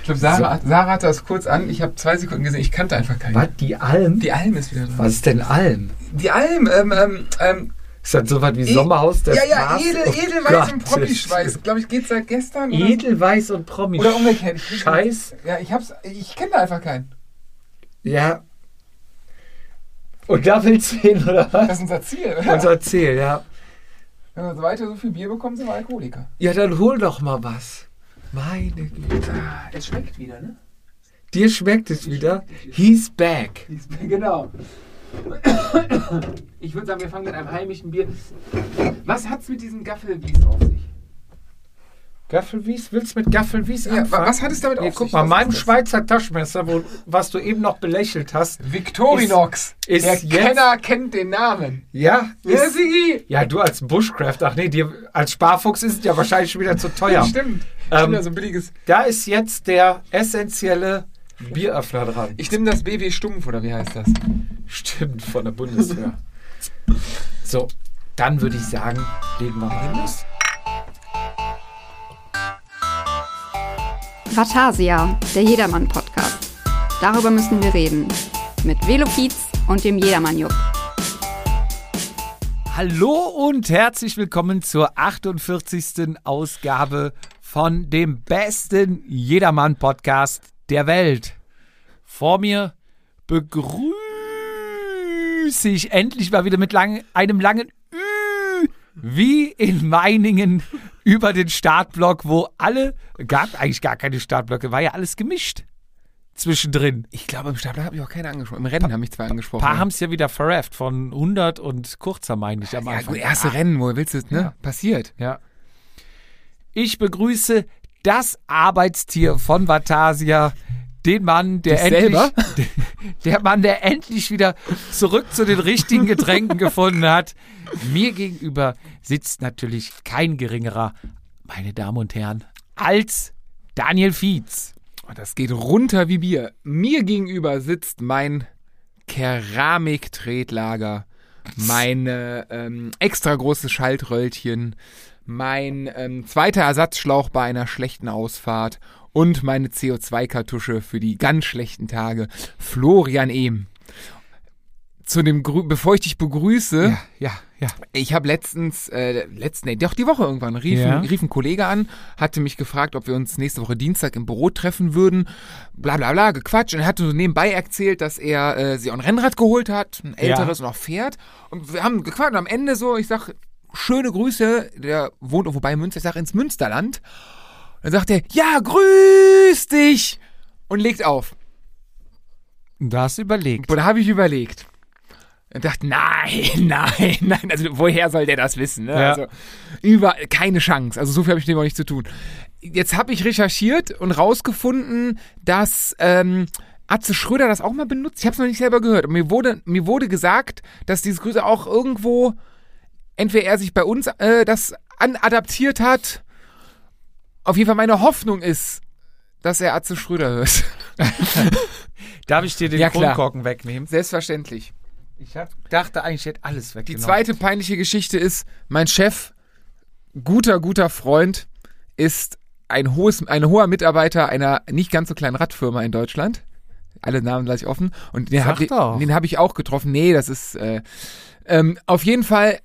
Ich glaube, Sarah hatte das kurz an. Ich habe 2 Sekunden gesehen. Ich kannte einfach keinen. Was? Die Alm? Die Alm ist wieder dran. Was ist denn Alm? Die Alm, ist das so was wie Sommerhaus der Stars? Ja, Edelweiß und Promischweiß. Glaube ich, geht seit gestern. Edelweiß und Promischweiß. Oder umgekehrt. Scheiß. Ja, ich kenne da einfach keinen. Ja. Und da willst du hin, oder was? Das ist unser Ziel, oder? Unser Ziel, ja. Wenn wir so weiter so viel Bier bekommen, sind wir Alkoholiker. Ja, dann hol doch mal was. Meine Güte. Es schmeckt wieder, ne? Dir schmeckt es wieder? He's back. He's back, genau. Ich würde sagen, wir fangen mit einem heimischen Bier. Was hat's mit diesem Gaffel Wiess auf sich? Gaffel Wiess? Willst du mit Gaffel Wiess anfangen? Ja, was hat es damit auf sich? Guck mal, meinem Schweizer Taschenmesser, was du eben noch belächelt hast. Victorinox. Der Kenner kennt den Namen. Ja? Ja, du als Bushcraft. Ach nee, dir als Sparfuchs ist es ja wahrscheinlich schon wieder zu teuer. Stimmt. Ja, so ein billiges. Da ist jetzt der essentielle Bieröffner dran. Ich nehme das BW Stumpf, oder wie heißt das? Stimmt, von der Bundeswehr. So, dann würde ich sagen, legen wir mal los. Vatasia, der Jedermann-Podcast. Darüber müssen wir reden. Mit Velo Fietz und dem Jedermann-Jupp. Hallo und herzlich willkommen zur 48. Ausgabe von dem besten Jedermann-Podcast der Welt. Vor mir begrüße ich endlich mal wieder mit einem langen Ü, wie in Meiningen über den Startblock, wo gab eigentlich gar keine Startblöcke, war ja alles gemischt zwischendrin. Ich glaube, im Startblock habe ich auch keinen angesprochen. Im Rennen haben mich zwei angesprochen. Ein paar haben es ja wieder verrafft von 100 und Kurzer, meine ich, am Anfang. Ja, erste Rennen, wo willst du es, ne? Ja. Passiert. Ja. Ich begrüße das Arbeitstier von Vatasia, den Mann, der endlich wieder zurück zu den richtigen Getränken gefunden hat. Mir gegenüber sitzt natürlich kein geringerer, meine Damen und Herren, als Daniel Fietz. Das geht runter wie Bier. Mir gegenüber sitzt mein Keramiktretlager, meine extra großes Schaltröllchen, mein zweiter Ersatzschlauch bei einer schlechten Ausfahrt und meine CO2-Kartusche für die ganz schlechten Tage, Florian Ehm. Bevor ich dich begrüße, ja. Ich habe die Woche irgendwann, rief ein Kollege an, hatte mich gefragt, ob wir uns nächste Woche Dienstag im Büro treffen würden, bla bla bla, gequatscht, und er hatte so nebenbei erzählt, dass er sich auch ein Rennrad geholt hat, ein älteres und auch fährt, und wir haben gequatscht, und am Ende so, ich sag, schöne Grüße, der wohnt irgendwo bei Münster, ich sag, ins Münsterland. Dann sagt er, ja, grüß dich! Und legt auf. Da hast du überlegt. Oder habe ich überlegt. Und dachte, nein. Also woher soll der das wissen? Ne? Ja. Also, keine Chance. Also so viel habe ich dem auch nicht zu tun. Jetzt habe ich recherchiert und rausgefunden, dass Atze Schröder das auch mal benutzt. Ich habe es noch nicht selber gehört. Und mir wurde gesagt, dass dieses Grüße auch irgendwo, entweder er sich bei uns das anadaptiert hat. Auf jeden Fall meine Hoffnung ist, dass er Atze Schröder hört. Darf ich dir den Kronkorken wegnehmen? Selbstverständlich. Ich dachte eigentlich, ich hätte alles weggenommen. Die zweite peinliche Geschichte ist, mein Chef, guter Freund, ist ein hoher Mitarbeiter einer nicht ganz so kleinen Radfirma in Deutschland. Alle Namen gleich offen. Und den habe ich auch getroffen. Nee, das ist auf jeden Fall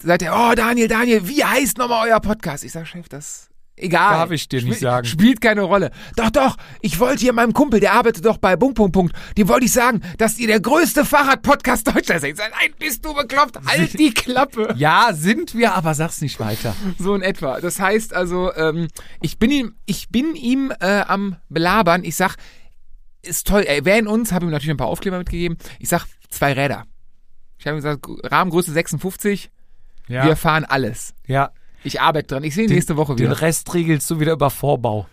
sagt er, oh Daniel, wie heißt nochmal euer Podcast? Ich sage, Chef, das... Egal. Darf ich dir nicht sagen. Spielt keine Rolle. Doch, ich wollte hier meinem Kumpel, der arbeitet doch bei ... dem wollte ich sagen, dass ihr der größte Fahrradpodcast Deutschlands seid. Nein, bist du bekloppt? Halt die Klappe. Ja, sind wir, aber sag's nicht weiter. So in etwa. Das heißt also, ich bin ihm am Belabern. Ich sag, ist toll, wer in uns, habe ihm natürlich ein paar Aufkleber mitgegeben. Ich sag, 2 Räder. Ich habe ihm gesagt, Rahmengröße 56. Ja. Wir fahren alles. Ja. Ich arbeite dran. Ich sehe ihn nächste Woche wieder. Den Rest regelst du wieder über Vorbau.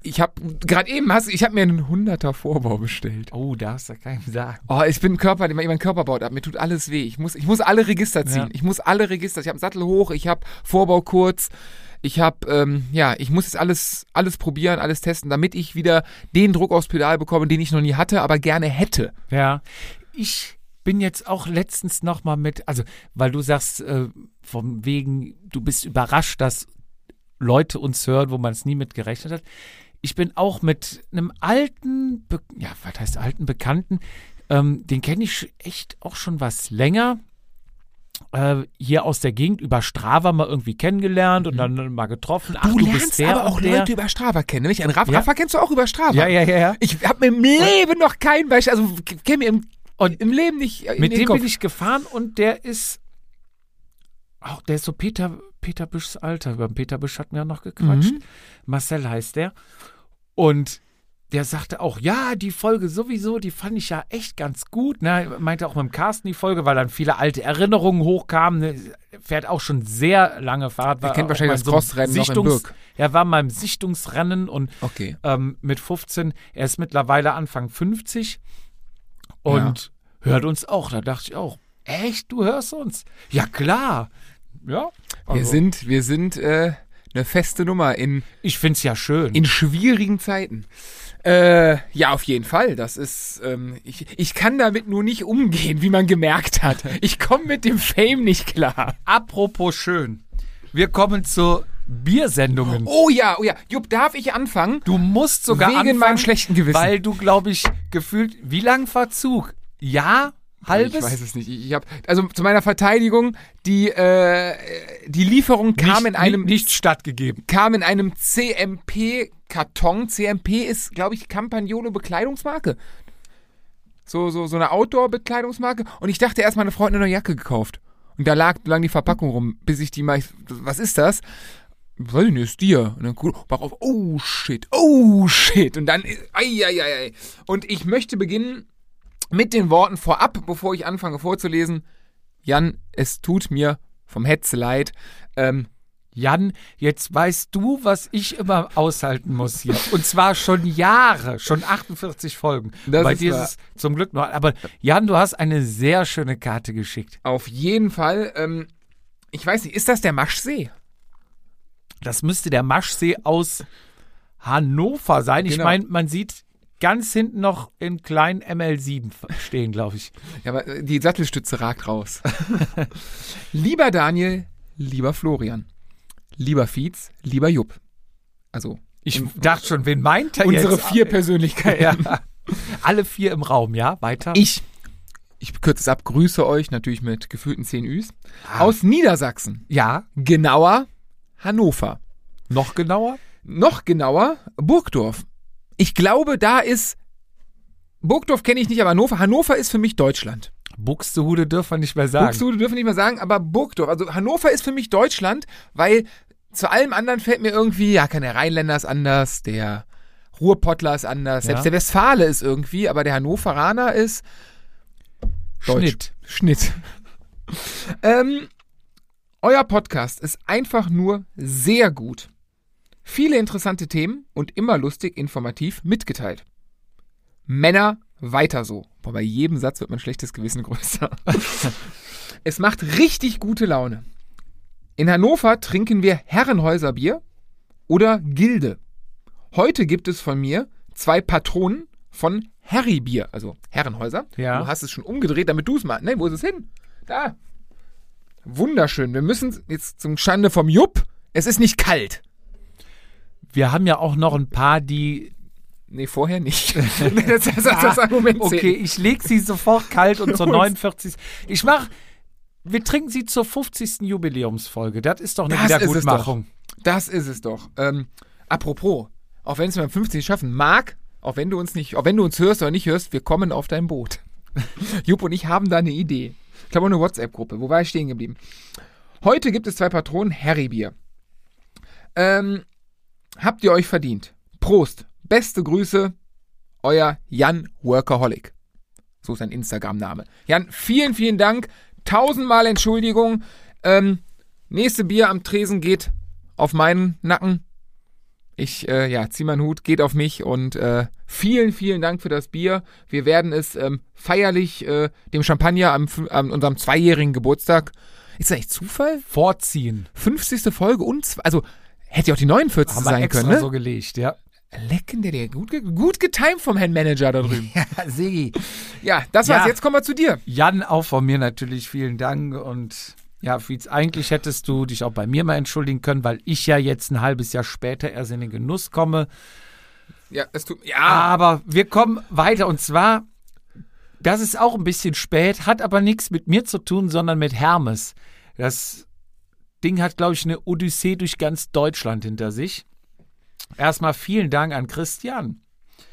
Ich habe gerade eben, ich habe mir einen 100er Vorbau bestellt. Oh, darfst du keinem sagen. Oh, ich bin mein Körper baut ab. Mir tut alles weh. Ich muss alle Register ziehen. Ja. Ich muss alle Register. Ich habe einen Sattel hoch. Ich habe Vorbau kurz. Ich habe, ich muss jetzt alles probieren, alles testen, damit ich wieder den Druck aufs Pedal bekomme, den ich noch nie hatte, aber gerne hätte. Ja. Ich bin jetzt auch letztens nochmal mit, also weil du sagst, von wegen, du bist überrascht, dass Leute uns hören, wo man es nie mit gerechnet hat. ich bin auch mit einem alten, Bekannten, den kenne ich echt auch schon was länger, hier aus der Gegend über Strava mal irgendwie kennengelernt und dann mal getroffen. Ach, du lernst bist der aber auch der. Leute über Strava kennen, nämlich einen Rafa. Ja? Rafa kennst du auch über Strava. Ja. Ich habe im Leben noch keinen Beispiel, also kenne mir im Leben nicht in mit dem Kopf. Bin ich gefahren und der ist so Peter Büschs Alter. Über den Peter Büsch hatten wir ja noch gequatscht. Marcel heißt der. Und der sagte auch, ja, die Folge sowieso, die fand ich ja echt ganz gut. Er meinte auch mit dem Carsten die Folge, weil dann viele alte Erinnerungen hochkamen. Fährt auch schon sehr lange Fahrt. Er kennt wahrscheinlich das Crossrennen noch in Birk. Er war mal im Sichtungsrennen und mit 15, er ist mittlerweile Anfang 50 und hört uns auch. Da dachte ich auch, echt, du hörst uns? Ja, klar. Ja, also. Wir sind eine feste Nummer in. Ich find's ja schön. In schwierigen Zeiten. Ja, auf jeden Fall. Das ist. Ich kann damit nur nicht umgehen, wie man gemerkt hat. Ich komme mit dem Fame nicht klar. Apropos schön. Wir kommen zu Biersendungen. Oh ja. Jupp, darf ich anfangen? Du musst sogar wegen anfangen. Wegen meinem schlechten Gewissen. Weil du, glaube ich, gefühlt. Wie lang Verzug? Ja. Halbes? Ich weiß es nicht. Also zu meiner Verteidigung, die Lieferung kam in einem... Nicht stattgegeben. Kam in einem CMP-Karton. CMP ist, glaube ich, Campagnolo-Bekleidungsmarke. So eine Outdoor-Bekleidungsmarke. Und ich dachte erst, meine Frau hat eine neue Jacke gekauft. Und da lag die Verpackung rum, bis ich die mal... Was ist das? Weiß ich nicht, ist dir. Und dann auf, oh shit. Und dann... Ei. Und ich möchte beginnen... Mit den Worten vorab, bevor ich anfange vorzulesen. Jan, es tut mir vom Hetze leid. Jan, jetzt weißt du, was ich immer aushalten muss hier. Und zwar schon Jahre, schon 48 Folgen. Bei dir ist es zum Glück noch. Aber Jan, du hast eine sehr schöne Karte geschickt. Auf jeden Fall. Ich weiß nicht, ist das der Maschsee? Das müsste der Maschsee aus Hannover sein. Genau. Ich meine, man sieht... Ganz hinten noch in kleinen ML7 stehen, glaube ich. Ja, aber die Sattelstütze ragt raus. Lieber Daniel, lieber Florian, lieber Fietz, lieber Jupp. Also. Ich dachte schon, wen meint er unsere jetzt? Unsere 4 Persönlichkeiten. Ja. Alle 4 im Raum, ja? Weiter. Ich kürze es ab, grüße euch natürlich mit gefühlten 10 Üs. Aus Niedersachsen. Ja. Genauer Hannover. Noch genauer Burgdorf. Ich glaube, da ist, Burgdorf kenne ich nicht, aber Hannover. Hannover ist für mich Deutschland. Buxtehude dürfen wir nicht mehr sagen. Aber Burgdorf. Also Hannover ist für mich Deutschland, weil zu allem anderen fällt mir irgendwie, der Rheinländer ist anders, der Ruhrpottler ist anders, selbst der Westfale ist irgendwie, aber der Hannoveraner ist Deutsch. Schnitt. Euer Podcast ist einfach nur sehr gut. Viele interessante Themen und immer lustig, informativ mitgeteilt. Männer, weiter so. Boah, bei jedem Satz wird mein schlechtes Gewissen größer. Es macht richtig gute Laune. In Hannover trinken wir Herrenhäuser Bier oder Gilde. Heute gibt es von mir 2 Patronen von Herribier, also Herrenhäuser. Ja. Du hast es schon umgedreht, damit du es mal... Ne, wo ist es hin? Da. Wunderschön. Wir müssen jetzt zum Schande vom Jupp. Es ist nicht kalt. Wir haben ja auch noch ein paar, die... Nee, vorher nicht. Das Argument okay, 10. Ich lege sie sofort kalt und zur 49. Wir trinken sie zur 50. Jubiläumsfolge. Das ist doch eine Wiedergutmachung. Das ist es doch. Apropos, auch wenn es beim 50 schaffen mag, auch wenn du uns hörst oder nicht hörst, wir kommen auf dein Boot. Jupp und ich haben da eine Idee. Ich glaube, eine WhatsApp-Gruppe. Wo war ich stehen geblieben? Heute gibt es 2 Patronen Herribier. Habt ihr euch verdient. Prost. Beste Grüße. Euer Jan Workaholic. So ist sein Instagram-Name. Jan, vielen, vielen Dank. 1000-mal Entschuldigung. Nächste Bier am Tresen geht auf meinen Nacken. Ich zieh meinen Hut, geht auf mich und vielen, vielen Dank für das Bier. Wir werden es feierlich dem Champagner an unserem zweijährigen Geburtstag, ist das nicht Zufall? Vorziehen. 50. Folge und hätte ja auch die 49. Aber sein können, ne? So gelegt, ja. Lecken der gut getimt vom Herrn Manager da drüben. Ja, Sigi. Ja, das war's. Jetzt kommen wir zu dir. Jan, auch von mir natürlich vielen Dank. Und ja, Fietz, eigentlich hättest du dich auch bei mir mal entschuldigen können, weil ich ja jetzt ein halbes Jahr später erst in den Genuss komme. Ja, es tut. Ja. Aber wir kommen weiter und zwar, das ist auch ein bisschen spät, hat aber nichts mit mir zu tun, sondern mit Hermes. Das Ding hat, glaube ich, eine Odyssee durch ganz Deutschland hinter sich. Erstmal vielen Dank an Christian.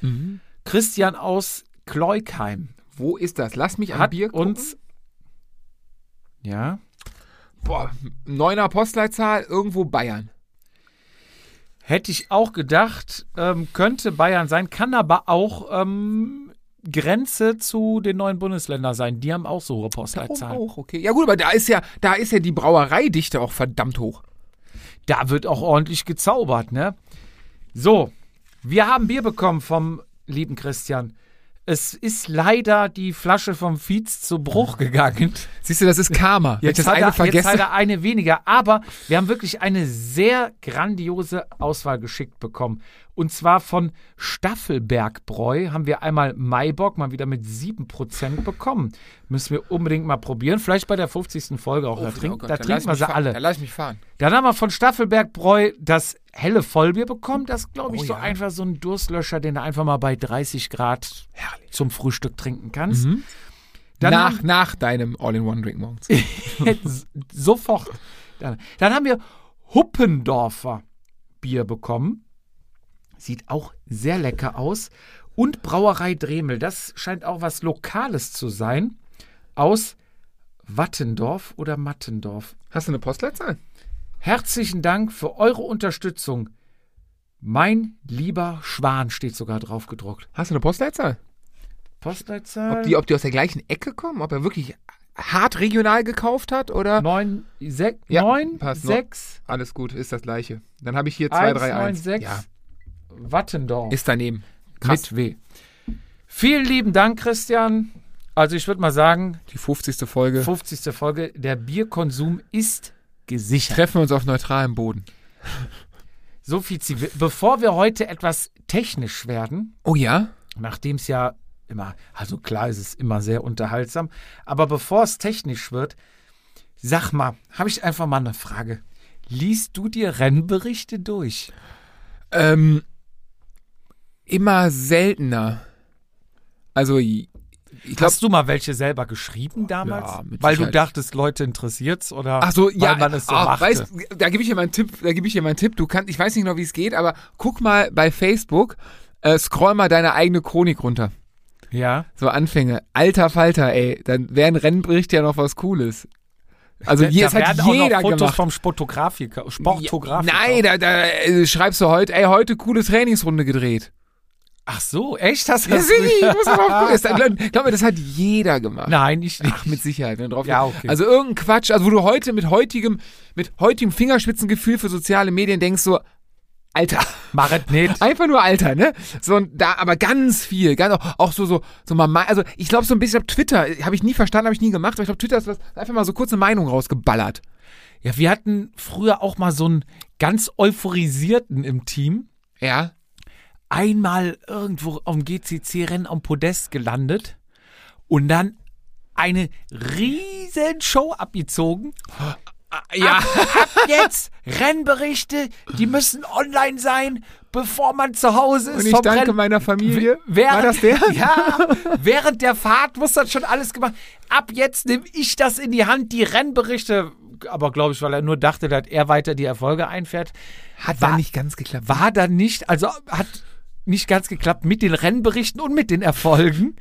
Mhm. Christian aus Kleukheim. Wo ist das? Lass mich an Bier gucken. Uns, ja. Boah, 9er Postleitzahl, irgendwo Bayern. Hätte ich auch gedacht, könnte Bayern sein, kann aber auch Grenze zu den neuen Bundesländern sein. Die haben auch so hohe Postleitzahlen. Auch, okay. Ja gut, aber da ist ja die Brauereidichte auch verdammt hoch. Da wird auch ordentlich gezaubert, ne? So, wir haben Bier bekommen vom lieben Christian. Es ist leider die Flasche vom Fietz zu Bruch gegangen. Siehst du, das ist Karma. Jetzt hat er eine weniger. Aber wir haben wirklich eine sehr grandiose Auswahl geschickt bekommen. Und zwar von Staffelbergbräu haben wir einmal Maibock mal wieder mit 7% bekommen. Müssen wir unbedingt mal probieren. Vielleicht bei der 50. Folge auch. Da trinken wir sie alle. Da lass ich mich fahren. Dann haben wir von Staffelbergbräu das helle Vollbier bekommen. Das glaube ich einfach so ein Durstlöscher, den du einfach mal bei 30 Grad zum Frühstück trinken kannst. Mhm. Nach deinem All-in-One-Drink morgens. Sofort. Dann haben wir Huppendorfer Bier bekommen. Sieht auch sehr lecker aus. Und Brauerei Dremel. Das scheint auch was Lokales zu sein. Aus Wattendorf oder Mattendorf. Hast du eine Postleitzahl? Herzlichen Dank für eure Unterstützung. Mein lieber Schwan steht sogar drauf gedruckt. Hast du eine Postleitzahl? Postleitzahl? Ob die aus der gleichen Ecke kommen? Ob er wirklich hart regional gekauft hat? Oder? 9, 6. Alles gut, ist das gleiche. Dann habe ich hier 231. 9, 6. Ja. Wattendorf. Ist daneben. Krass. Mit W. Vielen lieben Dank, Christian. Also ich würde mal sagen, die 50. Folge. Der Bierkonsum ist gesichert. Treffen wir uns auf neutralem Boden. So, Fietzi, bevor wir heute etwas technisch werden. Oh ja? Nachdem es ja immer, also klar ist es immer sehr unterhaltsam, aber bevor es technisch wird, sag mal, habe ich einfach mal eine Frage. Liest du dir Rennberichte durch? Immer seltener. Also ich glaub, hast du mal welche selber geschrieben damals? Ja, weil du dachtest, Leute interessiert's oder ach so, ja, weil man es so machte? Weißt, da gebe ich dir meinen Tipp. Ich weiß nicht genau, wie es geht, aber guck mal bei Facebook, scroll mal deine eigene Chronik runter. Ja. So Anfänge. Alter Falter, ey. Dann wäre ein Rennbericht ja noch was Cooles. Also hier hat jeder auch noch Fotos gemacht. Vom Sportografiker. Nein, da schreibst du heute, ey, heute coole Trainingsrunde gedreht. Ach so, echt? Hast du das? Ja, ich muss aber auch gucken. Ich glaube, das hat jeder gemacht. Nein, ich nicht. Ach, mit Sicherheit. Wenn drauf ja, okay. Also irgendein Quatsch, also wo du heute mit heutigem Fingerspitzengefühl für soziale Medien denkst so, Alter. Mach es nicht. Einfach nur Alter, ne? So, und da, aber ganz viel. Also ich glaube so ein bisschen, Twitter, habe ich nie verstanden, habe ich nie gemacht, aber ich glaube, Twitter ist was, einfach mal so kurz eine Meinung rausgeballert. Ja, wir hatten früher auch mal so einen ganz Euphorisierten im Team. Ja. Einmal irgendwo am GCC-Rennen am Podest gelandet und dann eine riesen Show abgezogen. Ja, ab jetzt Rennberichte, die müssen online sein, bevor man zu Hause ist. Und ich danke meiner Familie. War das der? Ja, während der Fahrt muss das schon alles gemacht. Ab jetzt nehme ich das in die Hand, die Rennberichte. Aber glaube ich, weil er nur dachte, dass er weiter die Erfolge einfährt. Hat nicht ganz geklappt mit den Rennberichten und mit den Erfolgen.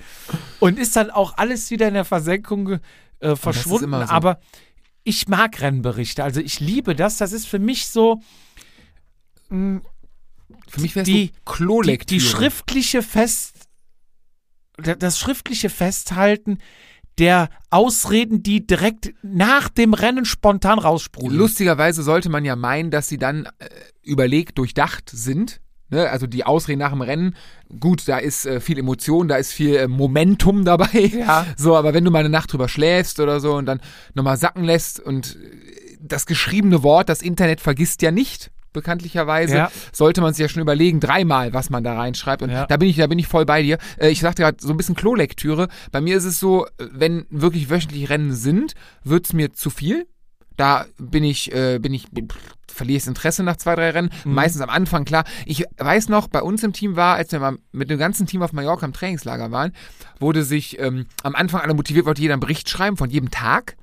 Und ist dann auch alles wieder in der Versenkung verschwunden. So. Aber ich mag Rennberichte, also ich liebe das. Das ist für mich so für mich die Klolektüre. Die schriftliche das schriftliche Festhalten der Ausreden, die direkt nach dem Rennen spontan raussprudeln. Lustigerweise sollte man ja meinen, dass sie dann überlegt, durchdacht sind. Ne, also die Ausreden nach dem Rennen, gut, da ist viel Emotion, da ist viel Momentum dabei. Ja. So, aber wenn du mal eine Nacht drüber schläfst oder so und dann nochmal sacken lässt und das geschriebene Wort, das Internet vergisst ja nicht, bekanntlicherweise, sollte man sich ja schon überlegen, dreimal, was man da reinschreibt. Und da bin ich voll bei dir. Ich sagte gerade, so ein bisschen Klolektüre. Bei mir ist es so, wenn wirklich wöchentlich Rennen sind, wird's mir zu viel. Da verliere ich das Interesse nach 2-3 Rennen. Mhm. Meistens am Anfang, klar. Ich weiß noch, bei uns im Team war, als wir mal mit dem ganzen Team auf Mallorca im Trainingslager waren, wurde sich am Anfang alle motiviert, wollte jeder einen Bericht schreiben von jedem Tag.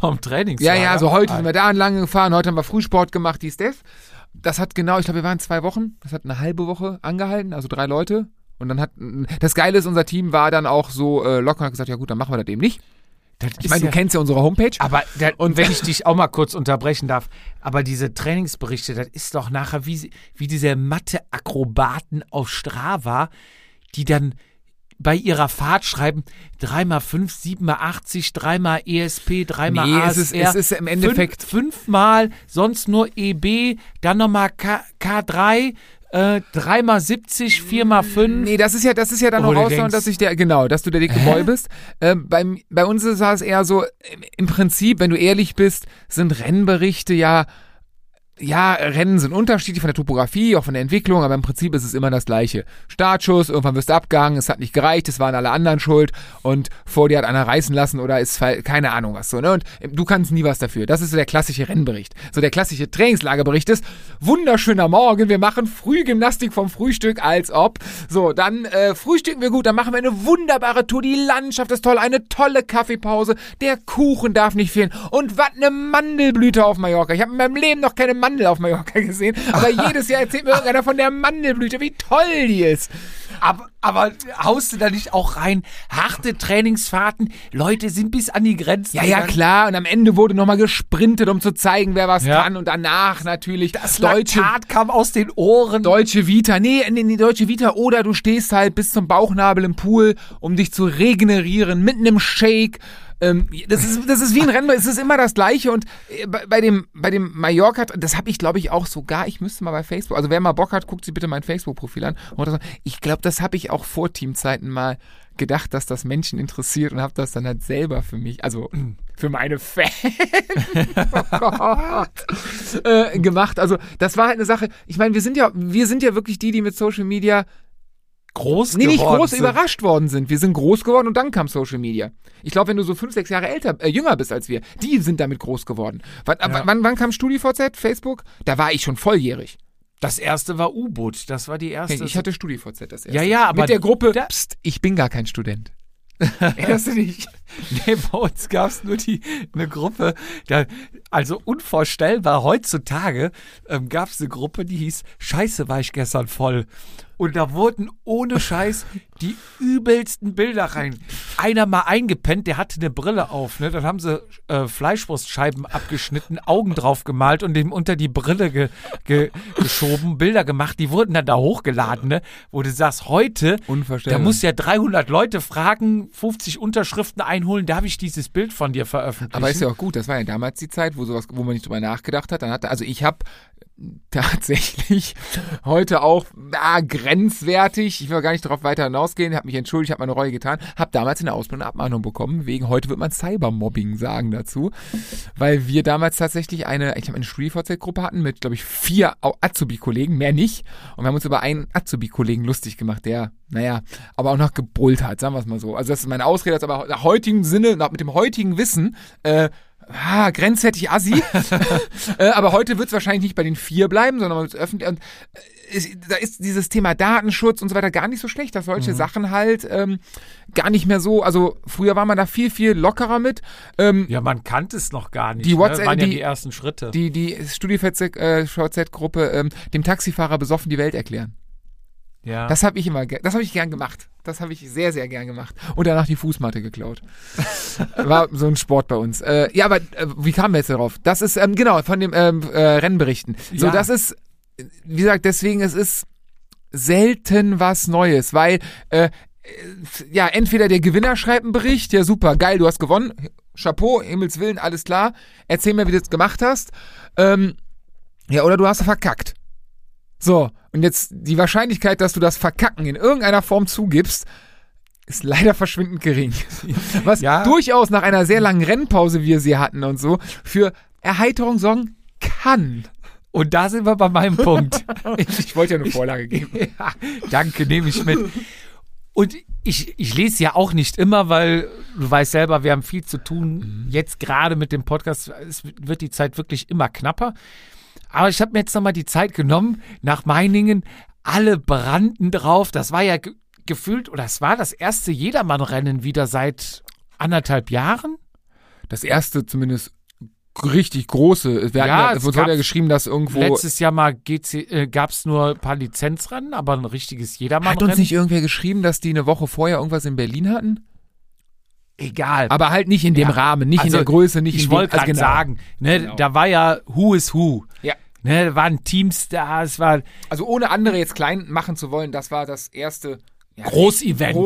Vom Trainingslager? Ja, so heute sind wir da entlang gefahren, heute haben wir Frühsport gemacht, die Steph. Das hat genau, ich glaube, wir waren 2 Wochen, das hat eine halbe Woche angehalten, also 3 Leute. Und dann hat, das Geile ist, unser Team war dann auch so locker und hat gesagt, ja gut, dann machen wir das eben nicht. Ich meine, ja, du kennst ja unsere Homepage. Aber und wenn ich dich auch mal kurz unterbrechen darf, aber diese Trainingsberichte, das ist doch nachher wie diese Mathe-Akrobaten auf Strava, die dann bei ihrer Fahrt schreiben, 3x5, 7x80, 3x ESP, 3x ASR, es ist im Endeffekt 5 mal, sonst nur EB, dann nochmal K3, 3x70, 4x5. Nee, das ist ja dann noch raushauen, dass du der dicke Boy bist. Bei uns sah es eher so, im Prinzip, wenn du ehrlich bist, sind Rennberichte ja, Rennen sind unterschiedlich von der Topografie, auch von der Entwicklung, aber im Prinzip ist es immer das Gleiche. Startschuss, irgendwann wirst du abgehangen, es hat nicht gereicht, es waren alle anderen schuld und vor dir hat einer reißen lassen oder ist keine Ahnung was so, ne? Und du kannst nie was dafür. Das ist so der klassische Rennbericht. So der klassische Trainingslagerbericht ist, wunderschöner Morgen, wir machen Frühgymnastik vom Frühstück, als ob. So, dann frühstücken wir gut, dann machen wir eine wunderbare Tour, die Landschaft ist toll, eine tolle Kaffeepause, der Kuchen darf nicht fehlen und was eine Mandelblüte auf Mallorca. Ich habe in meinem Leben noch keine Mandel auf Mallorca gesehen, aber jedes Jahr erzählt mir irgendeiner von der Mandelblüte, wie toll die ist. Aber haust du da nicht auch rein? Harte Trainingsfahrten, Leute sind bis an die Grenzen. Ja, klar. Und am Ende wurde nochmal gesprintet, um zu zeigen, wer was kann. Und danach natürlich das Laktat kam aus den Ohren. Deutsche Vita. Nee, in die Deutsche Vita. Oder du stehst halt bis zum Bauchnabel im Pool, um dich zu regenerieren, mit einem Shake. Das ist wie ein Rennen, es ist immer das Gleiche und bei dem Mallorca, das habe ich glaube ich auch sogar, ich müsste mal bei Facebook, also wer mal Bock hat, guckt sich bitte mein Facebook-Profil an. Ich glaube, das habe ich auch vor Teamzeiten mal gedacht, dass das Menschen interessiert und habe das dann halt selber für mich, also für meine Fans gemacht. Also das war halt eine Sache, ich meine, wir sind ja wirklich die mit Social Media überrascht worden sind. Wir sind groß geworden und dann kam Social Media. Ich glaube, wenn du so 5-6 Jahre jünger bist als wir, die sind damit groß geworden. Wann kam StudiVZ, Facebook? Da war ich schon volljährig. Das erste war U-Boot, das war die erste. Ich hatte StudiVZ das erste. Ja, aber mit der Gruppe, ich bin gar kein Student. Erste nicht. Nee, bei uns gab es nur eine Gruppe, also unvorstellbar, heutzutage gab es eine Gruppe, die hieß Scheiße, war ich gestern voll. Und da wurden ohne Scheiß die übelsten Bilder rein. Einer mal eingepennt, der hatte eine Brille auf, ne? Dann haben sie Fleischwurstscheiben abgeschnitten, Augen drauf gemalt und dem unter die Brille geschoben, Bilder gemacht, die wurden dann da hochgeladen, ne? Wo du sagst, heute, da musst du ja 300 Leute fragen, 50 Unterschriften einholen, darf ich dieses Bild von dir veröffentlichen? Aber ist ja auch gut, das war ja damals die Zeit, wo man nicht drüber nachgedacht hat. Ich habe tatsächlich heute auch grenzwertig, ich will gar nicht darauf weiter hinausgehen, habe mich entschuldigt, habe meine Reue getan, habe damals in der Ausbildung eine Abmahnung bekommen, wegen heute wird man Cybermobbing sagen dazu, weil wir damals tatsächlich ich habe eine StudiVZ-Gruppe hatten mit, glaube ich, 4 Azubi-Kollegen, mehr nicht, und wir haben uns über einen Azubi-Kollegen lustig gemacht, der, aber auch noch gebrüllt hat, sagen wir es mal so. Also das ist meine Ausrede, aber nach heutigem Sinne, mit dem heutigen Wissen, grenzwertig assi. Aber heute wird es wahrscheinlich nicht bei den 4 bleiben, sondern man wird öffentlich. Und da ist dieses Thema Datenschutz und so weiter gar nicht so schlecht, dass solche Sachen halt gar nicht mehr so. Also früher war man da viel, viel lockerer mit. Man kannte es noch gar nicht. Die WhatsApp, ne? Waren ja die ersten Schritte. Die StudiVZ-Gruppe dem Taxifahrer besoffen die Welt erklären. Ja. Das habe ich gern gemacht. Das habe ich sehr, sehr gern gemacht. Und danach die Fußmatte geklaut. War so ein Sport bei uns. Wie kamen wir jetzt darauf? Das ist, von den Rennberichten. So, ja. Das ist, wie gesagt, deswegen, es ist selten was Neues, weil, entweder der Gewinner schreibt einen Bericht, ja super, geil, du hast gewonnen, Chapeau, Himmels Willen, alles klar, erzähl mir, wie du es gemacht hast. Oder du hast verkackt. So, und jetzt die Wahrscheinlichkeit, dass du das Verkacken in irgendeiner Form zugibst, ist leider verschwindend gering. Was durchaus nach einer sehr langen Rennpause, wie wir sie hatten und so, für Erheiterung sorgen kann. Und da sind wir bei meinem Punkt. Ich wollte ja eine Vorlage geben. Ja, danke, nehme ich mit. Und ich lese ja auch nicht immer, weil du weißt selber, wir haben viel zu tun. Jetzt gerade mit dem Podcast, es wird die Zeit wirklich immer knapper. Aber ich habe mir jetzt nochmal die Zeit genommen, nach Meiningen, alle brannten drauf. Das war ja gefühlt, oder es war das erste Jedermann-Rennen wieder seit 1,5 Jahren. Das erste zumindest richtig große. Uns wurde ja geschrieben, dass irgendwo... Letztes Jahr mal gab es nur ein paar Lizenzrennen, aber ein richtiges Jedermann-Rennen. Hat uns nicht irgendwer geschrieben, dass die eine Woche vorher irgendwas in Berlin hatten? Egal. Aber halt nicht in dem Rahmen, nicht in der Größe, nicht in dem... Ich wollte gerade sagen, da war ja Who is Who. Ja. Ne, waren Teams da, es war... Also ohne andere jetzt klein machen zu wollen, das war das erste... Groß-Event.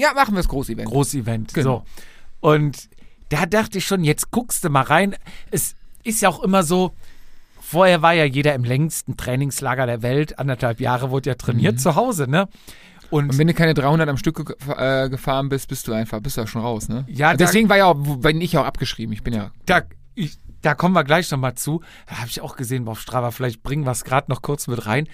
Ja, machen wir das Groß-Event. Genau. So. Und da dachte ich schon, jetzt guckst du mal rein. Es ist ja auch immer so, vorher war ja jeder im längsten Trainingslager der Welt, 1,5 Jahre wurde ja trainiert zu Hause, ne? Und wenn du keine 300 am Stück gefahren bist, bist du ja schon raus, ne? Ja, deswegen bin ich auch abgeschrieben, ich bin ja... Da kommen wir gleich nochmal zu. Da habe ich auch gesehen auf Strava, vielleicht bringen wir es gerade noch kurz mit rein.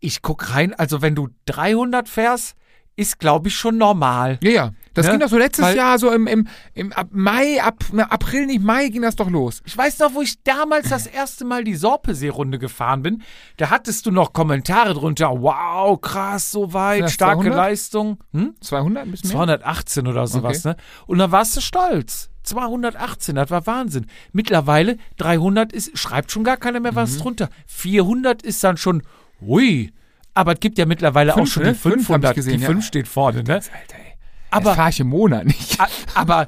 Ich gucke rein, also wenn du 300 fährst, ist, glaube ich, schon normal. Ja. Das ging doch so letztes Jahr, so ab April ging das doch los. Ich weiß noch, wo ich damals das erste Mal die Sorpesee-Runde gefahren bin. Da hattest du noch Kommentare drunter. Wow, krass, so weit, starke 200? Leistung. 200 ein bisschen mehr? 218 oder sowas, okay. Ne? Und dann warst du stolz. 218, das war Wahnsinn. Mittlerweile 300 schreibt schon gar keiner mehr was drunter. 400 ist dann schon, hui. Aber es gibt ja mittlerweile auch schon die 500. Die 5 steht vorne, ne? Alter, ey. Das fahre ich im Monat nicht. Aber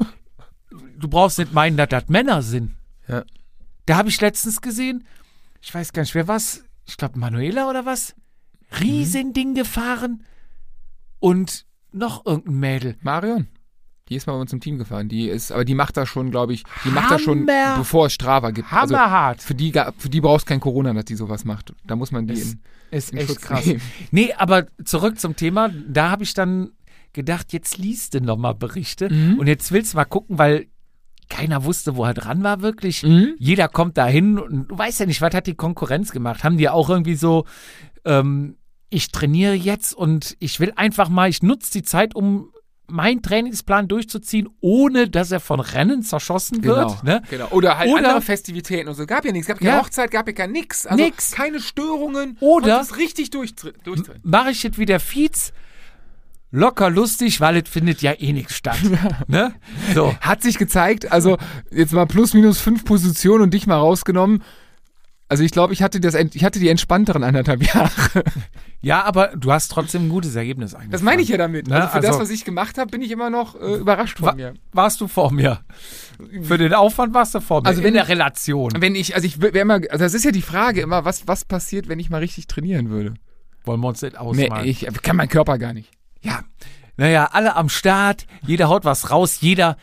du brauchst nicht meinen, dass das Männer sind. Ja. Da habe ich letztens gesehen, ich weiß gar nicht, wer was, ich glaube Manuela oder was, Riesending gefahren und noch irgendein Mädel. Marion, die ist mal bei uns im Team gefahren. Die macht das schon, glaube ich, bevor es Strava gibt. Hammerhart. Also für die brauchst du kein Corona, dass die sowas macht. Da muss man die in echt Schutz krass. Nehmen. Nee, aber zurück zum Thema, da habe ich dann gedacht, jetzt liest du nochmal Berichte und jetzt willst du mal gucken, weil keiner wusste, wo er dran war wirklich. Jeder kommt da hin und du weißt ja nicht, was hat die Konkurrenz gemacht? Haben die auch irgendwie so, ich trainiere jetzt und ich will einfach mal, ich nutze die Zeit, um meinen Trainingsplan durchzuziehen, ohne dass er von Rennen zerschossen wird. Ne? Genau. Oder halt andere Festivitäten und so. Gab ja nichts. Gab keine Hochzeit, gab ja gar nichts. Also keine Störungen. Oder es richtig durchtreten. Mache ich jetzt wie der Fietz, locker lustig, weil es findet ja eh nichts statt. Ne? So. Hat sich gezeigt, also jetzt mal plus minus 5 Positionen und dich mal rausgenommen. Also ich glaube, ich hatte die entspannteren 1,5 Jahre. Ja, aber du hast trotzdem ein gutes Ergebnis eingefahren. Das meine ich ja damit. Ne? Also das, was ich gemacht habe, bin ich immer noch überrascht von mir. Warst du vor mir? Für den Aufwand warst du vor mir. Also in der Relation. Das ist ja die Frage immer, was passiert, wenn ich mal richtig trainieren würde? Wollen wir uns nicht ausmalen? Nee, ich kann meinen Körper gar nicht. Ja, naja, alle am Start, jeder haut was raus, jeder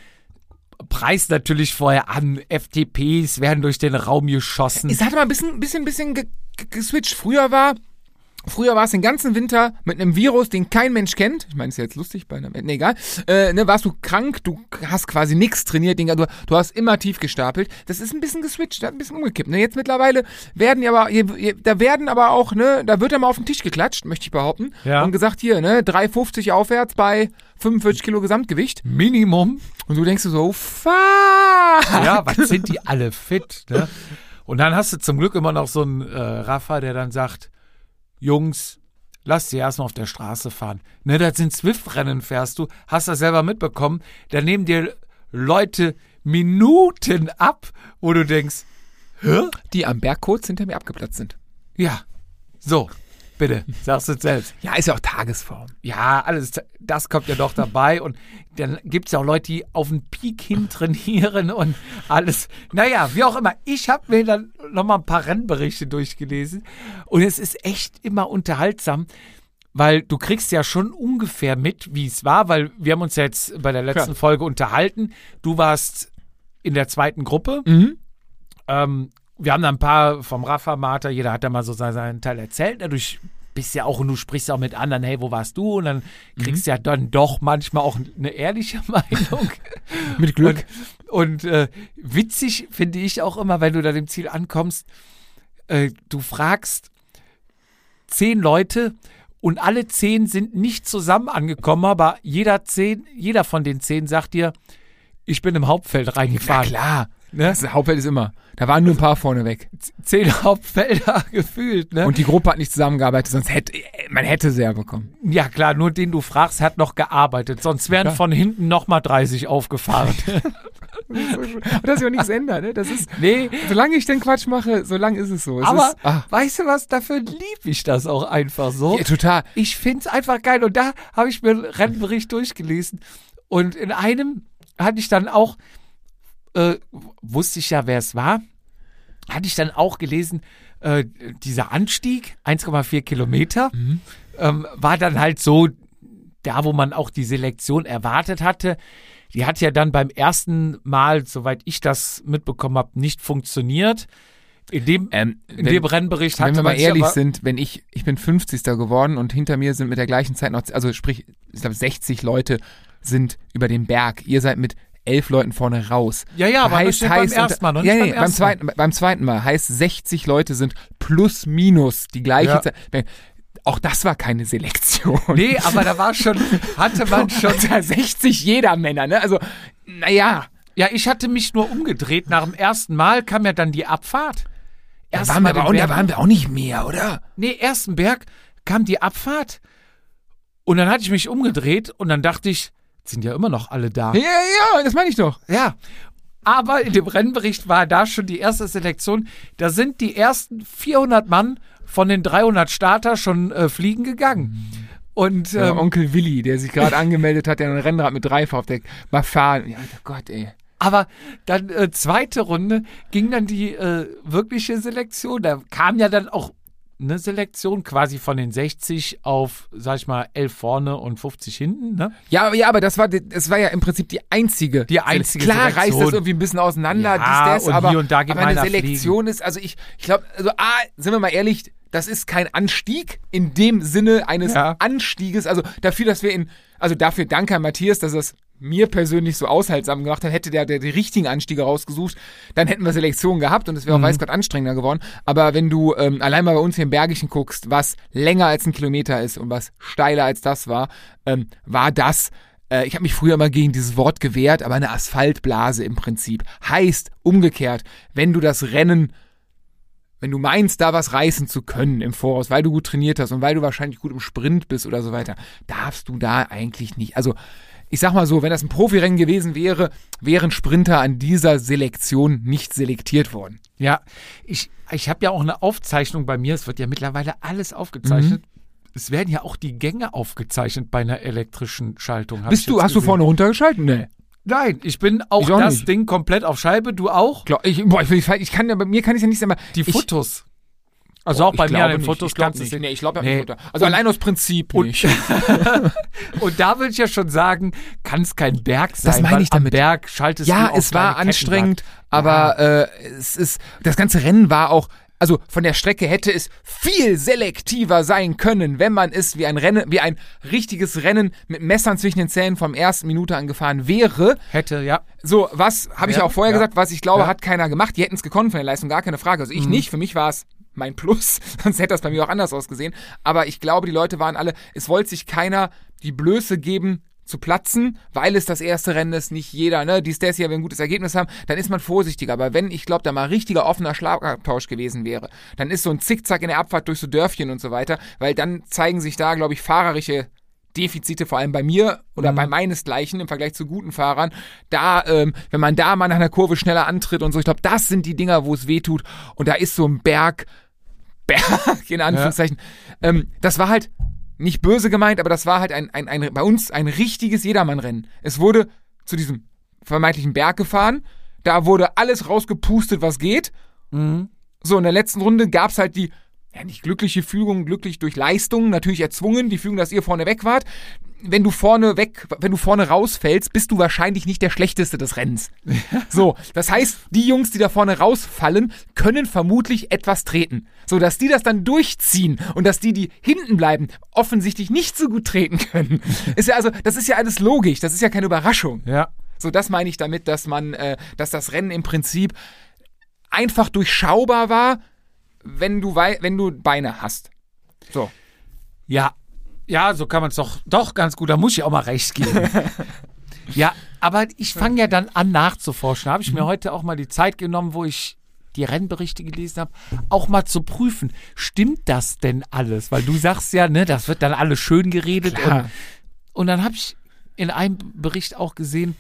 preist natürlich vorher an, FTPs werden durch den Raum geschossen. Es hat mal ein bisschen geswitcht. Früher war es den ganzen Winter mit einem Virus, den kein Mensch kennt. Ich meine, ist ja jetzt lustig, egal. Warst du krank, du hast quasi nichts trainiert, du hast immer tief gestapelt. Das ist ein bisschen geswitcht, ein bisschen umgekippt. Ne? Jetzt mittlerweile da wird ja mal auf den Tisch geklatscht, möchte ich behaupten. Ja. Und gesagt, hier, ne, 3,50 aufwärts bei 45 Kilo Gesamtgewicht. Minimum. Und du denkst so, fuck. Ja, was sind die alle fit, ne? Und dann hast du zum Glück immer noch so einen Rafa, der dann sagt, Jungs, lass die erstmal auf der Straße fahren. Ne, das sind Zwift-Rennen, fährst du, hast das selber mitbekommen, da nehmen dir Leute Minuten ab, wo du denkst, hä? Die am Berg kurz hinter mir abgeplatzt sind. Ja, so, bitte, sagst du es selbst. Ja, ist ja auch Tagesform. Ja, alles, das kommt ja doch dabei und dann gibt es ja auch Leute, die auf den Peak hin trainieren und alles. Naja, wie auch immer, ich habe mir dann nochmal ein paar Rennberichte durchgelesen und es ist echt immer unterhaltsam, weil du kriegst ja schon ungefähr mit, wie es war, weil wir haben uns ja jetzt bei der letzten Folge unterhalten. Du warst in der zweiten Gruppe. Wir haben da ein paar vom Rafa Marta, jeder hat da mal so seinen Teil erzählt. Dadurch bist ja auch, und du sprichst auch mit anderen, hey, wo warst du? Und dann kriegst du ja dann doch manchmal auch eine ehrliche Meinung. Mit Glück. Und witzig finde ich auch immer, wenn du da dem Ziel ankommst, du fragst 10 Leute Und alle 10 sind nicht zusammen angekommen, aber jeder von den 10 sagt dir, ich bin im Hauptfeld reingefahren. Na klar, ne? Das Hauptfeld ist immer. Da waren nur ein paar vorne weg. 10 Hauptfelder gefühlt, ne? Und die Gruppe hat nicht zusammengearbeitet, sonst hätte sie ja bekommen. Ja klar, nur den du fragst, hat noch gearbeitet. Sonst wären von hinten nochmal 30 aufgefahren. Und das ist ja nichts ändern, ne? Das ist, nee. Solange ich den Quatsch mache, solange ist es so. Weißt du was, dafür liebe ich das auch einfach so. Ja, total. Ich find's einfach geil. Und da habe ich mir einen Rennbericht durchgelesen. Und in einem hatte ich dann auch, wusste ich ja, wer es war, hatte ich dann auch gelesen, dieser Anstieg, 1,4 Kilometer, war dann halt so, da wo man auch die Selektion erwartet hatte. Die hat ja dann beim ersten Mal, soweit ich das mitbekommen habe, nicht funktioniert. In dem Rennbericht hat man. Wenn wir mal ehrlich sind, ich bin 50. geworden und hinter mir sind mit der gleichen Zeit noch, also sprich, ich glaube 60 Leute sind über den Berg. Ihr seid mit 11 Leuten vorne raus. Ja, aber das steht beim ersten Mal, beim zweiten Mal heißt 60 Leute sind plus minus die gleiche Zeit. Auch das war keine Selektion. Nee, aber da war schon, hatte man schon 60 Jedermänner, ne? Also, naja. Ja, ich hatte mich nur umgedreht. Nach dem ersten Mal kam ja dann die Abfahrt. Da waren wir auch nicht mehr, oder? Nee, ersten Berg kam die Abfahrt. Und dann hatte ich mich umgedreht und dann dachte ich, sind ja immer noch alle da. Ja, das meine ich doch. Ja, aber in dem Rennbericht war da schon die erste Selektion. Da sind die ersten 400 Mann von den 300 Starter schon fliegen gegangen. Und Onkel Willi, der sich gerade angemeldet hat, der ein Rennrad mit Reifen aufdeckt, mal fahren. Ja, oh Gott, ey. Aber dann zweite Runde ging dann die wirkliche Selektion. Da kam ja dann auch eine Selektion quasi von den 60 auf, sag ich mal, 11 vorne und 50 hinten, ne? Ja, aber das war ja im Prinzip die einzige Selektion. Klar reißt das irgendwie ein bisschen auseinander, ja, aber hier und da geht aber eine Selektion fliegen. Ist, also ich glaube, also sind wir mal ehrlich, das ist kein Anstieg in dem Sinne eines Anstieges, also dafür, dass wir danke an Matthias, dass das mir persönlich so aushaltsam gemacht hat, hätte der die richtigen Anstiege rausgesucht, dann hätten wir Selektionen gehabt und es wäre auch weiß Gott anstrengender geworden. Aber wenn du allein mal bei uns hier im Bergischen guckst, was länger als ein Kilometer ist und was steiler als das war, ich habe mich früher mal gegen dieses Wort gewehrt, aber eine Asphaltblase im Prinzip. Heißt, umgekehrt, wenn du meinst, da was reißen zu können im Voraus, weil du gut trainiert hast und weil du wahrscheinlich gut im Sprint bist oder so weiter, darfst du da eigentlich nicht, also ich sag mal so, wenn das ein Profirennen gewesen wäre, wären Sprinter an dieser Selektion nicht selektiert worden. Ja, ich habe ja auch eine Aufzeichnung bei mir. Es wird ja mittlerweile alles aufgezeichnet. Mhm. Es werden ja auch die Gänge aufgezeichnet bei einer elektrischen Schaltung. Hast du vorne runtergeschalten? Nee. Nein, ich bin auch das Ding komplett auf Scheibe. Du auch? Bei mir kann ich ja nichts mehr. Die Fotos. Auch bei mir an den Fotos kannst du es nicht. Nee, ich glaube ja nicht. Also allein aus Prinzip nicht. Und da würde ich ja schon sagen, kann es kein Berg sein. Das meine ich damit. Am Berg schaltest du auf. Ja, es war anstrengend, aber das ganze Rennen war auch, also von der Strecke hätte es viel selektiver sein können, wenn man es wie ein richtiges Rennen mit Messern zwischen den Zähnen vom ersten Minute an gefahren wäre. Hätte, ja. So, was habe ich auch vorher gesagt, was ich glaube, hat keiner gemacht. Die hätten es gekonnt von der Leistung, gar keine Frage. Also ich nicht, für mich war es mein Plus, sonst hätte das bei mir auch anders ausgesehen. Aber ich glaube, die Leute waren alle, es wollte sich keiner die Blöße geben zu platzen, weil es das erste Rennen ist, nicht jeder, ne, hier, wenn ein gutes Ergebnis haben, dann ist man vorsichtiger. Aber wenn, ich glaube, da mal richtiger offener Schlagabtausch gewesen wäre, dann ist so ein Zickzack in der Abfahrt durch so Dörfchen und so weiter, weil dann zeigen sich da, glaube ich, fahrerische Defizite, vor allem bei mir oder bei meinesgleichen im Vergleich zu guten Fahrern, da, wenn man da mal nach einer Kurve schneller antritt und so, ich glaube, das sind die Dinger, wo es weh tut und da ist so ein Berg, in Anführungszeichen, das war halt nicht böse gemeint, aber das war halt ein bei uns ein richtiges Jedermann-Rennen. Es wurde zu diesem vermeintlichen Berg gefahren, da wurde alles rausgepustet, was geht. Mhm. So, in der letzten Runde gab es halt die nicht glückliche Fügung, glücklich durch Leistung, natürlich erzwungen, die Fügung, dass ihr vorne weg wart. Wenn du vorne rausfällst, bist du wahrscheinlich nicht der Schlechteste des Rennens. So, das heißt, die Jungs, die da vorne rausfallen, können vermutlich etwas treten. So, dass die das dann durchziehen und dass die hinten bleiben, offensichtlich nicht so gut treten können. Das ist ja alles logisch, das ist ja keine Überraschung. Ja. So, das meine ich damit, dass das Rennen im Prinzip einfach durchschaubar war, wenn du Beine hast. So. Ja, Ja, so kann man es doch ganz gut. Da muss ich auch mal recht geben. Ja, aber ich fange ja dann an nachzuforschen. Da habe ich mir heute auch mal die Zeit genommen, wo ich die Rennberichte gelesen habe, auch mal zu prüfen. Stimmt das denn alles? Weil du sagst ja, ne, das wird dann alles schön geredet. Und dann habe ich in einem Bericht auch gesehen,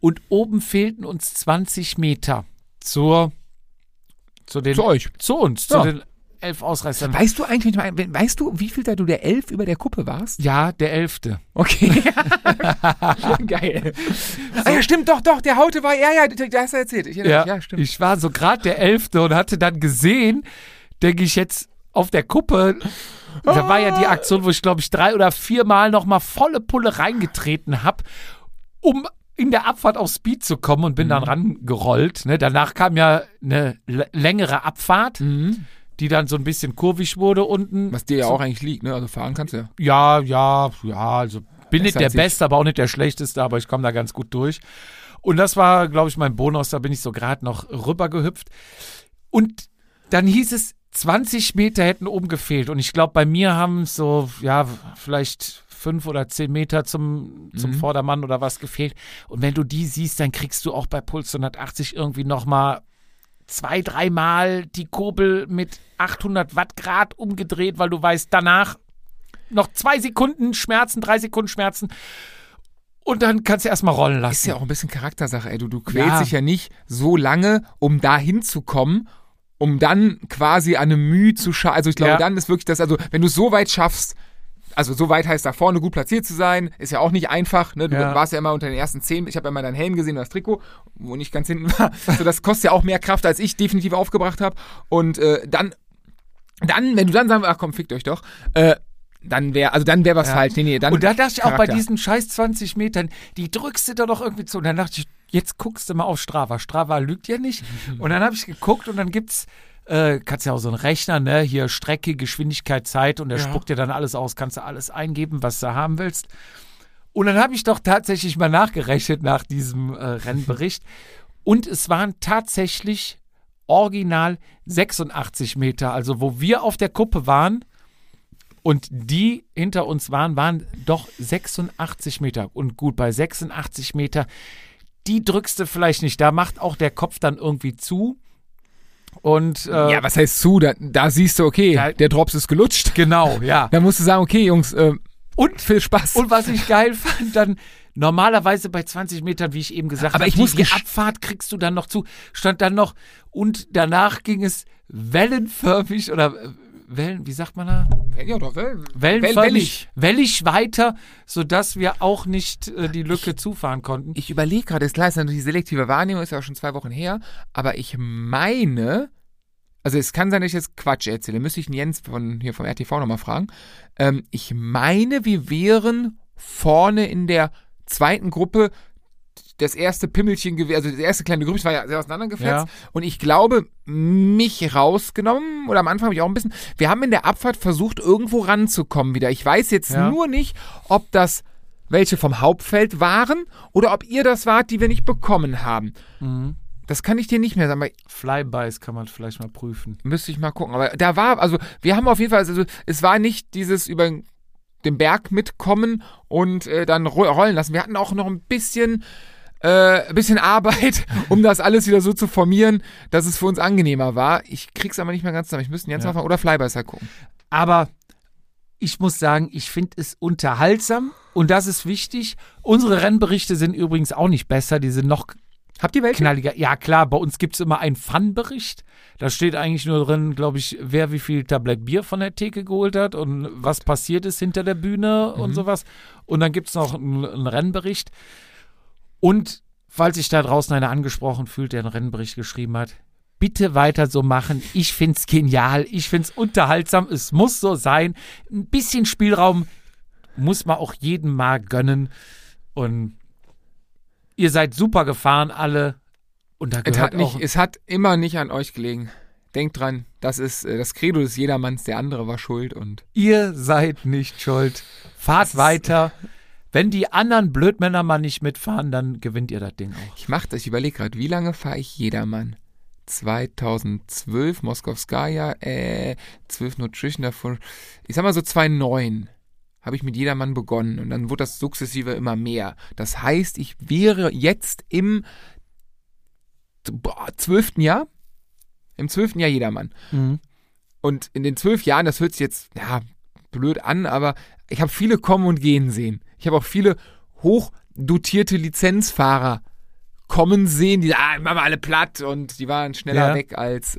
und oben fehlten uns 20 Meter zu uns, zu den 11 Ausreißern. Weißt du eigentlich, wie viel da du der 11 über der Kuppe warst? Ja, der 11. Okay. Geil. So. Ah ja, stimmt, doch, der Haute war, ja, da hast du erzählt. Ja, stimmt. Ich war so gerade der 11. und hatte dann gesehen, denke ich jetzt, auf der Kuppe, da war ja die Aktion, wo ich glaube ich 3 oder 4 Mal nochmal volle Pulle reingetreten habe, um in der Abfahrt auf Speed zu kommen und bin dann rangerollt. Ne? Danach kam ja eine längere Abfahrt, die dann so ein bisschen kurvig wurde unten. Was dir ja auch eigentlich liegt, ne? Also fahren kannst du ja. Ja, also bin nicht der Beste, aber auch nicht der Schlechteste, aber ich komme da ganz gut durch. Und das war, glaube ich, mein Bonus, da bin ich so gerade noch rüber gehüpft. Und dann hieß es, 20 Meter hätten oben gefehlt. Und ich glaube, bei mir haben es so, ja, vielleicht 5 oder 10 Meter zum Vordermann oder was gefehlt. Und wenn du die siehst, dann kriegst du auch bei Puls 180 irgendwie nochmal 2-3 Mal die Kurbel mit 800 Watt Grad umgedreht, weil du weißt, danach noch 2 Sekunden Schmerzen, 3 Sekunden Schmerzen. Und dann kannst du erstmal rollen lassen. Ist ja auch ein bisschen Charaktersache, ey. Du quälst dich ja nicht so lange, um da hinzukommen, um dann quasi an eine Mühe zu schaffen. Also ich glaube, dann ist wirklich das, also wenn du es so weit schaffst, also so weit heißt da vorne gut platziert zu sein, ist ja auch nicht einfach, ne? Du warst ja immer unter den ersten 10, ich habe ja mal deinen Helm gesehen, das Trikot, wo nicht ganz hinten war. So, das kostet ja auch mehr Kraft, als ich definitiv aufgebracht habe. Und dann, wenn du dann sagst, ach komm, fickt euch doch, dann wäre was falsch. Nee, dann. Und da dachte ich auch bei diesen scheiß 20 Metern, die drückst du da doch irgendwie zu. Und dann dachte ich, jetzt guckst du mal auf Strava. Strava lügt ja nicht. Und dann habe ich geguckt und dann gibt's, kannst ja auch so einen Rechner, ne, hier Strecke, Geschwindigkeit, Zeit und der spuckt dir dann alles aus. Kannst du alles eingeben, was du haben willst. Und dann habe ich doch tatsächlich mal nachgerechnet nach diesem Rennbericht. Und es waren tatsächlich original 86 Meter. Also wo wir auf der Kuppe waren, und die hinter uns waren doch 86 Meter. Und gut, bei 86 Meter, die drückst du vielleicht nicht. Da macht auch der Kopf dann irgendwie zu. Und ja, was heißt zu? Da siehst du, okay, der Drops ist gelutscht. Genau, ja. Dann musst du sagen, okay, Jungs, und viel Spaß. Und was ich geil fand, dann normalerweise bei 20 Metern, wie ich eben gesagt habe, die Abfahrt kriegst du dann noch zu, stand dann noch, und danach ging es wellenförmig oder... Wellen, wie sagt man da? Ja, doch, wellig weiter, sodass wir auch nicht die Lücke zufahren konnten. Ich überlege gerade, ist klar, ist natürlich die selektive Wahrnehmung, ist ja auch schon 2 Wochen her, aber ich meine, also es kann sein, dass ich jetzt Quatsch erzähle, müsste ich den Jens vom RTV nochmal fragen. Ich meine, wir wären vorne in der zweiten Gruppe das erste Pimmelchen gewesen, also das erste kleine Grüppchen war ja sehr auseinandergefetzt. Ja. Und ich glaube, mich rausgenommen, oder am Anfang habe ich auch ein bisschen, wir haben in der Abfahrt versucht, irgendwo ranzukommen wieder. Ich weiß jetzt nur nicht, ob das welche vom Hauptfeld waren oder ob ihr das wart, die wir nicht bekommen haben. Mhm. Das kann ich dir nicht mehr sagen. Flybys kann man vielleicht mal prüfen. Müsste ich mal gucken. Aber da war, also wir haben auf jeden Fall, also es war nicht dieses über den Berg mitkommen und dann rollen lassen. Wir hatten auch noch ein bisschen Arbeit, um das alles wieder so zu formieren, dass es für uns angenehmer war. Ich krieg's aber nicht mehr ganz zusammen. Ich müsste jetzt mal oder Flybys halt gucken. Aber ich muss sagen, ich finde es unterhaltsam und das ist wichtig. Unsere Rennberichte sind übrigens auch nicht besser. Die sind noch knalliger. Ja klar, bei uns gibt's immer einen Fun-Bericht. Da steht eigentlich nur drin, glaube ich, wer wie viel Tablett Bier von der Theke geholt hat und was passiert ist hinter der Bühne und sowas. Und dann gibt's noch einen Rennbericht. Und falls sich da draußen einer angesprochen fühlt, der einen Rennbericht geschrieben hat, bitte weiter so machen. Ich find's genial, ich find's unterhaltsam, es muss so sein. Ein bisschen Spielraum muss man auch jedem mal gönnen. Und ihr seid super gefahren alle. Und da gehört es hat immer nicht an euch gelegen. Denkt dran, das ist das Credo des Jedermanns, der andere war schuld. Und ihr seid nicht schuld. Fahrt weiter. Wenn die anderen Blödmänner mal nicht mitfahren, dann gewinnt ihr das Ding auch. Ich überlege gerade, wie lange fahre ich Jedermann? 2012, Moskowskaja, 12 Nutrition davon. Ich sag mal so 2009. habe ich mit Jedermann begonnen und dann wurde das sukzessive immer mehr. Das heißt, ich wäre jetzt im 12. Jahr, Jedermann. Mhm. Und in den 12 Jahren, das hört sich jetzt blöd an, aber ich habe viele kommen und gehen sehen. Ich habe auch viele hochdotierte Lizenzfahrer kommen sehen, die machen wir alle platt und die waren schneller weg als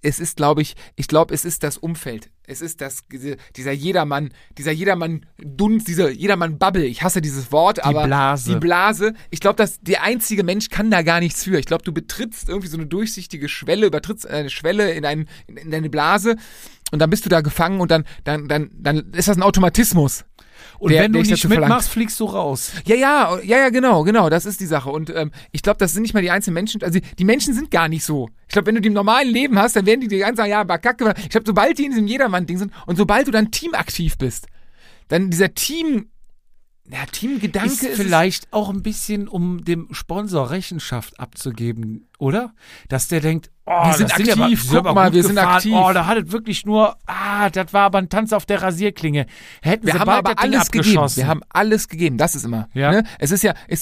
es ist, glaube ich, es ist das Umfeld. Es ist das, dieser Jedermann-Bubble. Ich hasse dieses Wort, aber die Blase. Ich glaube, dass der einzige Mensch kann da gar nichts für. Ich glaube, du betrittst irgendwie so eine durchsichtige Schwelle, übertrittst eine Schwelle in deine Blase und dann bist du da gefangen und dann ist das ein Automatismus. Und wenn du nicht mitmachst, fliegst du raus. Ja, genau, das ist die Sache. Und ich glaube, das sind nicht mal die einzelnen Menschen, also die Menschen sind gar nicht so. Ich glaube, wenn du die im normalen Leben hast, dann werden die dir ganz sagen, aber Kacke. Ich glaube, sobald die in diesem Jedermann-Ding sind und sobald du dann teamaktiv bist, dann dieser Teamgedanke ist vielleicht auch ein bisschen, um dem Sponsor Rechenschaft abzugeben, oder? Dass der denkt, wir sind aktiv. Oh, da hattet wirklich nur, das war aber ein Tanz auf der Rasierklinge. Wir haben alles gegeben, das ist immer. Ja. Ne? Es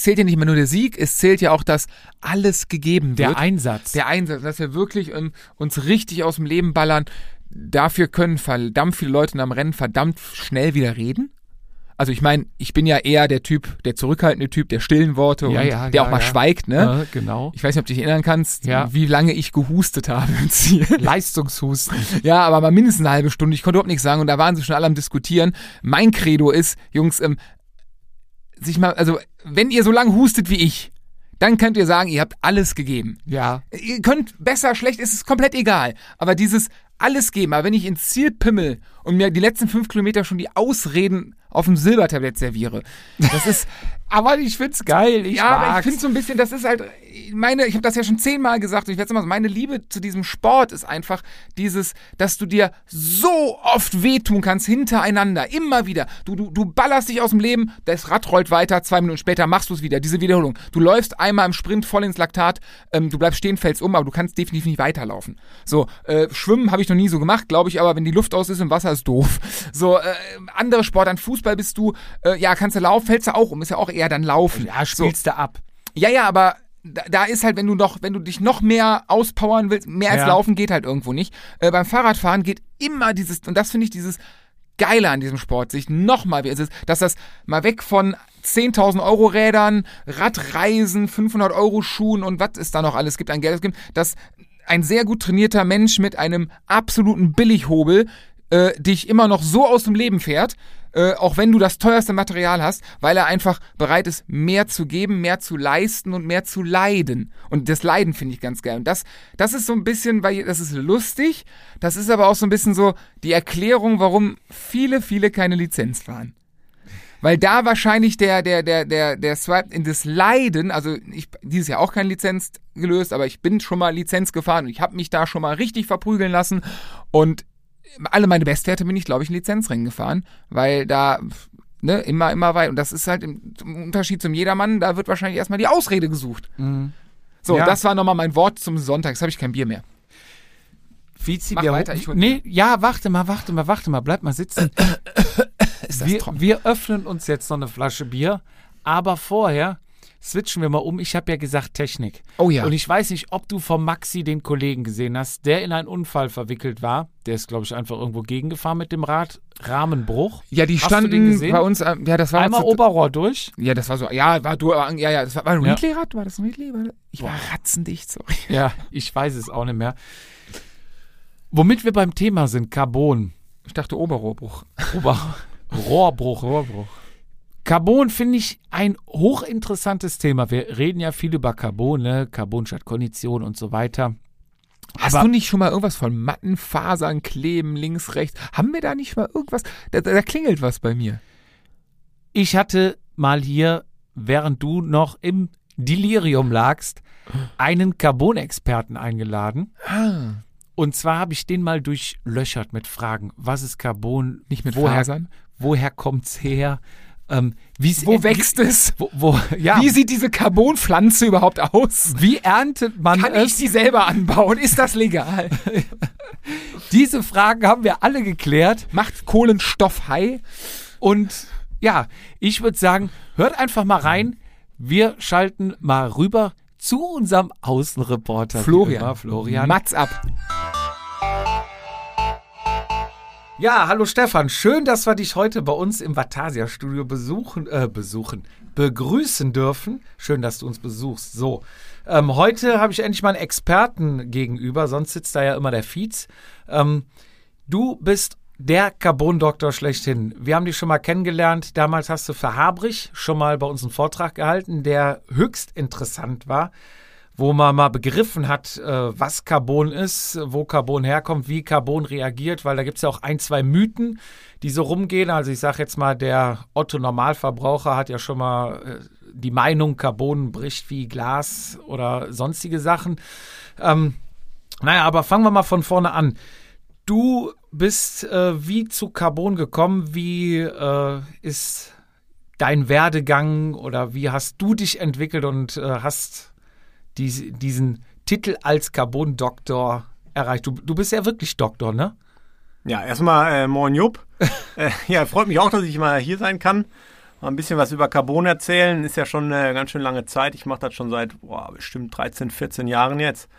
zählt ja nicht immer nur der Sieg, es zählt ja auch, dass alles gegeben wird. Der Einsatz, dass wir wirklich uns richtig aus dem Leben ballern. Dafür können verdammt viele Leute nach dem Rennen verdammt schnell wieder reden. Also ich meine, ich bin ja eher der Typ, der zurückhaltende Typ, der stillen Worte und der auch mal schweigt, ne? Ja, genau. Ich weiß nicht, ob du dich erinnern kannst, wie lange ich gehustet habe im Ziel. Leistungshusten. Ja, aber mal mindestens eine halbe Stunde. Ich konnte überhaupt nichts sagen und da waren sie schon alle am Diskutieren. Mein Credo ist, Jungs, wenn ihr so lange hustet wie ich, dann könnt ihr sagen, ihr habt alles gegeben. Ja. Ihr könnt besser, schlecht, ist es komplett egal. Aber dieses alles geben, aber wenn ich ins Ziel pimmel und mir die letzten 5 Kilometer schon die Ausreden auf dem Silbertablett serviere. Das ist, aber ich find's geil. Aber ich find's so ein bisschen, das ist halt, ich habe das ja schon 10-mal gesagt und ich werde es immer so, meine Liebe zu diesem Sport ist einfach dieses, dass du dir so oft wehtun kannst, hintereinander, immer wieder. Du ballerst dich aus dem Leben, das Rad rollt weiter, 2 Minuten später machst du es wieder, diese Wiederholung. Du läufst einmal im Sprint voll ins Laktat, du bleibst stehen, fällst um, aber du kannst definitiv nicht weiterlaufen. So, Schwimmen habe ich noch nie so gemacht, glaube ich, aber wenn die Luft aus ist im Wasser, ist doof. So, andere Sport, an Fußball bist du, kannst du laufen, fällst du auch um, ist ja auch eher dann Laufen. Ja, spielst du ab. Ja, aber da ist halt, wenn du dich noch mehr auspowern willst, mehr als Laufen geht halt irgendwo nicht. Beim Fahrradfahren geht immer dieses, und das finde ich dieses Geile an diesem Sport, sich nochmal, dass das mal weg von 10.000 Euro Rädern, Radreisen, 500 Euro Schuhen und was es da noch alles gibt, an Geld gibt, dass ein sehr gut trainierter Mensch mit einem absoluten Billighobel dich immer noch so aus dem Leben fährt, auch wenn du das teuerste Material hast, weil er einfach bereit ist, mehr zu geben, mehr zu leisten und mehr zu leiden. Und das Leiden finde ich ganz geil. Und das ist so ein bisschen, weil das ist lustig, das ist aber auch so ein bisschen so die Erklärung, warum viele, viele keine Lizenz fahren. Weil da wahrscheinlich der Swipe in das Leiden, also ich dieses Jahr auch keine Lizenz gelöst, aber ich bin schon mal Lizenz gefahren und ich habe mich da schon mal richtig verprügeln lassen und alle meine Bestwerte bin ich, glaube ich, in Lizenzrennen gefahren, weil da immer weit. Und das ist halt im Unterschied zum Jedermann, da wird wahrscheinlich erstmal die Ausrede gesucht. Mhm. So, Das war nochmal mein Wort zum Sonntag. Jetzt habe ich kein Bier mehr. Vizi, mach weiter. Warte mal, bleib mal sitzen. Ist das wir öffnen uns jetzt noch eine Flasche Bier, aber vorher switchen wir mal um. Ich habe ja gesagt Technik. Oh ja. Und ich weiß nicht, ob du vom Maxi den Kollegen gesehen hast, der in einen Unfall verwickelt war. Der ist, glaube ich, einfach irgendwo gegengefahren mit dem Rad. Rahmenbruch. Ja, die standen bei uns. Ja, das war einmal Oberrohr durch. Ja, das war so. Ja, war du. Ja, das war ein Wheatley-Rad. War das ein Wheatley? Ich war ratzendicht, sorry. Ja, ich weiß es auch nicht mehr. Womit wir beim Thema sind, Carbon. Ich dachte Oberrohrbruch. Rohrbruch. Carbon finde ich ein hochinteressantes Thema. Wir reden ja viel über Carbon, ne? Carbon statt Kondition und so weiter. Hast du nicht schon mal irgendwas von Mattenfasern kleben, links, rechts? Haben wir da nicht mal irgendwas? Da klingelt was bei mir. Ich hatte mal hier, während du noch im Delirium lagst, einen Carbon-Experten eingeladen. Ah. Und zwar habe ich den mal durchlöchert mit Fragen. Was ist Carbon? Nicht mit Fasern? Woher kommt's her? Wo wächst es? Ja. Wie sieht diese Carbonpflanze überhaupt aus? Wie erntet man es? Kann ich sie selber anbauen? Ist das legal? Diese Fragen haben wir alle geklärt. Macht Kohlenstoff high? Und ja, ich würde sagen, hört einfach mal rein. Wir schalten mal rüber zu unserem Außenreporter. Florian. Mats ab. Ja, hallo Stefan, schön, dass wir dich heute bei uns im Vatasia-Studio begrüßen dürfen. Schön, dass du uns besuchst. So, heute habe ich endlich mal einen Experten gegenüber, sonst sitzt da ja immer der Fietz. Du bist der Carbon-Doktor schlechthin. Wir haben dich schon mal kennengelernt. Damals hast du für Habrich schon mal bei uns einen Vortrag gehalten, der höchst interessant war, wo man mal begriffen hat, was Carbon ist, wo Carbon herkommt, wie Carbon reagiert, weil da gibt es ja auch ein, zwei Mythen, die so rumgehen. Also ich sage jetzt mal, der Otto-Normalverbraucher hat ja schon mal die Meinung, Carbon bricht wie Glas oder sonstige Sachen. Aber fangen wir mal von vorne an. Du bist wie zu Carbon gekommen, wie ist dein Werdegang oder wie hast du dich entwickelt und hast diesen Titel als Carbon-Doktor erreicht. Du bist ja wirklich Doktor, ne? Ja, erstmal moin Jupp. Freut mich auch, dass ich mal hier sein kann. Mal ein bisschen was über Carbon erzählen. Ist ja schon eine ganz schön lange Zeit. Ich mache das schon seit bestimmt 13, 14 Jahren jetzt.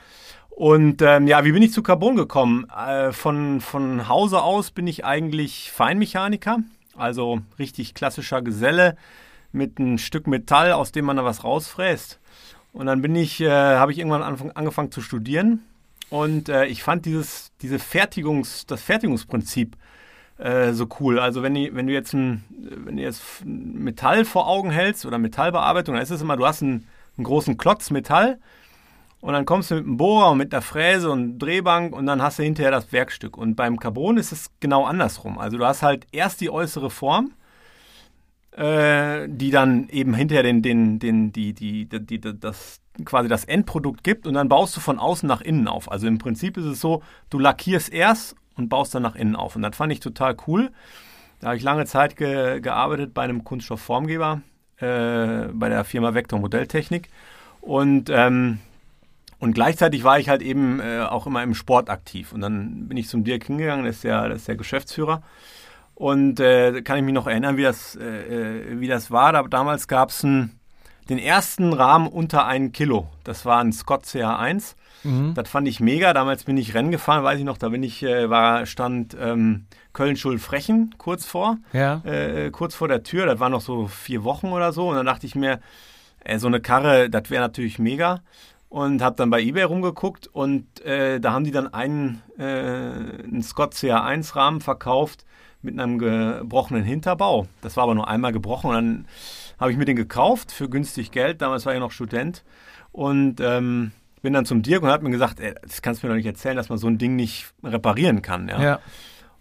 Und wie bin ich zu Carbon gekommen? Von Hause aus bin ich eigentlich Feinmechaniker, also richtig klassischer Geselle mit einem Stück Metall, aus dem man da was rausfräst. Und dann habe ich irgendwann angefangen zu studieren und ich fand das Fertigungsprinzip so cool. Also wenn du jetzt Metall vor Augen hältst oder Metallbearbeitung, dann ist es immer, du hast einen großen Klotz Metall und dann kommst du mit einem Bohrer und mit einer Fräse und Drehbank und dann hast du hinterher das Werkstück. Und beim Carbon ist es genau andersrum. Also du hast halt erst die äußere Form, die dann eben hinterher das quasi das Endprodukt gibt und dann baust du von außen nach innen auf. Also im Prinzip ist es so, du lackierst erst und baust dann nach innen auf. Und das fand ich total cool. Da habe ich lange Zeit gearbeitet bei einem Kunststoffformgeber, bei der Firma Vector Modelltechnik. Und gleichzeitig war ich halt eben auch immer im Sport aktiv. Und dann bin ich zum Dirk hingegangen, das ist der Geschäftsführer. Und kann ich mich noch erinnern, wie das war. Damals gab es den ersten Rahmen unter 1 Kilo. Das war ein Scott CH1. Mhm. Das fand ich mega. Damals bin ich Rennen gefahren, weiß ich noch. Da stand Köln-Schulfrechen kurz vor. Ja. Kurz vor der Tür. Das waren noch so 4 Wochen oder so. Und dann dachte ich mir, so eine Karre, das wäre natürlich mega. Und habe dann bei eBay rumgeguckt. Und da haben die dann einen Scott CH1 Rahmen verkauft mit einem gebrochenen Hinterbau. Das war aber nur einmal gebrochen und dann habe ich mir den gekauft für günstig Geld. Damals war ich noch Student und bin dann zum Dirk und hat mir gesagt, das kannst du mir doch nicht erzählen, dass man so ein Ding nicht reparieren kann. Ja? Ja.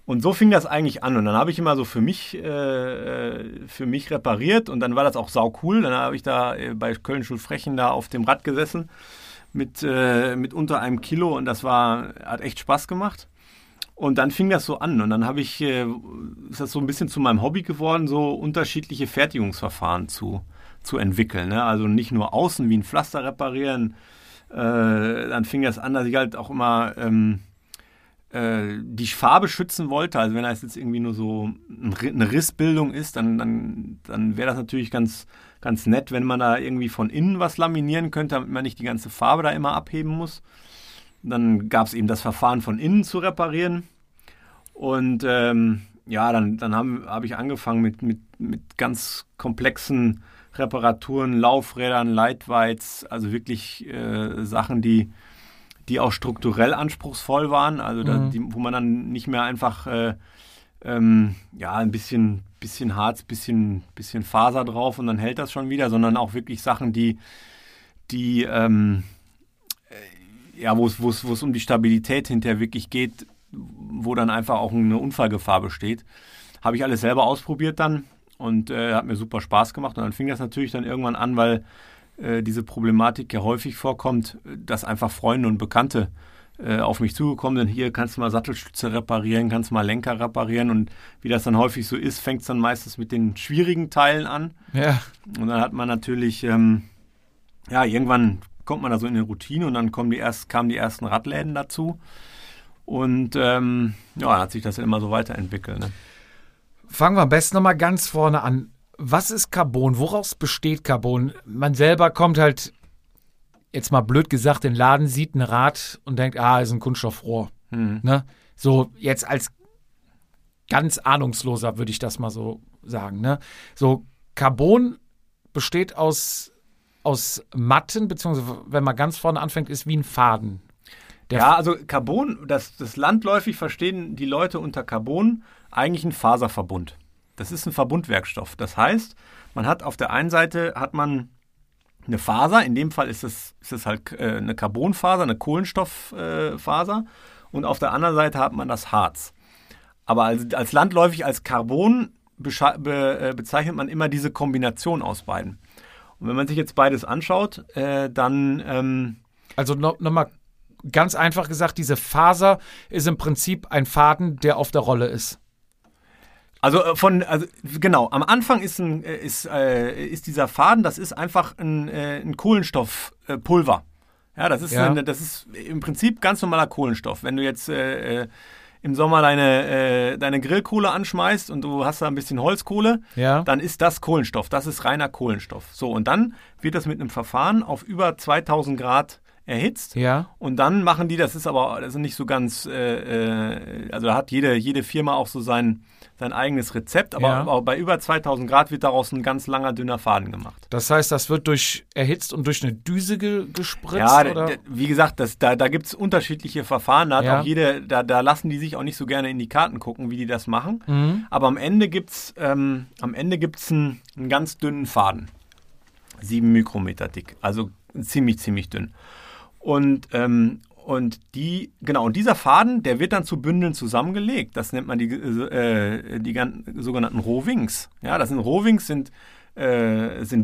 Und so fing das eigentlich an und dann habe ich immer so für mich repariert und dann war das auch saucool. Dann habe ich da bei Köln-Schulfrechen da auf dem Rad gesessen mit unter 1 Kilo und hat echt Spaß gemacht. Und dann fing das so an und dann ist das so ein bisschen zu meinem Hobby geworden, so unterschiedliche Fertigungsverfahren zu entwickeln. Ne? Also nicht nur außen wie ein Pflaster reparieren. Dann fing das an, dass ich halt auch immer die Farbe schützen wollte. Also wenn das jetzt irgendwie nur so eine Rissbildung ist, dann wäre das natürlich ganz, ganz nett, wenn man da irgendwie von innen was laminieren könnte, damit man nicht die ganze Farbe da immer abheben muss. Dann gab es eben das Verfahren von innen zu reparieren und dann habe ich angefangen mit ganz komplexen Reparaturen, Laufrädern, Lightweights, also wirklich Sachen, die auch strukturell anspruchsvoll waren, also wo man dann nicht mehr einfach ein bisschen Harz, bisschen Faser drauf und dann hält das schon wieder, sondern auch wirklich Sachen, wo es um die Stabilität hinterher wirklich geht, wo dann einfach auch eine Unfallgefahr besteht. Habe ich alles selber ausprobiert dann und hat mir super Spaß gemacht. Und dann fing das natürlich dann irgendwann an, weil diese Problematik ja häufig vorkommt, dass einfach Freunde und Bekannte auf mich zugekommen sind, hier kannst du mal Sattelstütze reparieren, kannst du mal Lenker reparieren, und wie das dann häufig so ist, fängt es dann meistens mit den schwierigen Teilen an. Ja. Und dann hat man natürlich, irgendwann kommt man da so in eine Routine, und dann kamen die ersten Radläden dazu, und hat sich das ja immer so weiterentwickelt. Ne? Fangen wir am besten nochmal ganz vorne an. Was ist Carbon? Woraus besteht Carbon? Man selber kommt halt, jetzt mal blöd gesagt, in den Laden, sieht ein Rad und denkt, ist ein Kunststoffrohr. Hm. Ne? So jetzt als ganz ahnungsloser würde ich das mal so sagen. Ne? So Carbon besteht aus Matten, beziehungsweise wenn man ganz vorne anfängt, ist wie ein Faden. Carbon, das landläufig verstehen die Leute unter Carbon eigentlich ein Faserverbund. Das ist ein Verbundwerkstoff. Das heißt, man hat auf der einen Seite eine Faser, in dem Fall ist es halt eine Carbonfaser, eine Kohlenstofffaser, und auf der anderen Seite hat man das Harz. Aber als landläufig als Carbon bezeichnet man immer diese Kombination aus beiden. Und wenn man sich jetzt beides anschaut, dann... also nochmal ganz einfach gesagt, diese Faser ist im Prinzip ein Faden, der auf der Rolle ist. Am Anfang ist dieser Faden, das ist einfach ein Kohlenstoffpulver. Ja, das ist im Prinzip ganz normaler Kohlenstoff. Wenn du jetzt im Sommer deine Grillkohle anschmeißt und du hast da ein bisschen Holzkohle, dann ist das Kohlenstoff, das ist reiner Kohlenstoff. So, und dann wird das mit einem Verfahren auf über 2000 Grad erhitzt, und dann machen die, das ist nicht so ganz, da hat jede Firma auch so sein eigenes Rezept, aber bei über 2000 Grad wird daraus ein ganz langer, dünner Faden gemacht. Das heißt, das wird erhitzt und durch eine Düse gespritzt? Ja, oder? Wie gesagt, da gibt es unterschiedliche Verfahren, da lassen die sich auch nicht so gerne in die Karten gucken, wie die das machen, aber am Ende gibt's einen ganz dünnen Faden, 7 Mikrometer dick, also ziemlich, ziemlich dünn. Und dieser Faden, der wird dann zu Bündeln zusammengelegt. Das nennt man die sogenannten Rohwings. Ja, das sind Rohwings, sind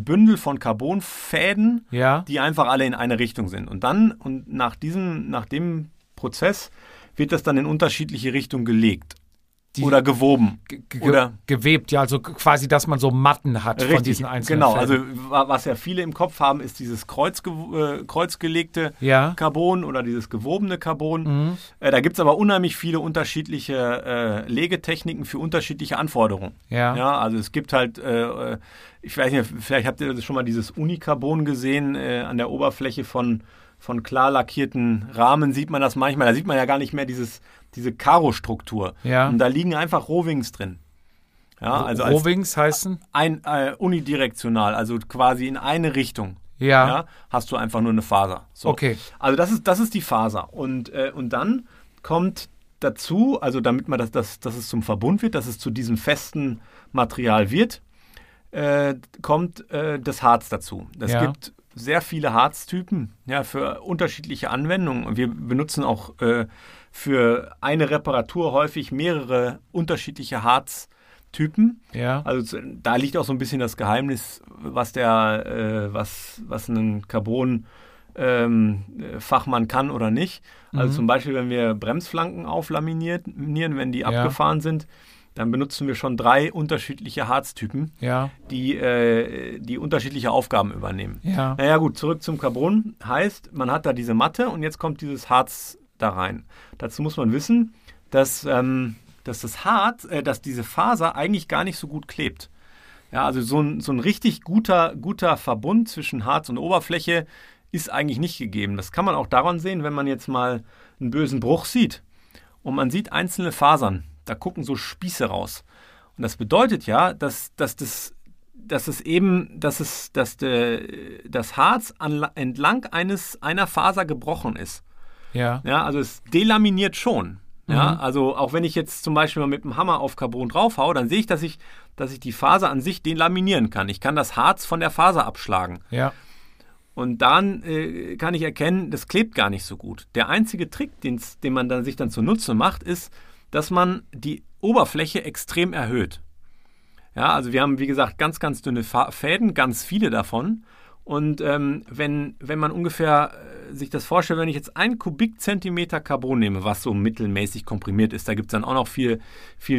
Bündel von Carbonfäden, die einfach alle in eine Richtung sind. Und dann, nach dem Prozess wird das dann in unterschiedliche Richtungen gelegt. Oder gewoben. Oder gewebt, also quasi, dass man so Matten hat, richtig, von diesen einzelnen Fäden. Genau, also was ja viele im Kopf haben, ist dieses kreuzgelegte Carbon oder dieses gewobene Carbon. Mhm. Da gibt es aber unheimlich viele unterschiedliche Legetechniken für unterschiedliche Anforderungen. Ja, also es gibt halt, ich weiß nicht, vielleicht habt ihr schon mal dieses Unicarbon gesehen, an der Oberfläche von klar lackierten Rahmen sieht man das manchmal. Da sieht man ja gar nicht mehr diese Karo-Struktur. Ja. Und da liegen einfach Rohwings drin. Ja, also Rohwings heißen? Unidirektional, also quasi in eine Richtung. Ja. Ja, hast du einfach nur eine Faser. So. Okay. Also das ist die Faser. Und dann kommt dazu, also damit man dass es zum Verbund wird, dass es zu diesem festen Material wird, kommt das Harz dazu. Das gibt sehr viele Harztypen, für unterschiedliche Anwendungen. Wir benutzen auch für eine Reparatur häufig mehrere unterschiedliche Harztypen. Ja. Also da liegt auch so ein bisschen das Geheimnis, was ein Carbon Fachmann kann oder nicht. Also zum Beispiel, wenn wir Bremsflanken auflaminieren, wenn die abgefahren sind, dann benutzen wir schon 3 unterschiedliche Harztypen, die unterschiedliche Aufgaben übernehmen. Ja. Naja gut, zurück zum Carbon. Heißt, man hat da diese Matte und jetzt kommt dieses Harz da rein. Dazu muss man wissen, dass diese Faser eigentlich gar nicht so gut klebt. Ja, also so ein richtig guter Verbund zwischen Harz und Oberfläche ist eigentlich nicht gegeben. Das kann man auch daran sehen, wenn man jetzt mal einen bösen Bruch sieht und man sieht einzelne Fasern. Da gucken so Spieße raus. Und das bedeutet dass das Harz entlang einer Faser gebrochen ist. Ja. Ja, also es delaminiert schon. Mhm. Ja, also auch wenn ich jetzt zum Beispiel mal mit dem Hammer auf Carbon draufhaue, dann sehe ich, dass ich die Faser an sich delaminieren kann. Ich kann das Harz von der Faser abschlagen. Ja. Und dann kann ich erkennen, das klebt gar nicht so gut. Der einzige Trick, den man dann sich dann zunutze macht, ist, dass man die Oberfläche extrem erhöht. Ja, also wir haben, wie gesagt, ganz, ganz dünne Fäden, ganz viele davon. Und wenn man ungefähr sich das vorstellt, wenn ich jetzt 1 Kubikzentimeter Carbon nehme, was so mittelmäßig komprimiert ist, da gibt es dann auch noch viel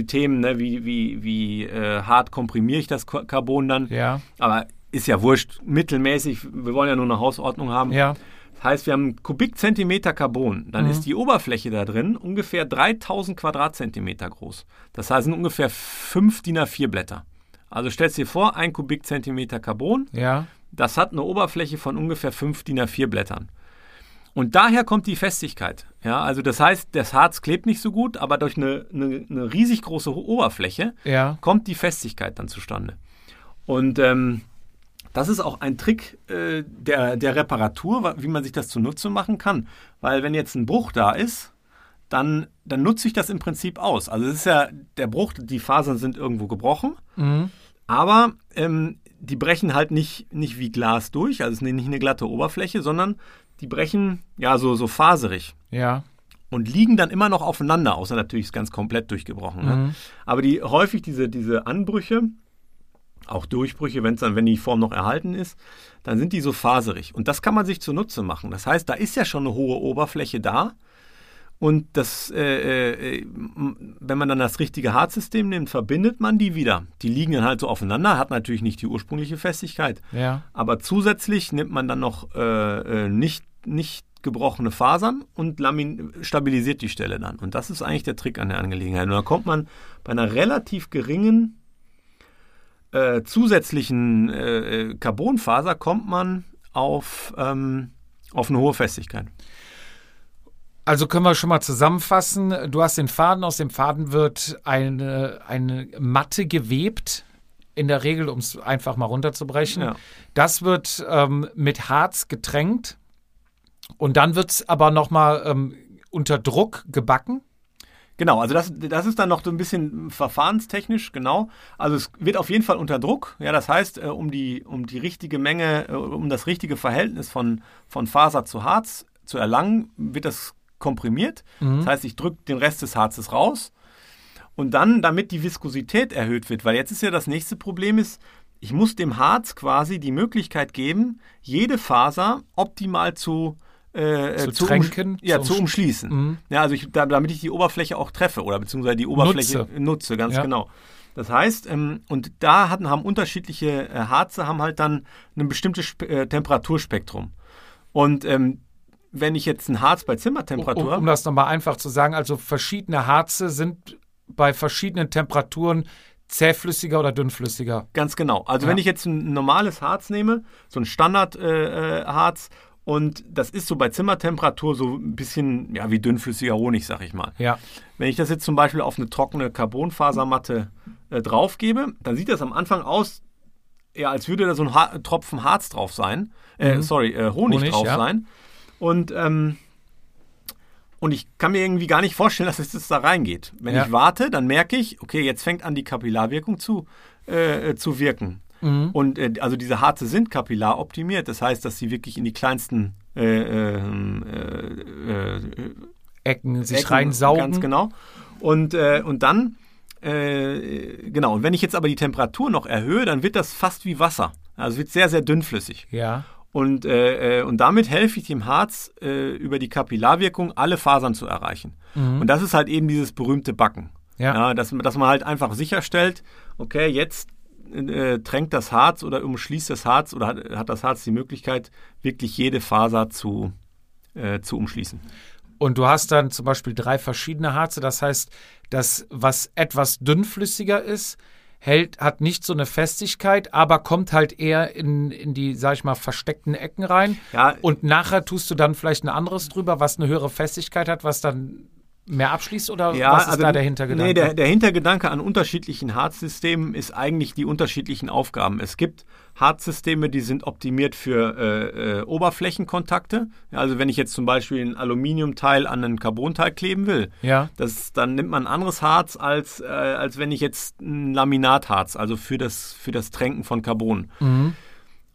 Themen, ne, wie hart komprimiere ich das Carbon dann. Ja. Aber ist ja wurscht, mittelmäßig, wir wollen ja nur eine Hausordnung haben. Ja. Das heißt, wir haben 1 Kubikzentimeter Carbon, dann ist die Oberfläche da drin ungefähr 3000 Quadratzentimeter groß. Das heißt, sind ungefähr 5 DIN A4 Blätter. Also stellst dir vor, 1 Kubikzentimeter Carbon, ja. Das hat eine Oberfläche von ungefähr 5 DIN A4 Blättern. Und daher kommt die Festigkeit. Ja, also das heißt, das Harz klebt nicht so gut, aber durch eine riesig große Oberfläche kommt die Festigkeit dann zustande. Und das ist auch ein Trick der Reparatur, wie man sich das zunutze machen kann. Weil wenn jetzt ein Bruch da ist, dann nutze ich das im Prinzip aus. Also es ist ja der Bruch, die Fasern sind irgendwo gebrochen, aber die brechen halt nicht wie Glas durch, also es ist nicht eine glatte Oberfläche, sondern die brechen ja so faserig. Ja. Und liegen dann immer noch aufeinander, außer natürlich ist ganz komplett durchgebrochen. Ne? Aber häufig diese Anbrüche, auch Durchbrüche, wenn die Form noch erhalten ist, dann sind die so faserig. Und das kann man sich zunutze machen. Das heißt, da ist ja schon eine hohe Oberfläche da. Und das, wenn man dann das richtige Harzsystem nimmt, verbindet man die wieder. Die liegen dann halt so aufeinander, hat natürlich nicht die ursprüngliche Festigkeit. Ja. Aber zusätzlich nimmt man dann noch nicht gebrochene Fasern und stabilisiert die Stelle dann. Und das ist eigentlich der Trick an der Angelegenheit. Und da kommt man bei einer relativ geringen zusätzlichen Carbonfaser kommt man auf eine hohe Festigkeit. Also können wir schon mal zusammenfassen. Du hast den Faden, aus dem Faden wird eine Matte gewebt, in der Regel, um es einfach mal runterzubrechen. Ja. Das wird mit Harz getränkt und dann wird es aber nochmal unter Druck gebacken. Genau, also das ist dann noch so ein bisschen verfahrenstechnisch, genau. Also es wird auf jeden Fall unter Druck. Ja, das heißt, um die richtige Menge, um das richtige Verhältnis von Faser zu Harz zu erlangen, wird das komprimiert. Mhm. Das heißt, ich drücke den Rest des Harzes raus und dann, damit die Viskosität erhöht wird, weil jetzt ist ja das nächste Problem ist, ich muss dem Harz quasi die Möglichkeit geben, jede Faser optimal zu umschließen. Ja, also damit ich die Oberfläche auch treffe oder beziehungsweise die Oberfläche nutze ganz genau. Das heißt, und da haben unterschiedliche Harze haben halt dann ein bestimmtes Temperaturspektrum. Und wenn ich jetzt ein Harz bei Zimmertemperatur... Um das nochmal einfach zu sagen, also verschiedene Harze sind bei verschiedenen Temperaturen zähflüssiger oder dünnflüssiger. Ganz genau. Also wenn ich jetzt ein normales Harz nehme, so ein Standardharz, und das ist so bei Zimmertemperatur so ein bisschen wie dünnflüssiger Honig, sag ich mal. Ja. Wenn ich das jetzt zum Beispiel auf eine trockene Carbonfasermatte draufgebe, dann sieht das am Anfang aus, als würde da so ein Tropfen Harz drauf sein. Honig drauf sein. Und ich kann mir irgendwie gar nicht vorstellen, dass es das da reingeht. Wenn ich warte, dann merke ich, okay, jetzt fängt an, die Kapillarwirkung zu wirken. Mhm. Und also diese Harze sind kapillaroptimiert. Das heißt, dass sie wirklich in die kleinsten Ecken sich reinsaugen. Ganz genau. Und dann, genau, und wenn ich jetzt aber die Temperatur noch erhöhe, dann wird das fast wie Wasser. Also wird sehr, sehr dünnflüssig. Ja. Und damit helfe ich dem Harz, über die Kapillarwirkung alle Fasern zu erreichen. Mhm. Und das ist halt eben dieses berühmte Backen. Ja. Ja, dass man halt einfach sicherstellt, okay, jetzt tränkt das Harz oder umschließt das Harz oder hat das Harz die Möglichkeit, wirklich jede Faser zu umschließen. Und du hast dann zum Beispiel 3 verschiedene Harze. Das heißt, das, was etwas dünnflüssiger ist, hat nicht so eine Festigkeit, aber kommt halt eher in die, sag ich mal, versteckten Ecken rein. Ja. Und nachher tust du dann vielleicht ein anderes drüber, was eine höhere Festigkeit hat, was dann mehr abschließt, oder was ist da der Hintergedanke? Nee, der Hintergedanke an unterschiedlichen Harzsystemen ist eigentlich die unterschiedlichen Aufgaben. Es gibt Harzsysteme, die sind optimiert für Oberflächenkontakte. Ja, also wenn ich jetzt zum Beispiel ein Aluminiumteil an einen Carbonteil kleben will, dann nimmt man ein anderes Harz, als wenn ich jetzt ein Laminatharz, also für das Tränken von Carbon. Mhm.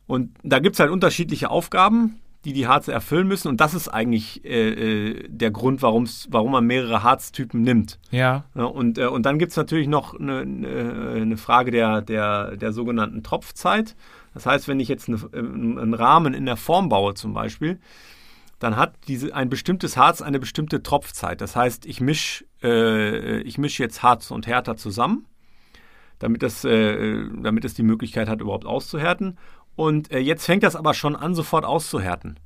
Und da gibt es halt unterschiedliche Aufgaben. die Harze erfüllen müssen. Und das ist eigentlich der Grund, warum man mehrere Harztypen nimmt. Ja. Und dann gibt es natürlich noch eine Frage der sogenannten Tropfzeit. Das heißt, wenn ich jetzt einen Rahmen in der Form baue zum Beispiel, dann hat ein bestimmtes Harz eine bestimmte Tropfzeit. Das heißt, ich misch jetzt Harz und Härter zusammen, damit es die Möglichkeit hat, überhaupt auszuhärten. Und jetzt fängt das aber schon an, sofort auszuhärten.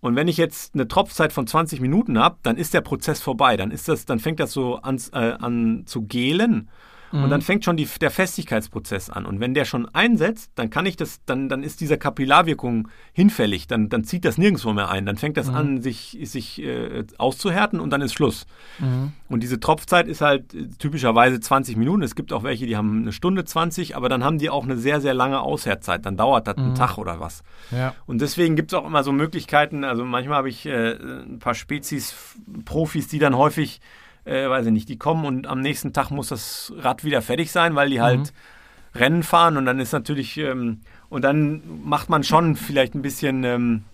Und wenn ich jetzt eine Tropfzeit von 20 Minuten habe, dann ist der Prozess vorbei. Dann fängt das so an zu gelen. Mhm. Und dann fängt schon der Festigkeitsprozess an. Und wenn der schon einsetzt, dann kann ich das, dann ist diese Kapillarwirkung hinfällig. Dann zieht das nirgendwo mehr ein. Dann fängt das an, sich auszuhärten, und dann ist Schluss. Mhm. Und diese Tropfzeit ist halt typischerweise 20 Minuten. Es gibt auch welche, die haben eine Stunde 20, aber dann haben die auch eine sehr, sehr lange Aushärtzeit. Dann dauert das einen Tag oder was. Ja. Und deswegen gibt es auch immer so Möglichkeiten. Also manchmal habe ich ein paar Profis, die dann häufig weiß ich nicht, die kommen und am nächsten Tag muss das Rad wieder fertig sein, weil die halt Rennen fahren, und dann ist natürlich, und dann macht man schon vielleicht nimmt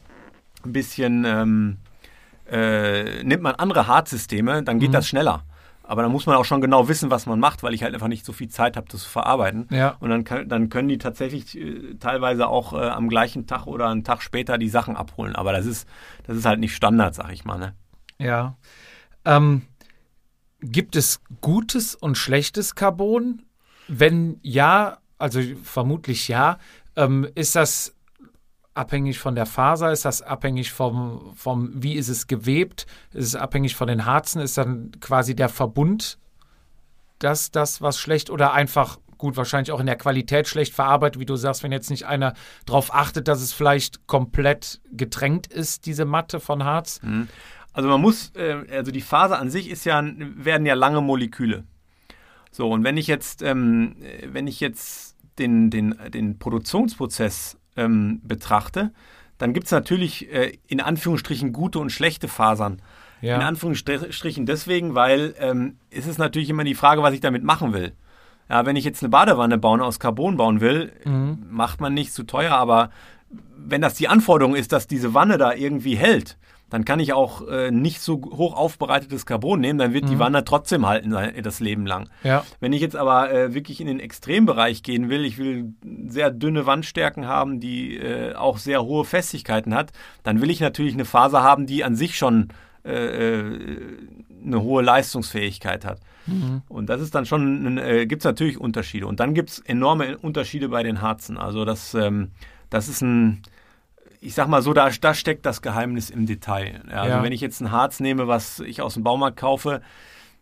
man andere Harzsysteme, dann geht das schneller. Aber dann muss man auch schon genau wissen, was man macht, weil ich halt einfach nicht so viel Zeit habe, das zu verarbeiten. Ja. Und dann können die tatsächlich teilweise auch am gleichen Tag oder einen Tag später die Sachen abholen. Aber das ist halt nicht Standard, sag ich mal. Ne? Ja. Gibt es gutes und schlechtes Carbon? Wenn ja, also vermutlich ja, ist das abhängig von der Faser? Ist das abhängig vom wie ist es gewebt? Ist es abhängig von den Harzen? Ist dann quasi der Verbund das was schlecht oder einfach gut, wahrscheinlich auch in der Qualität schlecht verarbeitet, wie du sagst, wenn jetzt nicht einer drauf achtet, dass es vielleicht komplett getränkt ist, diese Matte von Harz? Mhm. Also man muss, die Faser an sich werden ja lange Moleküle. So, und wenn ich jetzt den Produktionsprozess betrachte, dann gibt es natürlich in Anführungsstrichen gute und schlechte Fasern. Ja. In Anführungsstrichen deswegen, weil es ist natürlich immer die Frage, was ich damit machen will. Ja, wenn ich jetzt eine Badewanne aus Carbon bauen will, macht man nicht zu teuer, aber wenn das die Anforderung ist, dass diese Wanne da irgendwie hält, dann kann ich auch nicht so hoch aufbereitetes Carbon nehmen, dann wird die Wanne trotzdem halten das Leben lang. Ja. Wenn ich jetzt aber wirklich in den Extrembereich gehen will, ich will sehr dünne Wandstärken haben, die auch sehr hohe Festigkeiten hat, dann will ich natürlich eine Faser haben, die an sich schon eine hohe Leistungsfähigkeit hat. Mhm. Und das ist dann schon, gibt es natürlich Unterschiede. Und dann gibt es enorme Unterschiede bei den Harzen. Also das ist ein... Ich sag mal so, da steckt das Geheimnis im Detail. Also wenn ich jetzt ein Harz nehme, was ich aus dem Baumarkt kaufe,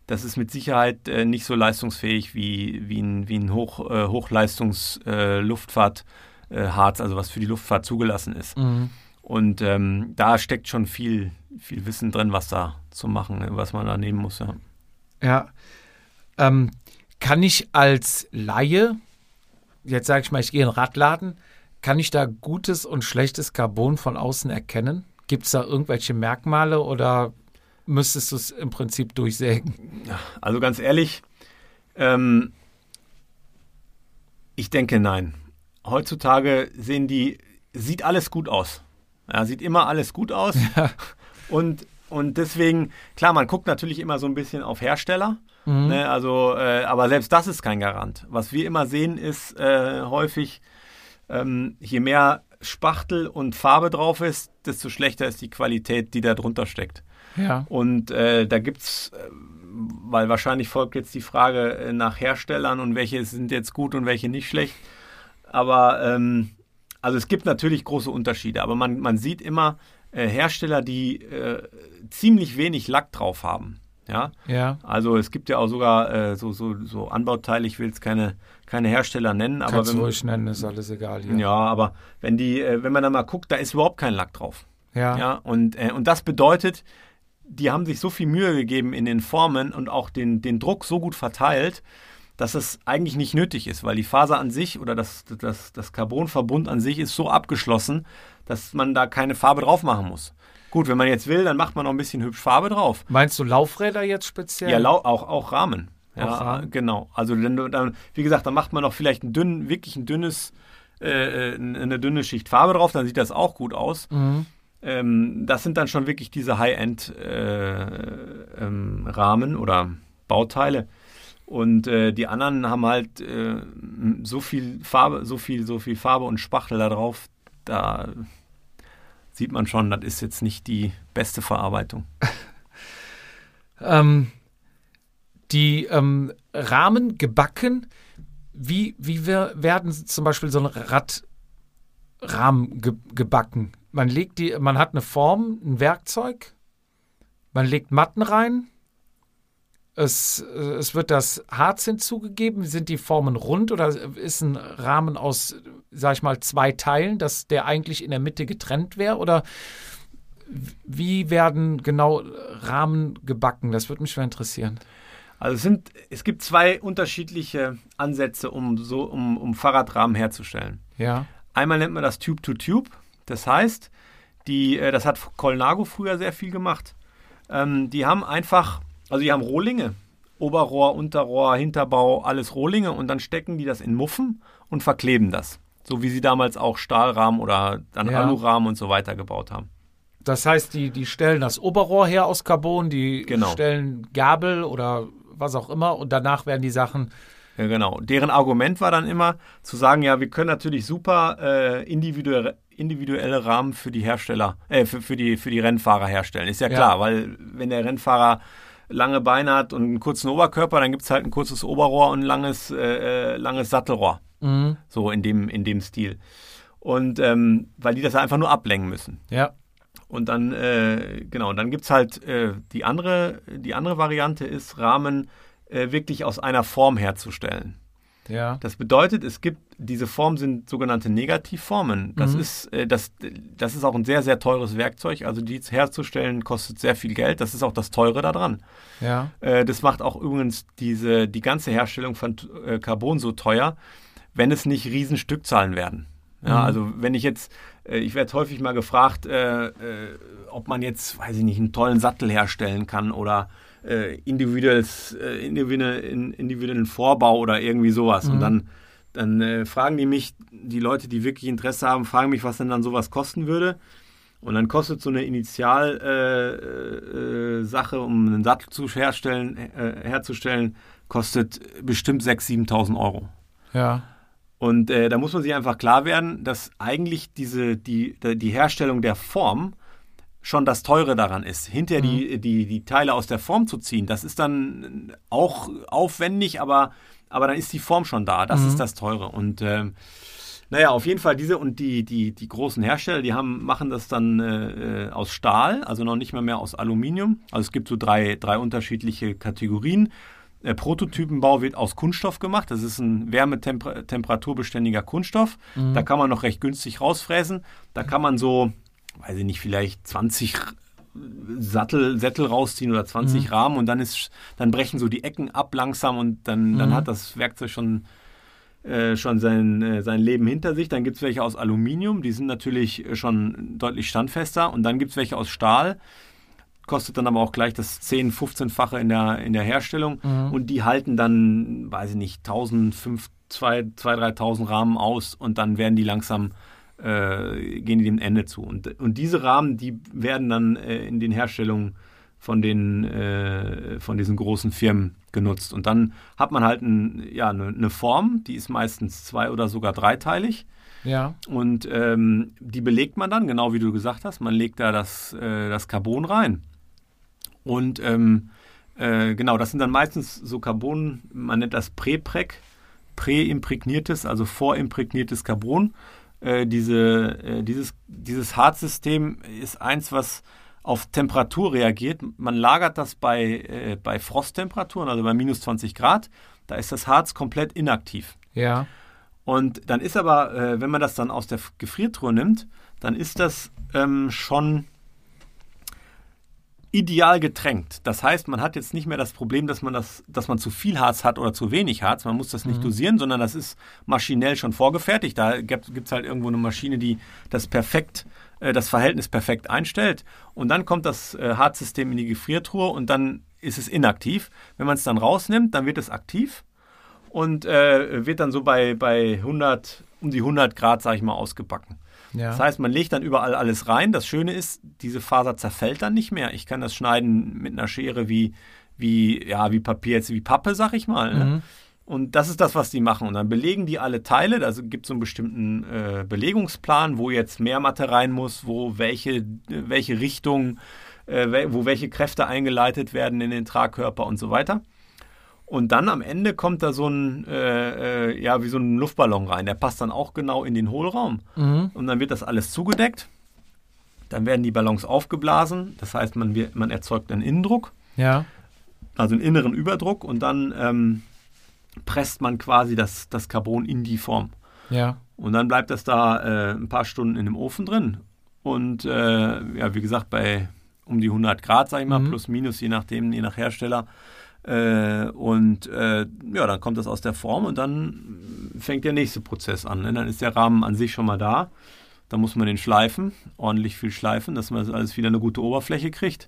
das ist mit Sicherheit nicht so leistungsfähig wie ein Hochleistungs-Luftfahrt-Harz, also was für die Luftfahrt zugelassen ist. Mhm. Und da steckt schon viel, viel Wissen drin, was da zu machen, was man da nehmen muss. Ja. Kann ich als Laie, jetzt sage ich mal, ich gehe in den Radladen, kann ich da gutes und schlechtes Carbon von außen erkennen? Gibt es da irgendwelche Merkmale oder müsstest du es im Prinzip durchsägen? Also ganz ehrlich, ich denke nein. Heutzutage sieht alles gut aus. Ja, sieht immer alles gut aus. Ja. Und deswegen, klar, man guckt natürlich immer so ein bisschen auf Hersteller. Mhm. Ne, also, aber selbst das ist kein Garant. Was wir immer sehen, ist häufig... je mehr Spachtel und Farbe drauf ist, desto schlechter ist die Qualität, die da drunter steckt. Ja. Und da gibt's, weil wahrscheinlich folgt jetzt die Frage nach Herstellern und welche sind jetzt gut und welche nicht schlecht. Aber also es gibt natürlich große Unterschiede, aber man sieht immer Hersteller, die ziemlich wenig Lack drauf haben. Ja? Ja. Also es gibt ja auch sogar so Anbauteile, ich will jetzt keine Hersteller nennen. Aber kannst du ruhig nennen, ist alles egal. Ja, aber wenn man da mal guckt, da ist überhaupt kein Lack drauf. Ja. Ja, und das bedeutet, die haben sich so viel Mühe gegeben in den Formen und auch den Druck so gut verteilt, dass es eigentlich nicht nötig ist, weil die Faser an sich oder das Carbonverbund an sich ist so abgeschlossen, dass man da keine Farbe drauf machen muss. Gut, wenn man jetzt will, dann macht man noch ein bisschen hübsch Farbe drauf. Meinst du Laufräder jetzt speziell? Ja, auch Rahmen. Ja, auch Rahmen. Genau. Also dann, wie gesagt, dann macht man noch vielleicht eine dünne Schicht Farbe drauf, dann sieht das auch gut aus. Mhm. Das sind dann schon wirklich diese High-End-Rahmen oder Bauteile. Und die anderen haben halt so viel Farbe und Spachtel da drauf, da sieht man schon, das ist jetzt nicht die beste Verarbeitung. Die Rahmen gebacken, wie wir werden zum Beispiel so ein Radrahmen gebacken? Man hat eine Form, ein Werkzeug, man legt Matten rein. Es wird das Harz hinzugegeben. Sind die Formen rund oder ist ein Rahmen aus, sag ich mal, zwei Teilen, dass der eigentlich in der Mitte getrennt wäre? Oder wie werden genau Rahmen gebacken? Das würde mich schon interessieren. Also es gibt zwei unterschiedliche Ansätze, um Fahrradrahmen herzustellen. Ja. Einmal nennt man das Tube-to-Tube. Das heißt, das hat Colnago früher sehr viel gemacht. Die haben einfach... Also die haben Rohlinge, Oberrohr, Unterrohr, Hinterbau, alles Rohlinge und dann stecken die das in Muffen und verkleben das. So wie sie damals auch Stahlrahmen oder dann Alurahmen und so weiter gebaut haben. Das heißt, die stellen das Oberrohr her aus Carbon, stellen Gabel oder was auch immer und danach werden die Sachen... Ja, genau. Deren Argument war dann immer zu sagen, ja, wir können natürlich super individuelle Rahmen für die Hersteller, für die Rennfahrer herstellen. Ist ja klar, weil wenn der Rennfahrer lange Beine hat und einen kurzen Oberkörper, dann gibt es halt ein kurzes Oberrohr und ein langes Sattelrohr. Mhm. So in dem Stil. Und weil die das einfach nur ablenken müssen. Ja. Und dann, dann gibt es halt die andere Variante ist, Rahmen wirklich aus einer Form herzustellen. Ja. Das bedeutet, diese Formen sind sogenannte Negativformen. Das ist auch ein sehr, sehr teures Werkzeug. Also die herzustellen kostet sehr viel Geld. Das ist auch das Teure daran. Ja. Das macht auch übrigens die ganze Herstellung von Carbon so teuer, wenn es nicht riesen Stückzahlen werden. Ja, also wenn ich werde häufig mal gefragt, ob man jetzt, weiß ich nicht, einen tollen Sattel herstellen kann oder individuellen Vorbau oder irgendwie sowas. Mhm. Und dann fragen die mich, die Leute, die wirklich Interesse haben, fragen mich, was denn dann sowas kosten würde. Und dann kostet so eine Initialsache, um einen Sattel zu herzustellen, kostet bestimmt 6.000, 7.000 Euro. Ja. Und da muss man sich einfach klar werden, dass eigentlich die Herstellung der Form schon das Teure daran ist. Hinterher die Teile aus der Form zu ziehen, das ist dann auch aufwendig, aber dann ist die Form schon da. Das ist das Teure. Und auf jeden Fall die großen Hersteller, die machen das dann aus Stahl, also noch nicht mehr aus Aluminium. Also es gibt so drei unterschiedliche Kategorien. Prototypenbau wird aus Kunststoff gemacht. Das ist ein wärmetemperaturtemperaturtemperaturtemperaturtemperaturtemperaturbestendiger Kunststoff. Mhm. Da kann man noch recht günstig rausfräsen. Da kann man so, weiß ich nicht, vielleicht 20 Sättel rausziehen oder 20 Rahmen und dann brechen so die Ecken ab langsam und dann hat das Werkzeug schon sein Leben hinter sich. Dann gibt es welche aus Aluminium, die sind natürlich schon deutlich standfester und dann gibt es welche aus Stahl, kostet dann aber auch gleich das 10-, 15-fache in der Herstellung und die halten dann, weiß ich nicht, 2.000, 3.000 Rahmen aus und dann werden die langsam gehen die dem Ende zu. Und diese Rahmen, die werden dann in den Herstellungen von diesen großen Firmen genutzt. Und dann hat man halt eine Form, die ist meistens zwei- oder sogar dreiteilig. Ja. Und die belegt man dann, genau wie du gesagt hast, man legt da das Carbon rein. Und das sind dann meistens so Carbon, man nennt das präimpregniertes, also vorimprägniertes Carbon. Dieses Harzsystem ist eins, was auf Temperatur reagiert. Man lagert das bei Frosttemperaturen, also bei minus 20 Grad. Da ist das Harz komplett inaktiv. Ja. Und dann ist aber, wenn man das dann aus der Gefriertruhe nimmt, dann ist das schon ideal getränkt. Das heißt, man hat jetzt nicht mehr das Problem, dass man zu viel Harz hat oder zu wenig Harz. Man muss das nicht dosieren, sondern das ist maschinell schon vorgefertigt. Da gibt es halt irgendwo eine Maschine, die das Verhältnis perfekt einstellt. Und dann kommt das Harzsystem in die Gefriertruhe und dann ist es inaktiv. Wenn man es dann rausnimmt, dann wird es aktiv und wird dann so bei um die 100 Grad, sage ich mal, ausgebacken. Ja. Das heißt, man legt dann überall alles rein. Das Schöne ist, diese Faser zerfällt dann nicht mehr. Ich kann das schneiden mit einer Schere wie Papier, jetzt wie Pappe, sag ich mal. Ne? Mhm. Und das ist das, was die machen. Und dann belegen die alle Teile. Also gibt es so einen bestimmten Belegungsplan, wo jetzt mehr Matte rein muss, wo welche Richtung, wo welche Kräfte eingeleitet werden in den Tragkörper und so weiter. Und dann am Ende kommt da so ein, wie so ein Luftballon rein. Der passt dann auch genau in den Hohlraum. Mhm. Und dann wird das alles zugedeckt. Dann werden die Ballons aufgeblasen. Das heißt, man erzeugt einen Innendruck. Ja. Also einen inneren Überdruck. Und dann presst man quasi das Carbon in die Form. Ja. Und dann bleibt das da ein paar Stunden in dem Ofen drin. Und wie gesagt, bei um die 100 Grad, sag ich mal, plus minus, je nach Hersteller. Dann kommt das aus der Form und dann fängt der nächste Prozess an. Ne? Dann ist der Rahmen an sich schon mal da. Dann muss man den schleifen, ordentlich viel schleifen, dass man das alles wieder eine gute Oberfläche kriegt.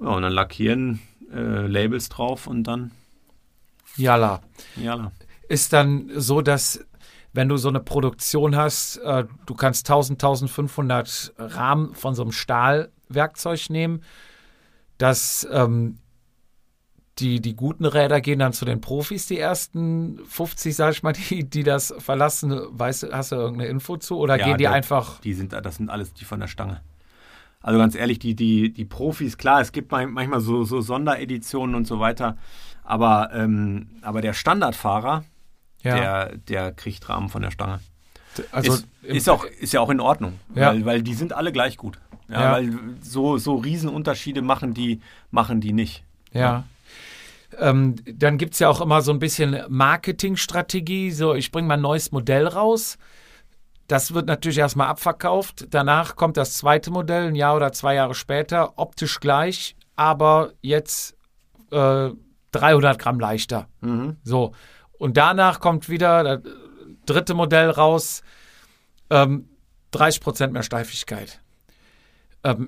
Ja, und dann lackieren, Labels drauf und dann... Jalla. Ist dann so, dass... Wenn du so eine Produktion hast, du kannst 1.000, 1.500 Rahmen von so einem Stahlwerkzeug nehmen, dass die guten Räder gehen dann zu den Profis, die ersten 50, sag ich mal, die das verlassen. Weißt du, hast du irgendeine Info zu? Oder ja, gehen die einfach... Das sind alles die von der Stange. Also ganz ehrlich, die Profis, klar, es gibt manchmal so Sondereditionen und so weiter, aber der Standardfahrer... Ja. Der kriegt Rahmen von der Stange. Also ist ja auch in Ordnung, ja. weil die sind alle gleich gut. Ja, ja. Weil so Riesenunterschiede machen die nicht. Ja. Dann gibt es ja auch immer so ein bisschen Marketingstrategie. So, ich bringe mal ein neues Modell raus. Das wird natürlich erstmal abverkauft. Danach kommt das zweite Modell, ein Jahr oder 2 Jahre später, optisch gleich, aber jetzt 300 Gramm leichter. Mhm. So. Und danach kommt wieder das dritte Modell raus, 30% mehr Steifigkeit.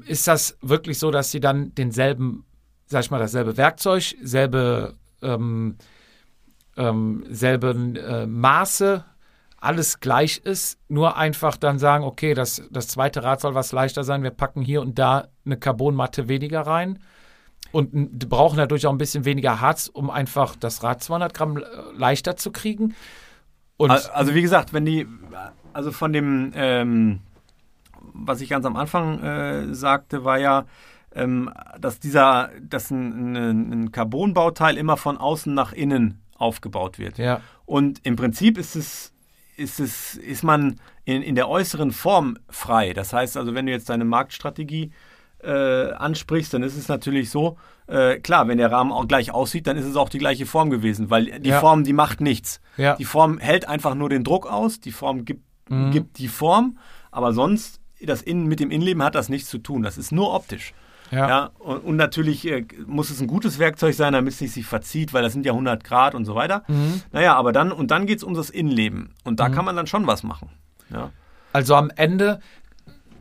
Ist das wirklich so, dass sie dann dasselbe Werkzeug, selben Maße, alles gleich ist, nur einfach dann sagen, okay, das zweite Rad soll was leichter sein, wir packen hier und da eine Carbonmatte weniger rein? Und brauchen dadurch auch ein bisschen weniger Harz, um einfach das Rad 200 Gramm leichter zu kriegen. Und also wie gesagt, was ich ganz am Anfang sagte, war ja, dass ein Carbonbauteil immer von außen nach innen aufgebaut wird. Ja. Und im Prinzip ist man in der äußeren Form frei. Das heißt also, wenn du jetzt deine Marktstrategie ansprichst, dann ist es natürlich so, klar, wenn der Rahmen auch gleich aussieht, dann ist es auch die gleiche Form gewesen, weil die Form, die macht nichts. Ja. Die Form hält einfach nur den Druck aus, die Form gibt die Form, aber sonst mit dem Innenleben hat das nichts zu tun, das ist nur optisch. Ja. Ja, und natürlich muss es ein gutes Werkzeug sein, damit es nicht sich verzieht, weil das sind ja 100 Grad und so weiter. Mhm. Naja, aber dann geht es um das Innenleben und da kann man dann schon was machen. Ja. Also am Ende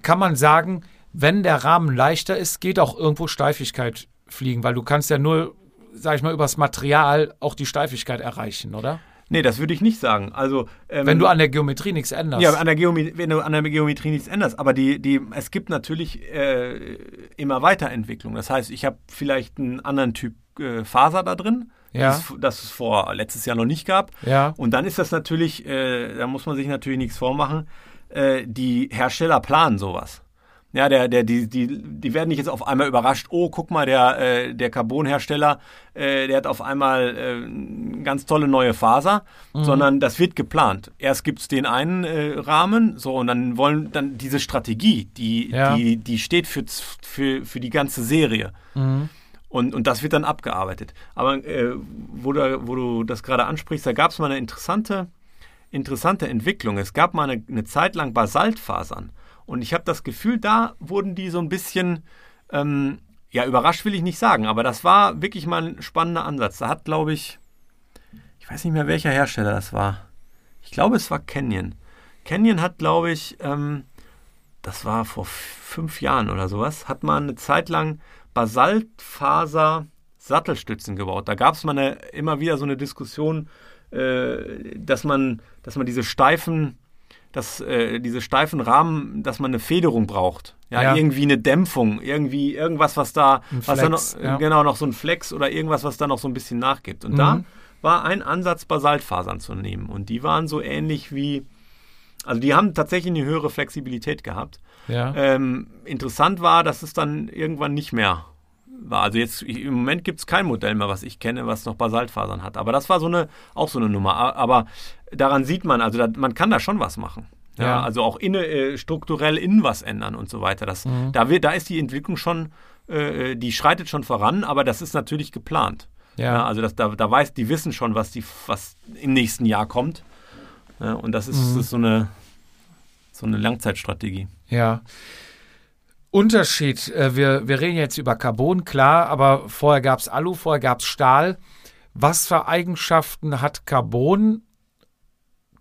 kann man sagen, wenn der Rahmen leichter ist, geht auch irgendwo Steifigkeit fliegen, weil du kannst ja nur, sag ich mal, übers Material auch die Steifigkeit erreichen, oder? Nee, das würde ich nicht sagen. Also, wenn du an der Geometrie nichts änderst. Ja, wenn du an der Geometrie nichts änderst, aber es gibt natürlich immer Weiterentwicklung. Das heißt, ich habe vielleicht einen anderen Typ Faser da drin, das es vor letztes Jahr noch nicht gab. Ja. Und dann ist das natürlich, da muss man sich natürlich nichts vormachen, die Hersteller planen sowas. Ja, die werden nicht jetzt auf einmal überrascht, oh, guck mal, der Carbonhersteller, der hat auf einmal ganz tolle neue Faser, sondern das wird geplant. Erst gibt's den einen Rahmen, so, und dann dann diese Strategie, die steht für die ganze Serie. Mhm. Und das wird dann abgearbeitet. Aber wo du das gerade ansprichst, da gab's mal eine interessante Entwicklung. Es gab mal eine Zeit lang Basaltfasern. Und ich habe das Gefühl, da wurden die so ein bisschen, überrascht will ich nicht sagen, aber das war wirklich mal ein spannender Ansatz. Da hat, glaube ich weiß nicht mehr, welcher Hersteller das war. Ich glaube, es war Canyon. Canyon hat, glaube ich, das war vor 5 Jahren oder sowas, hat mal eine Zeit lang Basaltfaser-Sattelstützen gebaut. Da gab es mal immer wieder so eine Diskussion, dass man diese steifen diese steifen Rahmen, dass man eine Federung braucht. Ja, ja. Irgendwie eine Dämpfung, irgendwie irgendwas, was da, ein was Flex, da noch, ja. Genau, noch so ein Flex oder irgendwas, was da noch so ein bisschen nachgibt. Und da war ein Ansatz, Basaltfasern zu nehmen. Und die waren so ähnlich wie, also die haben tatsächlich eine höhere Flexibilität gehabt. Ja. Interessant war, dass es dann irgendwann nicht mehr war. Also jetzt im Moment gibt es kein Modell mehr, was ich kenne, was noch Basaltfasern hat. Aber das war so eine Nummer. Aber daran sieht man, also man kann da schon was machen. Ja, ja. Also auch strukturell innen was ändern und so weiter. Das, da ist die Entwicklung schon, die schreitet schon voran, aber das ist natürlich geplant. Ja. Ja, also die wissen schon, was im nächsten Jahr kommt. Ja, und das ist, das ist so eine Langzeitstrategie. Ja. Unterschied. Wir reden jetzt über Carbon, klar, aber vorher gab es Alu, vorher gab es Stahl. Was für Eigenschaften hat Carbon,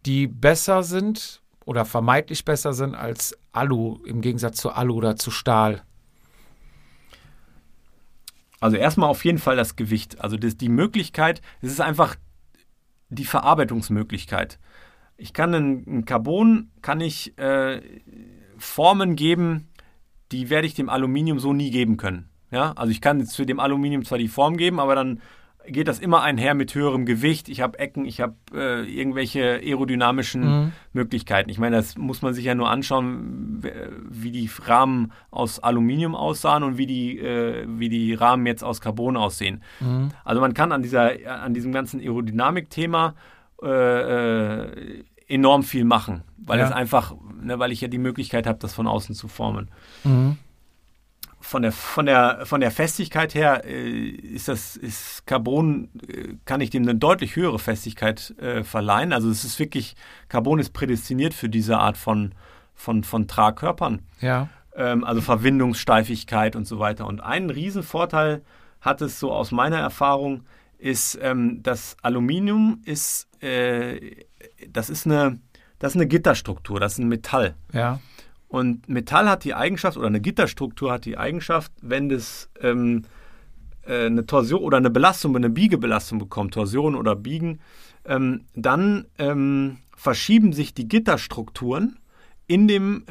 die besser sind oder vermeintlich besser sind als Alu, im Gegensatz zu Alu oder zu Stahl? Also erstmal auf jeden Fall das Gewicht. Also die Möglichkeit, es ist einfach die Verarbeitungsmöglichkeit. Ich kann ein Carbon, Formen geben, die werde ich dem Aluminium so nie geben können. Ja? Also ich kann jetzt für dem Aluminium zwar die Form geben, aber dann geht das immer einher mit höherem Gewicht. Ich habe Ecken, ich habe irgendwelche aerodynamischen Möglichkeiten. Ich meine, das muss man sich ja nur anschauen, wie die Rahmen aus Aluminium aussahen und wie die Rahmen jetzt aus Carbon aussehen. Mhm. Also man kann an diesem ganzen Aerodynamik-Thema enorm viel machen, weil ich ja die Möglichkeit habe, das von außen zu formen. Mhm. Von der Festigkeit her ist Carbon, kann ich dem eine deutlich höhere Festigkeit verleihen. Also es ist wirklich, Carbon ist prädestiniert für diese Art von Tragkörpern. Ja. Also Verwindungssteifigkeit und so weiter. Und einen Riesenvorteil hat es so aus meiner Erfahrung, ist, dass Aluminium das ist eine Gitterstruktur, das ist ein Metall. Ja. Und Metall hat die Eigenschaft, oder eine Gitterstruktur hat die Eigenschaft, wenn das eine Torsion oder eine Belastung, eine Biegebelastung bekommt, Torsion oder Biegen, dann verschieben sich die Gitterstrukturen in dem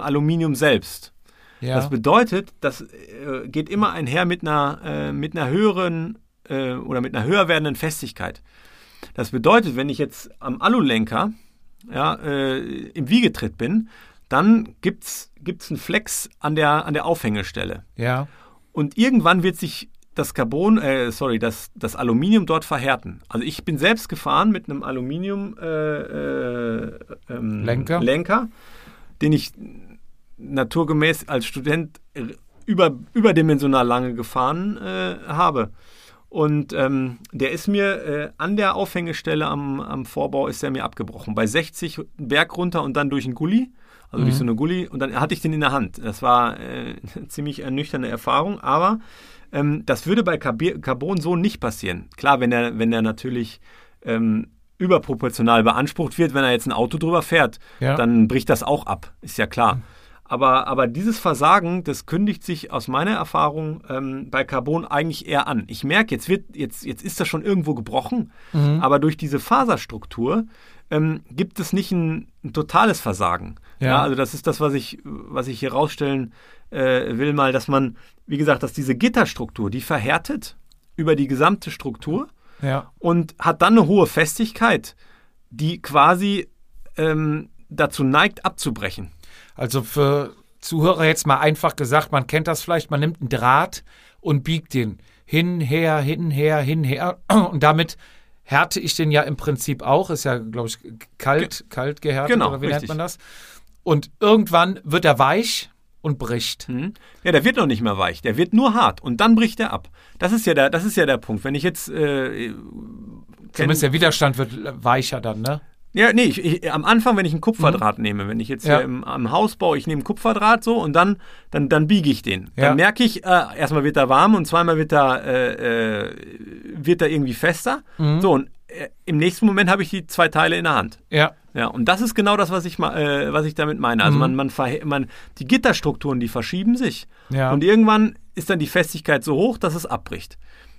Aluminium selbst. Ja. Das bedeutet, das geht immer einher mit einer höheren oder mit einer höher werdenden Festigkeit. Das bedeutet, wenn ich jetzt am Alulenker im Wiegetritt bin, dann gibt's einen Flex an der Aufhängestelle. Ja. Und irgendwann wird sich das Aluminium dort verhärten. Also ich bin selbst gefahren mit einem Aluminium Lenker, den ich naturgemäß als Student überdimensional lange gefahren habe. Und der ist mir an der Aufhängestelle am Vorbau ist der mir abgebrochen. Bei 60 Berg runter und dann durch einen Gully, also durch so eine Gully. Und dann hatte ich den in der Hand. Das war eine ziemlich ernüchternde Erfahrung. Aber das würde bei Carbon so nicht passieren. Klar, wenn er natürlich überproportional beansprucht wird, wenn er jetzt ein Auto drüber fährt, dann bricht das auch ab. Ist ja klar. Mhm. Aber dieses Versagen, das kündigt sich aus meiner Erfahrung bei Carbon eigentlich eher an. Ich merke, jetzt ist das schon irgendwo gebrochen, aber durch diese Faserstruktur gibt es nicht ein totales Versagen. Ja. Ja, also das ist das, was ich hier rausstellen will mal, dass man, wie gesagt, dass diese Gitterstruktur, die verhärtet über die gesamte Struktur und hat dann eine hohe Festigkeit, die quasi dazu neigt, abzubrechen. Also für Zuhörer jetzt mal einfach gesagt, man kennt das vielleicht, man nimmt einen Draht und biegt den hin, her und damit härte ich den ja im Prinzip auch, ist ja, glaube ich, kalt gehärtet, genau, oder wie nennt man das? Und irgendwann wird er weich und bricht. Mhm. Ja, der wird noch nicht mehr weich, der wird nur hart und dann bricht er ab. Das ist ja der Punkt, wenn ich jetzt... Zumindest der Widerstand wird weicher dann, ne? Ja, nee, ich, am Anfang, wenn ich einen Kupferdraht nehme, wenn ich jetzt hier am Hausbau, ich nehme einen Kupferdraht so und dann biege ich den. Ja. Dann merke ich, erstmal wird er warm und zweimal wird er irgendwie fester. Mhm. So, und im nächsten Moment habe ich die zwei Teile in der Hand. Ja. Ja, und das ist genau das, was ich damit meine. Also die Gitterstrukturen, die verschieben sich. Ja. Und irgendwann ist dann die Festigkeit so hoch, dass es abbricht.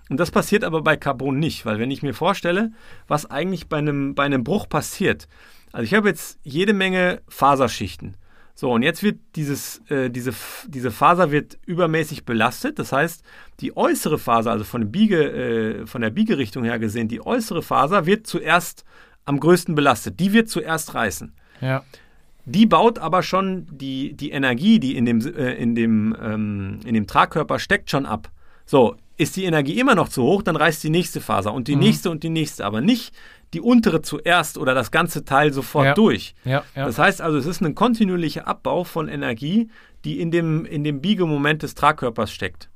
Und das passiert aber bei Carbon nicht, weil wenn ich mir vorstelle, was eigentlich bei einem Bruch passiert. Also ich habe jetzt jede Menge Faserschichten. So, und jetzt wird diese Faser wird übermäßig belastet. Das heißt, die äußere Faser, also von der Biegerichtung her gesehen, die äußere Faser wird zuerst am größten belastet. Die wird zuerst reißen. Ja. Die baut aber schon die Energie, die in dem Tragkörper steckt, schon ab. So, ist die Energie immer noch zu hoch, dann reißt die nächste Faser und die nächste und die nächste, aber nicht die untere zuerst oder das ganze Teil sofort durch. Ja, ja. Das heißt also, es ist ein kontinuierlicher Abbau von Energie, die in dem Biegemoment des Tragkörpers steckt.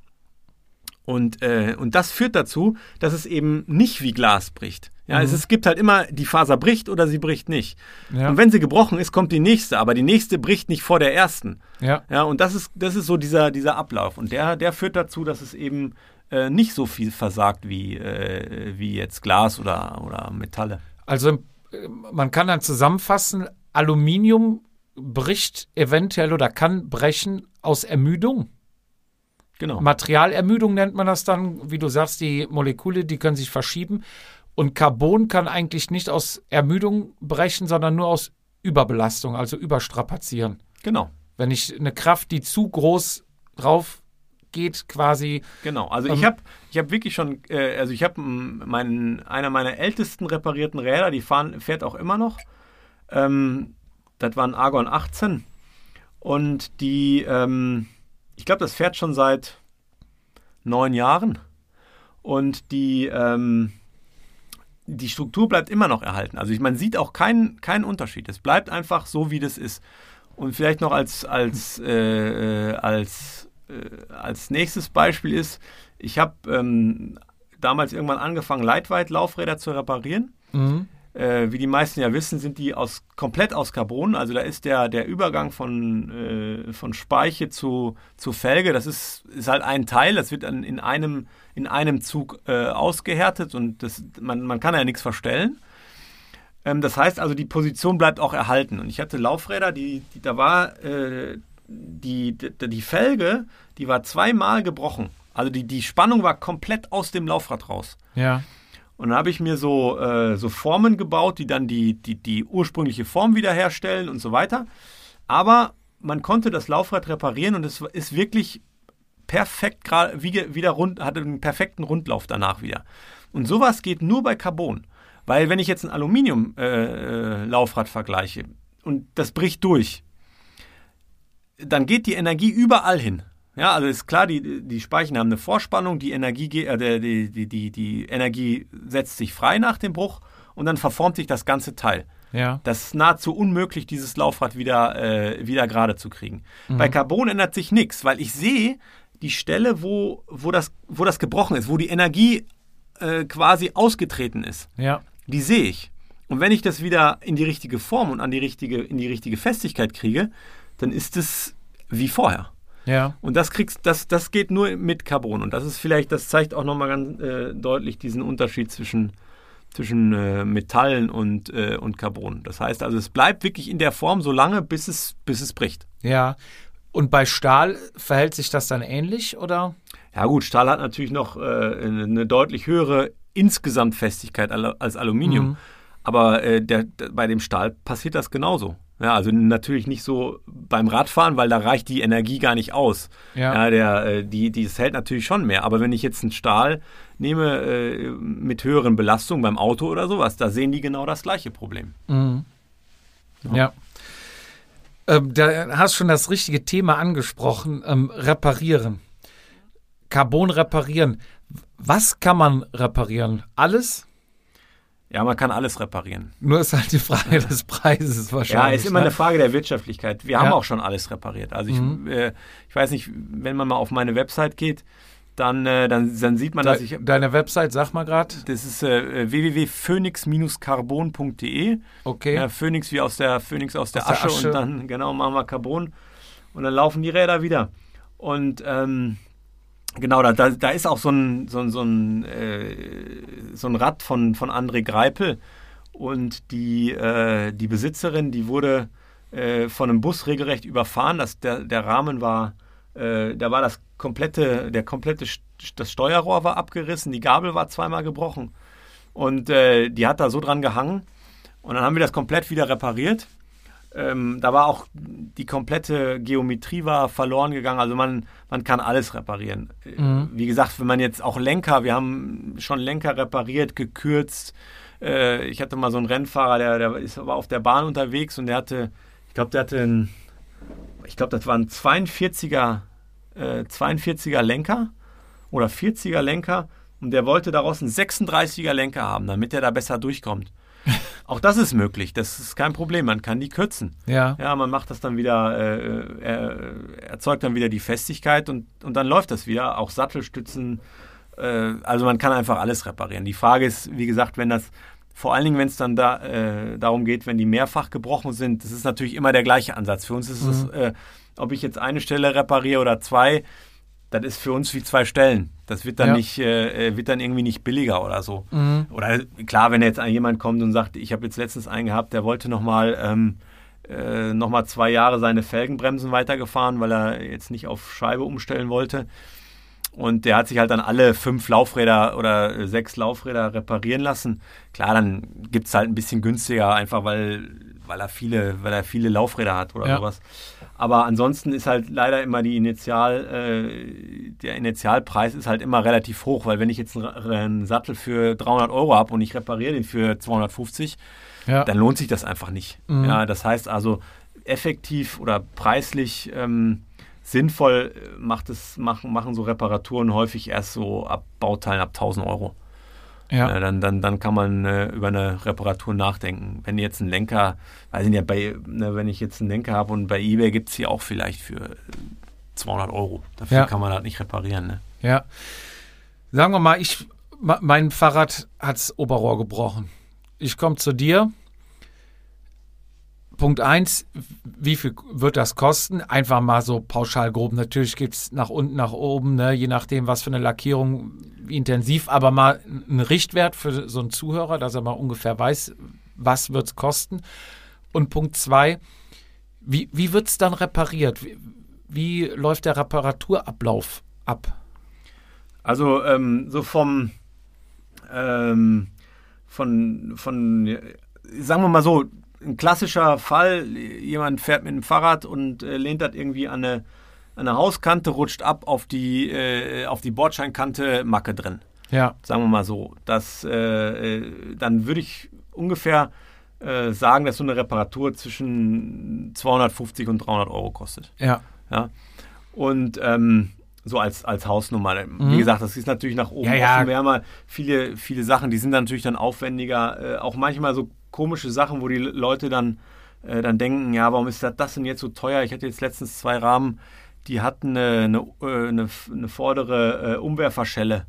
Und das führt dazu, dass es eben nicht wie Glas bricht. Ja, es gibt halt immer, die Faser bricht oder sie bricht nicht. Ja. Und wenn sie gebrochen ist, kommt die nächste, aber die nächste bricht nicht vor der ersten. Ja. Ja, und das ist so dieser Ablauf. Und der führt dazu, dass es eben nicht so viel versagt wie jetzt Glas oder Metalle. Also man kann dann zusammenfassen, Aluminium bricht eventuell oder kann brechen aus Ermüdung. Genau. Materialermüdung nennt man das dann. Wie du sagst, die Moleküle, die können sich verschieben. Und Carbon kann eigentlich nicht aus Ermüdung brechen, sondern nur aus Überbelastung, also überstrapazieren. Genau. Wenn ich eine Kraft, die zu groß drauf geht, quasi. Genau. Also ich habe wirklich schon, einer meiner ältesten reparierten Räder, die fährt auch immer noch. Das war ein Argon 18. Und die, ich glaube, das fährt schon seit 9 Jahren. Und die Struktur bleibt immer noch erhalten. Also man sieht auch keinen Unterschied. Es bleibt einfach so, wie das ist. Und vielleicht noch als nächstes Beispiel ist, ich habe damals irgendwann angefangen, Lightweight-Laufräder zu reparieren. Mhm. Wie die meisten ja wissen, sind die komplett aus Carbon. Also da ist der Übergang von Speiche zu Felge, das ist halt ein Teil, das wird dann in einem Zug ausgehärtet und man kann ja nichts verstellen. Das heißt also, die Position bleibt auch erhalten. Und ich hatte Laufräder, die Felge, die war 2-mal gebrochen. Also die Spannung war komplett aus dem Laufrad raus. Ja. Und dann habe ich mir so Formen gebaut, die dann die ursprüngliche Form wiederherstellen und so weiter. Aber man konnte das Laufrad reparieren und es ist wirklich perfekt, wieder rund, hatte einen perfekten Rundlauf danach wieder. Und sowas geht nur bei Carbon. Weil wenn ich jetzt ein Aluminium-Laufrad vergleiche und das bricht durch, dann geht die Energie überall hin. Ja, also ist klar, die Speichen haben eine Vorspannung, die Energie setzt sich frei nach dem Bruch und dann verformt sich das ganze Teil. Ja. Das ist nahezu unmöglich, dieses Laufrad wieder gerade zu kriegen. Mhm. Bei Carbon ändert sich nichts, weil ich sehe die Stelle, wo das gebrochen ist, wo die Energie quasi ausgetreten ist. Ja. Die sehe ich. Und wenn ich das wieder in die richtige Form und in die richtige Festigkeit kriege, dann ist es wie vorher. Ja. Und das geht nur mit Carbon. Und das ist vielleicht, das zeigt auch nochmal ganz deutlich diesen Unterschied zwischen Metallen und Carbon. Das heißt also, es bleibt wirklich in der Form so lange, bis es bricht. Ja. Und bei Stahl verhält sich das dann ähnlich, oder? Ja gut, Stahl hat natürlich noch eine deutlich höhere insgesamt Festigkeit als Aluminium. Mhm. Aber bei dem Stahl passiert das genauso. Ja, also natürlich nicht so beim Radfahren, weil da reicht die Energie gar nicht aus. Ja. Ja, das hält natürlich schon mehr. Aber wenn ich jetzt einen Stahl nehme mit höheren Belastungen beim Auto oder sowas, da sehen die genau das gleiche Problem. Mhm. Ja. Da hast du schon das richtige Thema angesprochen, reparieren. Carbon reparieren. Was kann man reparieren? Alles? Ja, man kann alles reparieren. Nur ist halt die Frage des Preises wahrscheinlich. Ja, ist immer eine Frage der Wirtschaftlichkeit. Wir haben auch schon alles repariert. Also ich weiß nicht, wenn man mal auf meine Website geht, dann sieht man, dass ich... Deine Website, sag mal gerade. Das ist www.phoenix-carbon.de. Okay. Ja, Phoenix wie aus der Asche. Und dann genau machen wir Carbon. Und dann laufen die Räder wieder. Und... Genau, da ist auch so ein Rad von André Greipel und die Besitzerin, die wurde von einem Bus regelrecht überfahren. Der Rahmen war, da war der komplette das Steuerrohr war abgerissen, die Gabel war zweimal gebrochen. Und die hat da so dran gehangen. Und dann haben wir das komplett wieder repariert. Da war auch die komplette Geometrie war verloren gegangen. Also man kann alles reparieren. Mhm. Wie gesagt, wenn man jetzt auch Lenker, wir haben schon Lenker repariert, gekürzt. Ich hatte mal so einen Rennfahrer, der ist aber auf der Bahn unterwegs und das war ein 42er Lenker oder 40er Lenker und der wollte daraus einen 36er Lenker haben, damit er da besser durchkommt. Auch das ist möglich, das ist kein Problem, man kann die kürzen. Ja, man macht das dann wieder, erzeugt dann wieder die Festigkeit und dann läuft das wieder, auch Sattelstützen, also man kann einfach alles reparieren. Die Frage ist, wie gesagt, vor allen Dingen, wenn es dann darum geht, wenn die mehrfach gebrochen sind, das ist natürlich immer der gleiche Ansatz. Für uns ist es, ob ich jetzt eine Stelle repariere oder zwei, das ist für uns wie zwei Stellen. Das wird dann nicht irgendwie nicht billiger oder so. Mhm. Oder klar, wenn jetzt jemand kommt und sagt, ich habe jetzt letztens einen gehabt, der wollte noch mal 2 Jahre seine Felgenbremsen weitergefahren, weil er jetzt nicht auf Scheibe umstellen wollte. Und der hat sich halt dann alle 5 Laufräder oder 6 Laufräder reparieren lassen. Klar, dann gibt es halt ein bisschen günstiger, einfach weil er viele Laufräder hat oder sowas. Aber ansonsten ist halt leider immer der Initialpreis ist halt immer relativ hoch, weil wenn ich jetzt einen Sattel für 300 Euro habe und ich repariere den für 250, dann lohnt sich das einfach nicht. Mhm. Ja, das heißt also, effektiv oder preislich sinnvoll machen so Reparaturen häufig erst so ab Bauteilen ab 1.000 Euro. Ja. Dann kann man über eine Reparatur nachdenken. Wenn jetzt ein Lenker, wenn ich jetzt einen Lenker habe und bei eBay gibt es hier auch vielleicht für 200 Euro. Dafür kann man das nicht reparieren. Ne? Ja. Sagen wir mal, mein Fahrrad hat das Oberrohr gebrochen. Ich komme zu dir. Punkt 1, wie viel wird das kosten? Einfach mal so pauschal grob. Natürlich gibt es nach unten, nach oben, ne? Je nachdem, was für eine Lackierung, wie intensiv, aber mal einen Richtwert für so einen Zuhörer, dass er mal ungefähr weiß, was wird es kosten. Und Punkt 2, wie wird es dann repariert? Wie läuft der Reparaturablauf ab? Also so von sagen wir mal so, ein klassischer Fall, jemand fährt mit dem Fahrrad und lehnt das irgendwie an eine Hauskante, rutscht ab auf die Bordsteinkante, Macke drin. Ja. Sagen wir mal so. Dann würde ich ungefähr sagen, dass so eine Reparatur zwischen 250 und 300 Euro kostet. Ja. Und so als Hausnummer. Wie gesagt, das ist natürlich nach oben. Ja. Wir haben mal viele Sachen, die sind dann natürlich dann aufwendiger. Auch manchmal so komische Sachen, wo die Leute dann denken, ja, warum ist das denn jetzt so teuer? Ich hatte jetzt letztens 2 Rahmen, die hatten eine vordere Umwerferschelle.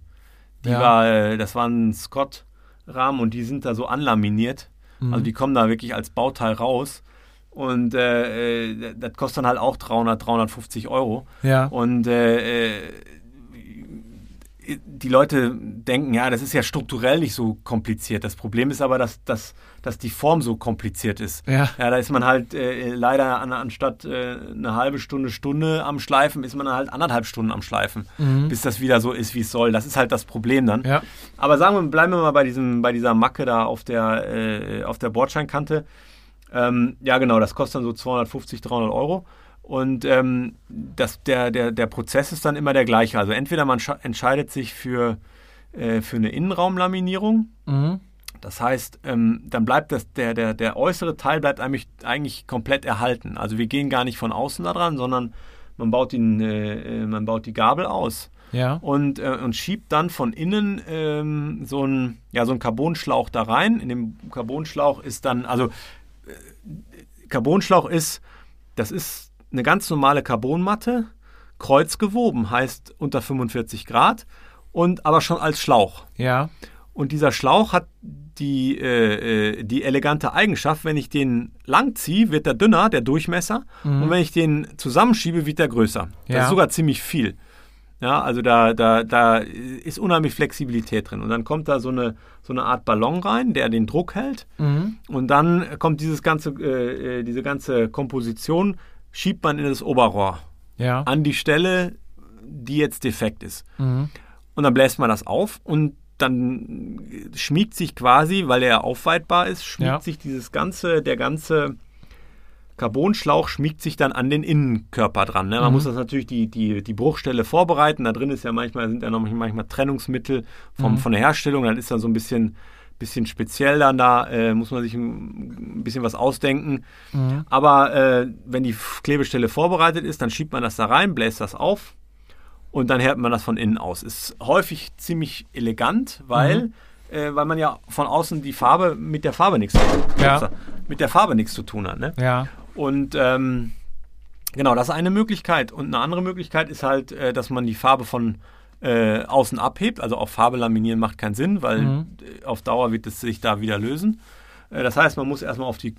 Das war ein Scott-Rahmen und die sind da so anlaminiert. Mhm. Also die kommen da wirklich als Bauteil raus. Und das kostet dann halt auch 300, 350 Euro. Ja. Und die Leute denken, ja, das ist ja strukturell nicht so kompliziert. Das Problem ist aber, dass die Form so kompliziert ist. Ja, da ist man halt leider anstatt eine halbe Stunde am Schleifen, ist man halt 1,5 Stunden am Schleifen, bis das wieder so ist, wie es soll. Das ist halt das Problem dann. Ja. Aber bleiben wir mal bei dieser Macke da auf der Bordsteinkante. Ja, genau, das kostet dann so 250, 300 Euro. Und der Prozess ist dann immer der gleiche. Also entweder man entscheidet sich für eine Innenraumlaminierung. Mhm. Das heißt, dann bleibt der äußere Teil bleibt eigentlich komplett erhalten. Also wir gehen gar nicht von außen da dran, sondern man baut die Gabel aus. Ja. Und schiebt dann von innen so einen Carbonschlauch da rein. In dem Carbonschlauch ist dann, das ist eine ganz normale Carbonmatte, kreuzgewoben, heißt unter 45 Grad, und aber schon als Schlauch. Ja. Und dieser Schlauch hat die elegante Eigenschaft, wenn ich den lang ziehe, wird der dünner, der Durchmesser, und wenn ich den zusammenschiebe, wird der größer. Ja. Das ist sogar ziemlich viel. Ja, also da ist unheimlich Flexibilität drin. Und dann kommt da so eine Art Ballon rein, der den Druck hält, und dann kommt diese ganze Komposition, schiebt man in das Oberrohr an die Stelle, die jetzt defekt ist. und dann bläst man das auf und dann schmiegt sich quasi, weil er aufweitbar ist, sich der ganze Carbonschlauch schmiegt sich dann an den Innenkörper dran. Ne? Man muss das natürlich die Bruchstelle vorbereiten. Da drin ist ja manchmal Trennungsmittel von der Herstellung. Dann ist dann so ein bisschen speziell dann da, muss man sich ein bisschen was ausdenken. Mhm. Aber wenn die Klebestelle vorbereitet ist, dann schiebt man das da rein, bläst das auf und dann härtet man das von innen aus. Ist häufig ziemlich elegant, weil man ja von außen die Farbe mit der Farbe nichts zu tun hat. Ne? Ja. Und genau, das ist eine Möglichkeit. Und eine andere Möglichkeit ist halt, dass man die Farbe von außen abhebt. Also auf Farbe laminieren macht keinen Sinn, weil auf Dauer wird es sich da wieder lösen. Das heißt, man muss erstmal auf die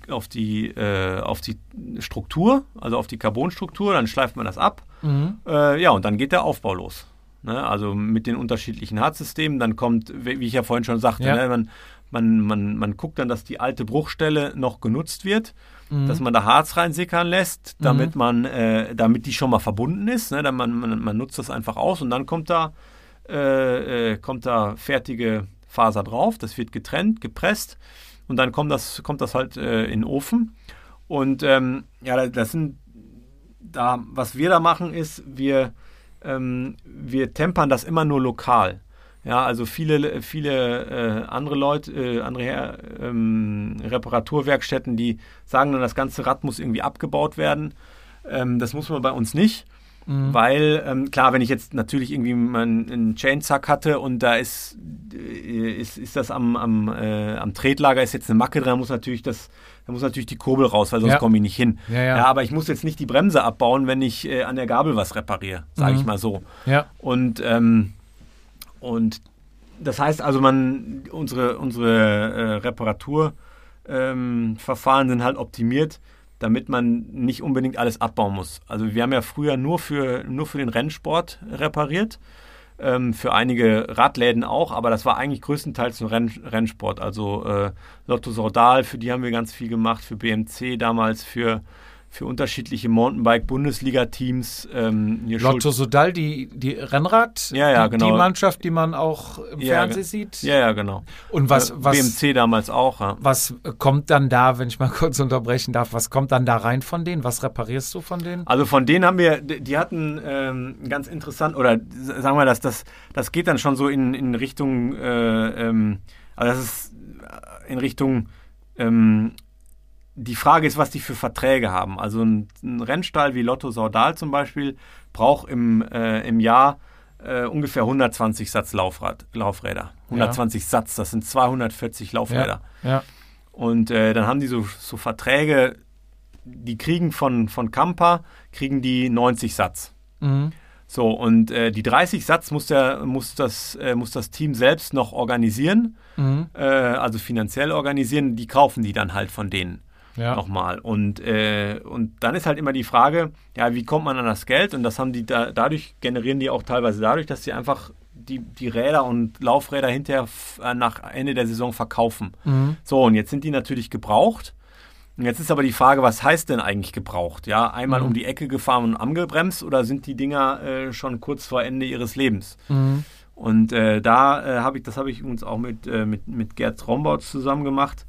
Struktur, also auf die Carbonstruktur, dann schleift man das ab. Und dann geht der Aufbau los. Ne? Also mit den unterschiedlichen Harzsystemen. Dann kommt, wie ich ja vorhin schon sagte, ne, man guckt dann, dass die alte Bruchstelle noch genutzt wird, dass man da Harz reinsickern lässt, damit damit die schon mal verbunden ist. Ne? Dann man nutzt das einfach aus und dann kommt da fertige Faser drauf. Das wird getrennt, gepresst und dann kommt das halt in den Ofen. Und was wir da machen, ist, wir tempern das immer nur lokal. Ja, also viele andere Leute, Reparaturwerkstätten, die sagen dann, das ganze Rad muss irgendwie abgebaut werden. Das muss man bei uns nicht, weil klar, wenn ich jetzt natürlich irgendwie mal einen Chainsack hatte und da ist das am Tretlager ist jetzt eine Macke drin, da muss natürlich die Kurbel raus, weil sonst komme ich nicht hin. Ja, aber ich muss jetzt nicht die Bremse abbauen, wenn ich an der Gabel was repariere, sage ich mal so. Ja. Und das heißt also, unsere Reparaturverfahren sind halt optimiert, damit man nicht unbedingt alles abbauen muss. Also wir haben ja früher nur für den Rennsport repariert, für einige Radläden auch, aber das war eigentlich größtenteils nur Rennsport. Also Lotto Soudal, für die haben wir ganz viel gemacht, für BMC damals, für unterschiedliche Mountainbike-Bundesliga-Teams. Lotto Soudal, die Rennrad, genau. Die Mannschaft, die man auch im Fernsehen sieht. Ja, genau. Und was BMC damals auch. Ja. Was kommt dann da, wenn ich mal kurz unterbrechen darf, was kommt dann da rein von denen? Was reparierst du von denen? Also von denen haben wir, die hatten ganz interessant, oder sagen wir, das geht dann schon so in Richtung, also das ist in Richtung, die Frage ist, was die für Verträge haben. Also ein Rennstall wie Lotto Soudal zum Beispiel braucht im Jahr ungefähr 120 Satz Laufräder. 120 Satz, das sind 240 Laufräder. Ja. Und dann haben die so Verträge, die kriegen von Kampa, kriegen die 90 Satz. So, und die 30 Satz muss das Team selbst noch organisieren, also finanziell organisieren. Die kaufen die dann halt von denen. Ja. Nochmal. Und dann ist halt immer die Frage, ja, wie kommt man an das Geld? Und das haben die generieren die auch teilweise dadurch, dass sie einfach die Räder und Laufräder hinterher nach Ende der Saison verkaufen. So, und jetzt sind die natürlich gebraucht. Und jetzt ist aber die Frage, was heißt denn eigentlich gebraucht? Ja, einmal um die Ecke gefahren und angebremst, oder sind die Dinger schon kurz vor Ende ihres Lebens? Und habe ich uns auch mit Gerd Rombouts zusammen gemacht.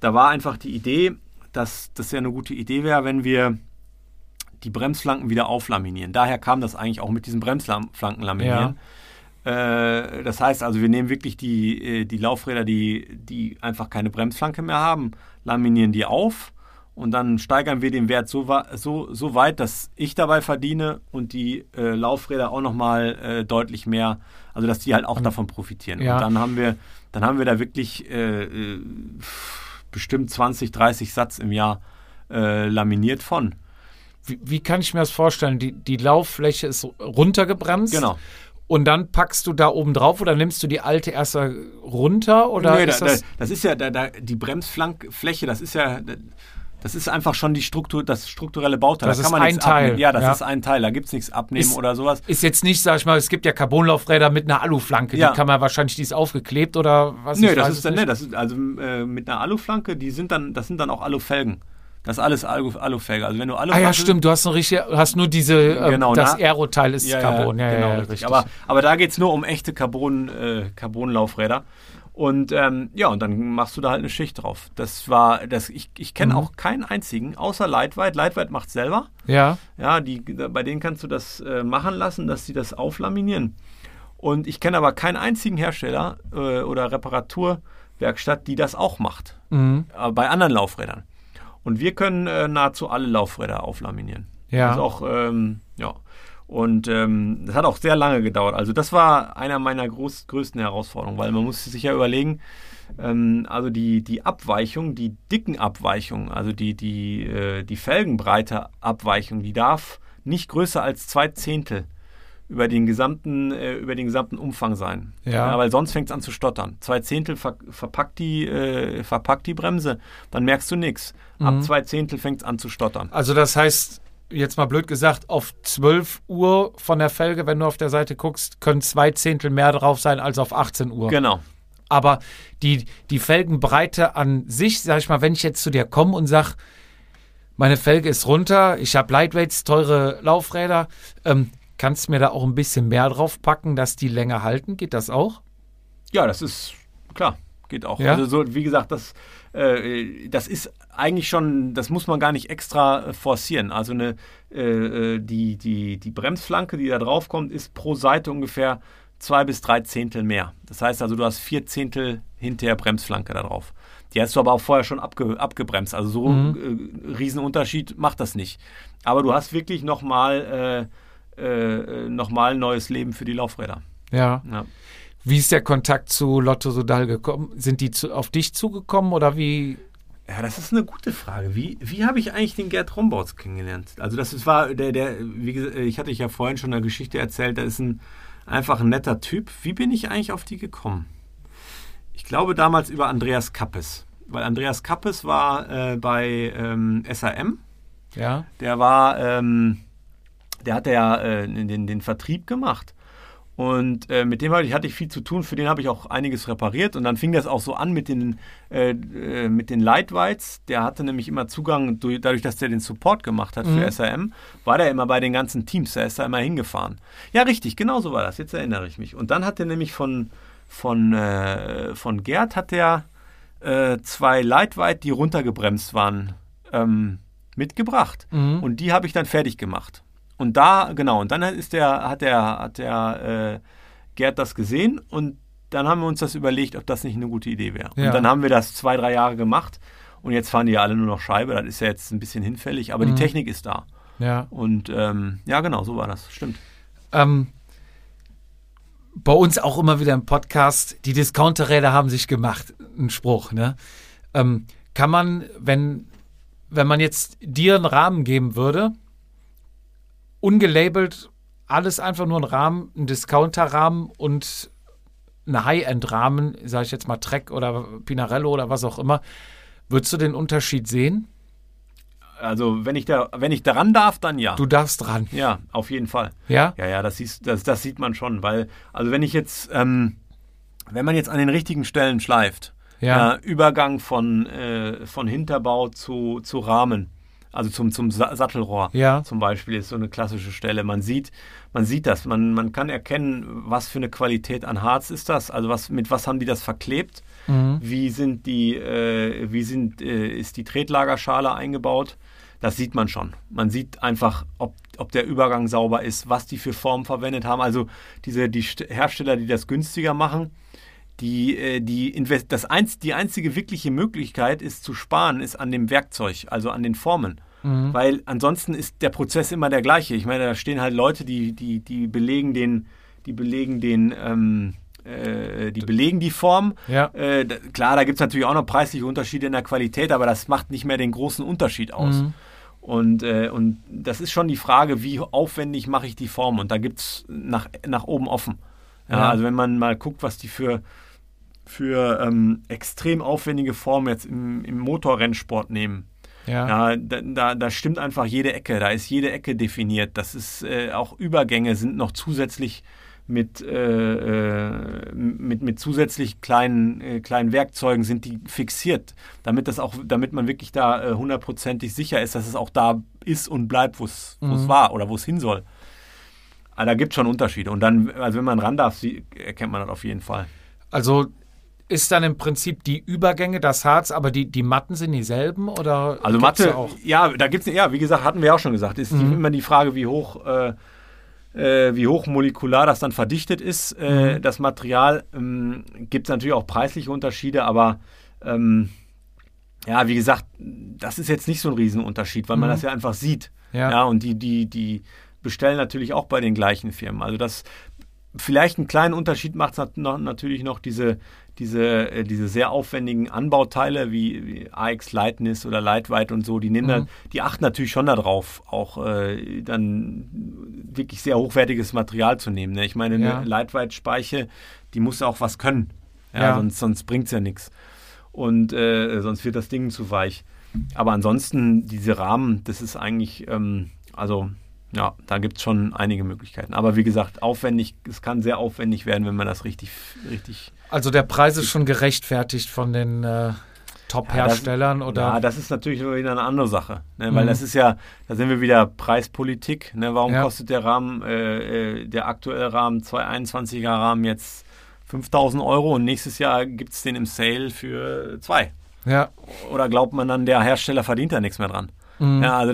Da war einfach die Idee, dass das ja eine gute Idee wäre, wenn wir die Bremsflanken wieder auflaminieren. Daher kam das eigentlich auch mit diesem Bremsflanken laminieren. Ja. Das heißt also, wir nehmen wirklich die Laufräder, die einfach keine Bremsflanke mehr haben, laminieren die auf und dann steigern wir den Wert so weit, dass ich dabei verdiene und die Laufräder auch nochmal deutlich mehr, also dass die halt auch davon profitieren. Ja. Und dann haben wir da wirklich bestimmt 20, 30 Satz im Jahr laminiert von. Wie kann ich mir das vorstellen? Die Lauffläche ist runtergebremst. Genau. Und dann packst du da oben drauf oder nimmst du die alte erst runter? Oder nee, die Bremsfläche, das ist einfach schon das strukturelle Bauteil. Das ist ein Teil. Ja, das ist ein Teil. Da gibt es nichts abnehmen oder sowas. Ist jetzt nicht, sag ich mal, es gibt ja Carbonlaufräder mit einer Aluflanke. Ja. Die kann man wahrscheinlich, die ist aufgeklebt oder was? Nee, das ist dann nicht. Also mit einer Aluflanke, das sind dann auch Alufelgen. Das ist alles Alufelge. Also wenn du Alufelge, ja, stimmt. Du hast noch richtig, hast nur diese genau, das Aero-Teil ist ja, Carbon. Ja, genau, ja, richtig. Aber da geht's nur um echte Carbon-Laufräder. Und und dann machst du da halt eine Schicht drauf. Ich kenne auch keinen einzigen, außer Lightweight. Lightweight macht's selber. Ja. Ja, bei denen kannst du das machen lassen, dass sie das auflaminieren. Und ich kenne aber keinen einzigen Hersteller oder Reparaturwerkstatt, die das auch macht. Mhm. Bei anderen Laufrädern. Und wir können nahezu alle Laufräder auflaminieren. Ja. Das ist auch, Und das hat auch sehr lange gedauert. Also das war einer meiner größten Herausforderungen, weil man musste sich ja überlegen, also die Abweichung, die Dickenabweichung, also die Felgenbreite-Abweichung, die darf nicht größer als 2 Zehntel über den gesamten Umfang sein. Ja. Ja, weil sonst fängt es an zu stottern. 2 Zehntel verpackt die Bremse, dann merkst du nichts. Ab 2 Zehntel fängt es an zu stottern. Also das heißt, jetzt mal blöd gesagt, auf 12 Uhr von der Felge, wenn du auf der Seite guckst, können 2 Zehntel mehr drauf sein als auf 18 Uhr. Genau. Aber die Felgenbreite an sich, sag ich mal, wenn ich jetzt zu dir komme und sag, meine Felge ist runter, ich habe Lightweights, teure Laufräder, kannst du mir da auch ein bisschen mehr drauf packen, dass die länger halten? Geht das auch? Ja, das ist klar. Geht auch. Ja? Also so, wie gesagt, das ist eigentlich schon, das muss man gar nicht extra forcieren. Also die Bremsflanke, die da drauf kommt, ist pro Seite ungefähr 2 bis 3 Zehntel mehr. Das heißt also, du hast 4 Zehntel hinterher Bremsflanke da drauf. Die hast du aber auch vorher schon abgebremst. Also so einen Riesenunterschied macht das nicht. Aber du hast wirklich nochmal neues Leben für die Laufräder. Ja. Wie ist der Kontakt zu Lotto Soudal gekommen? Sind die auf dich zugekommen oder wie? Ja, das ist eine gute Frage. Wie habe ich eigentlich den Gerd Rombouts kennengelernt? Also das war wie gesagt, ich hatte ja vorhin schon eine Geschichte erzählt, da ist einfach ein netter Typ. Wie bin ich eigentlich auf die gekommen? Ich glaube damals über Andreas Kappes, weil Andreas Kappes war bei SRM. Ja. Der hatte ja den Vertrieb gemacht. Und mit dem hatte ich viel zu tun, für den habe ich auch einiges repariert. Und dann fing das auch so an mit den Lightweights. Der hatte nämlich immer Zugang, dadurch, dass der den Support gemacht hat für SRM, war der immer bei den ganzen Teams, da ist er immer hingefahren. Ja, richtig, genau so war das, jetzt erinnere ich mich. Und dann hat er nämlich von Gerd hat der 2 Lightweight, die runtergebremst waren, mitgebracht. Mhm. Und die habe ich dann fertig gemacht. Und dann hat der Gerd das gesehen und dann haben wir uns das überlegt, ob das nicht eine gute Idee wäre. Ja. Und dann haben wir das 2-3 Jahre gemacht und jetzt fahren die ja alle nur noch Scheibe. Das ist ja jetzt ein bisschen hinfällig, aber die Technik ist da. Ja. Und genau, so war das. Stimmt. Bei uns auch immer wieder im Podcast, die Discounterräder haben sich gemacht. Ein Spruch, ne? Kann man, wenn man jetzt dir einen Rahmen geben würde, ungelabelt, alles einfach nur ein Rahmen, ein Discounter-Rahmen und ein High-End-Rahmen, sage ich jetzt mal Trek oder Pinarello oder was auch immer. Würdest du den Unterschied sehen? Also wenn ich daran darf, dann ja. Du darfst dran. Ja, auf jeden Fall. Ja? Ja, das sieht man schon, weil, also wenn ich jetzt, wenn man jetzt an den richtigen Stellen schleift, Übergang von Hinterbau zu Rahmen, also zum Sattelrohr zum Beispiel ist so eine klassische Stelle. Man sieht das, man kann erkennen, was für eine Qualität an Harz ist das. Also mit was haben die das verklebt? Mhm. Ist die Tretlagerschale eingebaut? Das sieht man schon. Man sieht einfach, ob der Übergang sauber ist, was die für Formen verwendet haben. Also die Hersteller, die das günstiger machen. Die einzige wirkliche Möglichkeit ist zu sparen, ist an dem Werkzeug, also an den Formen. Mhm. Weil ansonsten ist der Prozess immer der gleiche. Ich meine, da stehen halt Leute, die belegen die Form. Ja. Klar, da gibt es natürlich auch noch preisliche Unterschiede in der Qualität, aber das macht nicht mehr den großen Unterschied aus. Mhm. Und das ist schon die Frage, wie aufwendig mache ich die Form? Und da gibt es nach oben offen. Ja, also wenn man mal guckt, was die für extrem aufwendige Formen jetzt im Motorrennsport nehmen. Ja. Ja, da stimmt einfach jede Ecke. Da ist jede Ecke definiert. Das ist auch Übergänge sind noch zusätzlich mit zusätzlich kleinen Werkzeugen sind die fixiert, damit man wirklich da hundertprozentig sicher ist, dass es auch da ist und bleibt, wo es war oder wo es hin soll. Aber da gibt es schon Unterschiede. Und dann, also wenn man ran darf, erkennt man das auf jeden Fall. Also ist dann im Prinzip die Übergänge, das Harz, aber die Matten sind dieselben? Oder also Mathe, auch? Ja, da gibt's, ja, wie gesagt, hatten wir auch schon gesagt, ist immer die Frage, wie hoch molekular das dann verdichtet ist. Das Material, gibt es natürlich auch preisliche Unterschiede, aber wie gesagt, das ist jetzt nicht so ein Riesenunterschied, weil man das ja einfach sieht. Ja. Ja, und die bestellen natürlich auch bei den gleichen Firmen. Also das vielleicht einen kleinen Unterschied macht es natürlich noch diese sehr aufwendigen Anbauteile wie AX Lightness oder Lightweight und so, die nehmen dann, die achten natürlich schon darauf, auch dann wirklich sehr hochwertiges Material zu nehmen. Ne? Ich meine, eine Lightweight-Speiche, die muss auch was können. Ja, ja. Sonst bringt es ja nichts. Und sonst wird das Ding zu weich. Aber ansonsten, diese Rahmen, das ist eigentlich, ja, da gibt es schon einige Möglichkeiten. Aber wie gesagt, aufwendig, es kann sehr aufwendig werden, wenn man das richtig. Also der Preis ist schon gerechtfertigt von den Top-Herstellern, oder? Ja, das ist natürlich wieder eine andere Sache, ne? Weil das ist ja, da sind wir wieder Preispolitik, ne? Warum kostet der Rahmen, der aktuelle Rahmen, 221er Rahmen jetzt 5.000 Euro und nächstes Jahr gibt es den im Sale für 2? Ja. Oder glaubt man dann, der Hersteller verdient da nichts mehr dran? Ja, also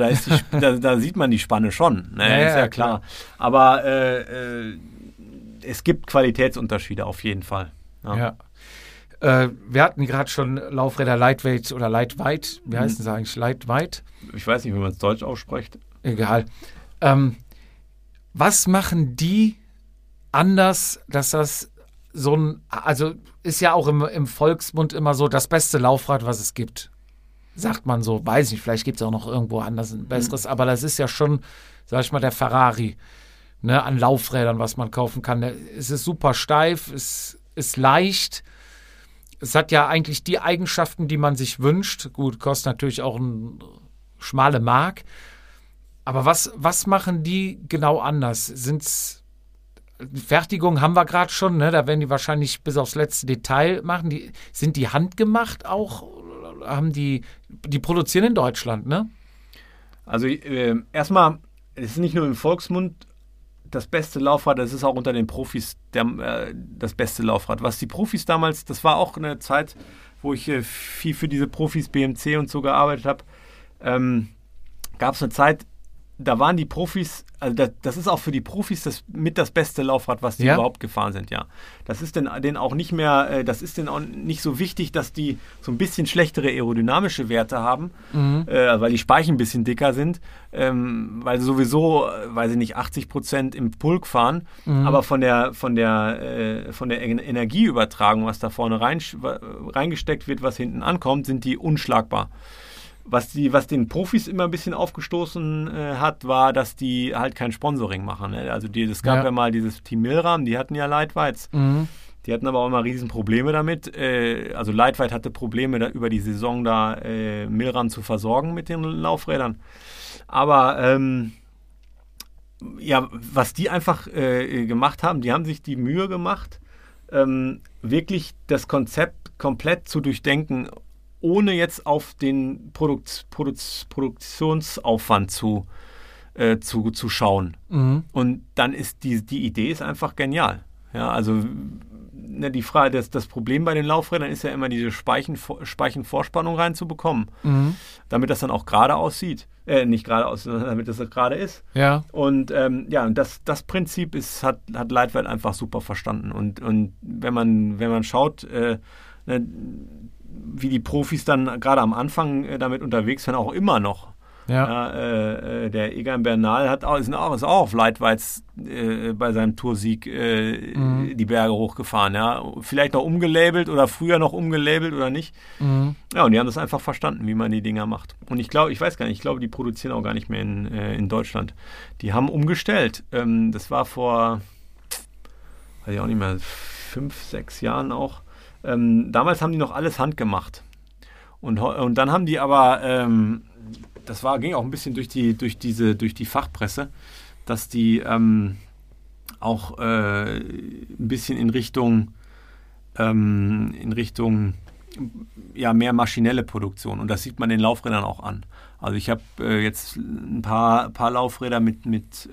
da sieht man die Spanne schon, ne? Ja, ist ja klar. Aber es gibt Qualitätsunterschiede auf jeden Fall. Ja. Wir hatten gerade schon Laufräder Lightweight oder Lightweight. Wie heißen sie eigentlich? Lightweight? Ich weiß nicht, wie man es deutsch ausspricht. Egal. Was machen die anders, dass das so ein... Also ist ja auch im Volksmund immer so das beste Laufrad, was es gibt. Sagt man so, weiß nicht, vielleicht gibt es auch noch irgendwo anders ein besseres, aber das ist ja schon, sag ich mal, der Ferrari, ne, an Laufrädern, was man kaufen kann. Es ist super steif, es ist leicht, es hat ja eigentlich die Eigenschaften, die man sich wünscht. Gut, kostet natürlich auch eine schmale Mark, aber was machen die genau anders? Sind's Fertigung haben wir gerade schon, ne? Da werden die wahrscheinlich bis aufs letzte Detail machen. Sind die handgemacht auch? Haben die produzieren in Deutschland, ne? Also erstmal, es ist nicht nur im Volksmund das beste Laufrad, es ist auch unter den Profis das beste Laufrad. Was die Profis damals, das war auch eine Zeit, wo ich viel für diese Profis, BMC und so gearbeitet habe, gab es eine Zeit, da waren die Profis, also das ist auch für die Profis das beste Laufrad, was die überhaupt gefahren sind, ja. Das ist denn auch nicht mehr, das ist denn auch nicht so wichtig, dass die so ein bisschen schlechtere aerodynamische Werte haben, weil die Speichen ein bisschen dicker sind, weil sie sowieso, weiß ich nicht, 80% im Pulk fahren, aber von der Energieübertragung, was da vorne reingesteckt wird, was hinten ankommt, sind die unschlagbar. Was den Profis immer ein bisschen aufgestoßen hat, war, dass die halt kein Sponsoring machen. Ne? Also es gab ja mal dieses Team Milram, die hatten ja Lightweights. Die hatten aber auch immer riesen Probleme damit. Also Lightweight hatte Probleme, da über die Saison da Milram zu versorgen mit den Laufrädern. Aber was die einfach gemacht haben, die haben sich die Mühe gemacht, wirklich das Konzept komplett zu durchdenken, ohne jetzt auf den Produktionsaufwand zu schauen. Und dann ist die Idee ist einfach genial. Ja, also die Frage, das Problem bei den Laufrädern ist ja immer, diese Speichenvorspannung reinzubekommen, damit das dann auch gerade aussieht. Nicht gerade aussieht, sondern damit das gerade ist. Ja. Und das Prinzip hat Lightweight einfach super verstanden. Und wenn man schaut, wie die Profis dann gerade am Anfang damit unterwegs waren, auch immer noch. Ja. Der Egan Bernal ist auch auf Lightweights bei seinem Toursieg die Berge hochgefahren. Ja. Vielleicht noch umgelabelt oder früher noch umgelabelt oder nicht. Ja, und die haben das einfach verstanden, wie man die Dinger macht. Und ich glaube, die produzieren auch gar nicht mehr in Deutschland. Die haben umgestellt. Das war vor, weiß ich auch nicht mehr, 5, 6 Jahren auch. Damals haben die noch alles handgemacht. Und dann haben die aber, das ging auch ein bisschen durch die Fachpresse, dass die auch ein bisschen in Richtung ja, mehr maschinelle Produktion. Und das sieht man den Laufrädern auch an. Also ich habe jetzt ein paar Laufräder mit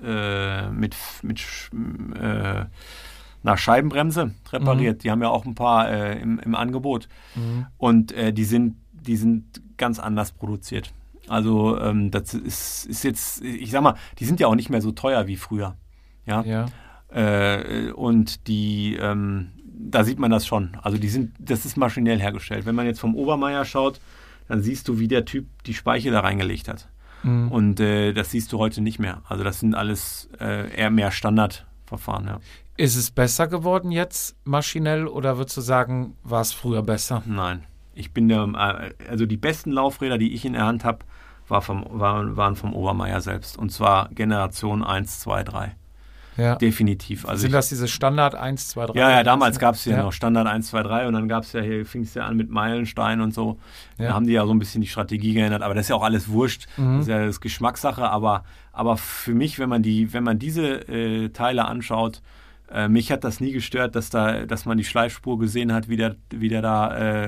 Scheibenbremse repariert. Mhm. Die haben ja auch ein paar im Angebot. Mhm. Und die sind ganz anders produziert. Also das ist jetzt, ich sag mal, die sind ja auch nicht mehr so teuer wie früher. Ja. Ja. Und die da sieht man das schon. Also das ist maschinell hergestellt. Wenn man jetzt vom Obermeier schaut, dann siehst du, wie der Typ die Speiche da reingelegt hat. Mhm. Und das siehst du heute nicht mehr. Also das sind alles eher mehr Standardverfahren. Ja. Ist es besser geworden jetzt maschinell oder würdest du sagen, war es früher besser? Nein. Ich bin also die besten Laufräder, die ich in der Hand habe, waren vom Obermeier selbst. Und zwar Generation 1, 2, 3. Ja. Definitiv. Also sind das diese Standard 1, 2, 3? Ja, ja, damals gab es ja noch Standard 1, 2, 3 und dann gab's ja hier, fing es ja an mit Meilenstein und so. Ja. Da haben die ja so ein bisschen die Strategie geändert, aber das ist ja auch alles wurscht. Mhm. Das ist ja das Geschmackssache, aber für mich, wenn man diese Teile anschaut, mich hat das nie gestört, dass man die Schleifspur gesehen hat, wie der da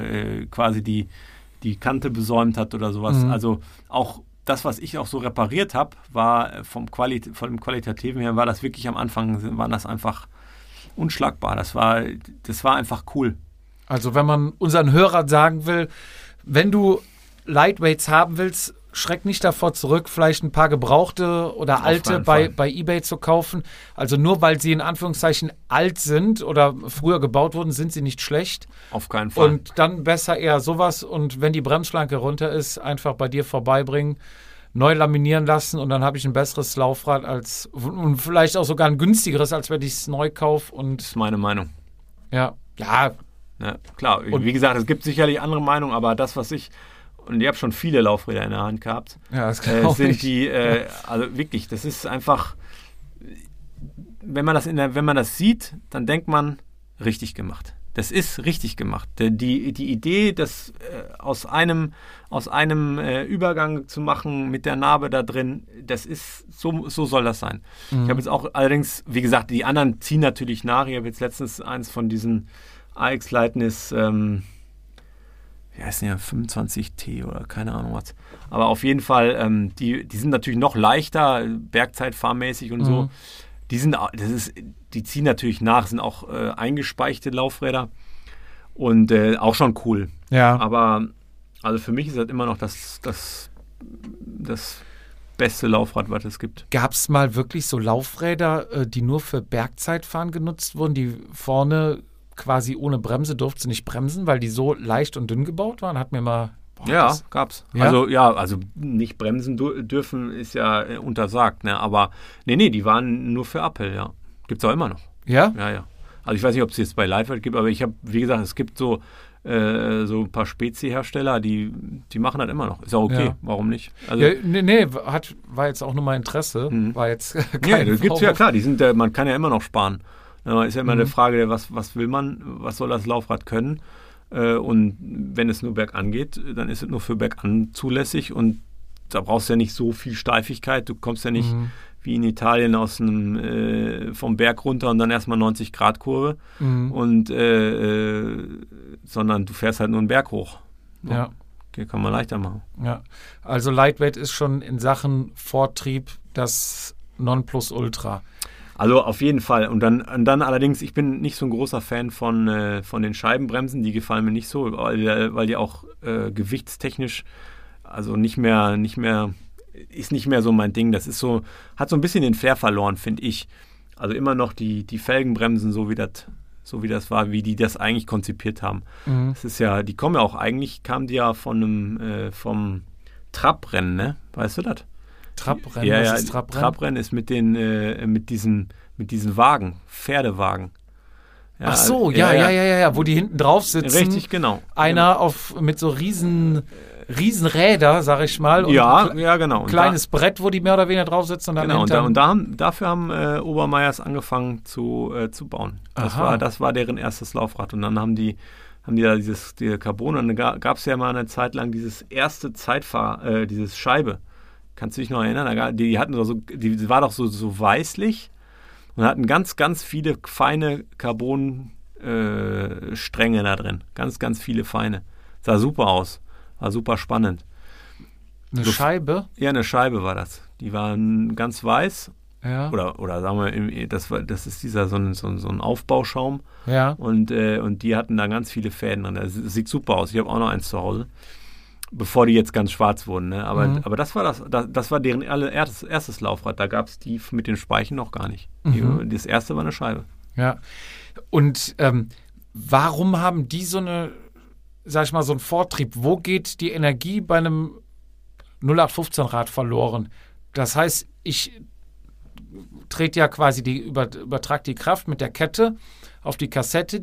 quasi die Kante besäumt hat oder sowas. Mhm. Also auch das, was ich auch so repariert habe, war vom Qualitativen her, war das wirklich am Anfang, waren das einfach unschlagbar. Das war einfach cool. Also wenn man unseren Hörern sagen will, wenn du Lightweights haben willst, schreck nicht davor zurück, vielleicht ein paar gebrauchte oder alte bei eBay zu kaufen. Also nur weil sie in Anführungszeichen alt sind oder früher gebaut wurden, sind sie nicht schlecht. Auf keinen Fall. Und dann besser eher sowas und wenn die Bremsschlanke runter ist, einfach bei dir vorbeibringen, neu laminieren lassen und dann habe ich ein besseres Laufrad als und vielleicht auch sogar ein günstigeres, als wenn ich es neu kaufe. Das ist meine Meinung. Ja. Ja, klar. Und wie gesagt, es gibt sicherlich andere Meinungen, aber das, was ich... Und ich habe schon viele Laufräder in der Hand gehabt. Ja, das sind die, also wirklich, das ist einfach, wenn man das sieht, dann denkt man, richtig gemacht. Das ist richtig gemacht. Die Idee, das aus einem Übergang zu machen mit der Narbe da drin, das ist, so soll das sein. Mhm. Ich habe jetzt auch allerdings, wie gesagt, die anderen ziehen natürlich nach. Ich habe jetzt letztens eins von diesen AX-Leitnis, wie heißen ja 25T oder keine Ahnung was. Aber auf jeden Fall, die sind natürlich noch leichter, bergzeitfahrmäßig und so. Die ziehen natürlich nach, sind auch eingespeichte Laufräder und auch schon cool. Ja. Aber also für mich ist das immer noch das beste Laufrad, was es gibt. Gab es mal wirklich so Laufräder, die nur für Bergzeitfahren genutzt wurden, die vorne quasi ohne Bremse durfte sie nicht bremsen, weil die so leicht und dünn gebaut waren? Hat mir mal... gab's. Ja? Also nicht bremsen dürfen ist ja untersagt, ne? Aber nee, die waren nur für Uphill, ja. Gibt's auch immer noch. Ja? Ja. Also ich weiß nicht, ob es jetzt bei Lightweight gibt, aber ich habe, wie gesagt, es gibt so ein paar Spezi-Hersteller, die machen das immer noch. Ist auch okay, ja. Warum nicht? Also, ja, war jetzt auch nur mein Interesse, war jetzt kein das gibt's ja, klar, man kann ja immer noch sparen. Ist ja immer eine Frage, was will man, was soll das Laufrad können? Und wenn es nur bergan geht, dann ist es nur für bergan zulässig und da brauchst du ja nicht so viel Steifigkeit. Du kommst ja nicht wie in Italien vom Berg runter und dann erstmal 90 Grad Kurve, sondern du fährst halt nur einen Berg hoch. So. Ja. Okay, kann man leichter machen. Ja, also Lightweight ist schon in Sachen Vortrieb das Nonplusultra. Also auf jeden Fall. Und dann allerdings, ich bin nicht so ein großer Fan von den Scheibenbremsen. Die gefallen mir nicht so, weil die auch gewichtstechnisch, also ist nicht mehr so mein Ding. Das ist so, hat so ein bisschen den Flair verloren, finde ich. Also immer noch die Felgenbremsen, so wie das war, wie die das eigentlich konzipiert haben. Mhm. Das ist ja, die kommen ja auch, eigentlich kamen die ja vom Trabrennen, ne? Weißt du das? Trabrennen, ja, was ist Trabrennen? Trabrennen ist mit diesen Wagen, Pferdewagen. Ja, ach so, ja, wo die hinten drauf sitzen. Richtig, genau. Einer mit so riesen Räder, sag ich mal. Und genau. Und kleines Brett, wo die mehr oder weniger drauf sitzen. Und dann dafür haben Obermeiers angefangen zu bauen. Das war deren erstes Laufrad. Und dann haben die da diese Carbon. Und dann gab es ja mal eine Zeit lang dieses erste dieses Scheibe. Kannst du dich noch erinnern? Die war doch so weißlich und hatten ganz, ganz viele feine Carbon-Stränge da drin. Ganz, ganz viele feine. Sah super aus. War super spannend. Eine Scheibe? Ja, eine Scheibe war das. Die waren ganz weiß. Ja. Oder sagen wir, das ist dieser so ein Aufbauschaum. Ja. Und die hatten da ganz viele Fäden drin. Das sieht super aus. Ich habe auch noch eins zu Hause. Bevor die jetzt ganz schwarz wurden. Ne? Aber das war deren erstes Laufrad. Da gab es die mit den Speichen noch gar nicht. Mhm. Das erste war eine Scheibe. Ja. Und warum haben die so eine, sag ich mal, so einen Vortrieb? Wo geht die Energie bei einem 0815-Rad verloren? Das heißt, ich trete ja quasi übertrag die Kraft mit der Kette auf die Kassette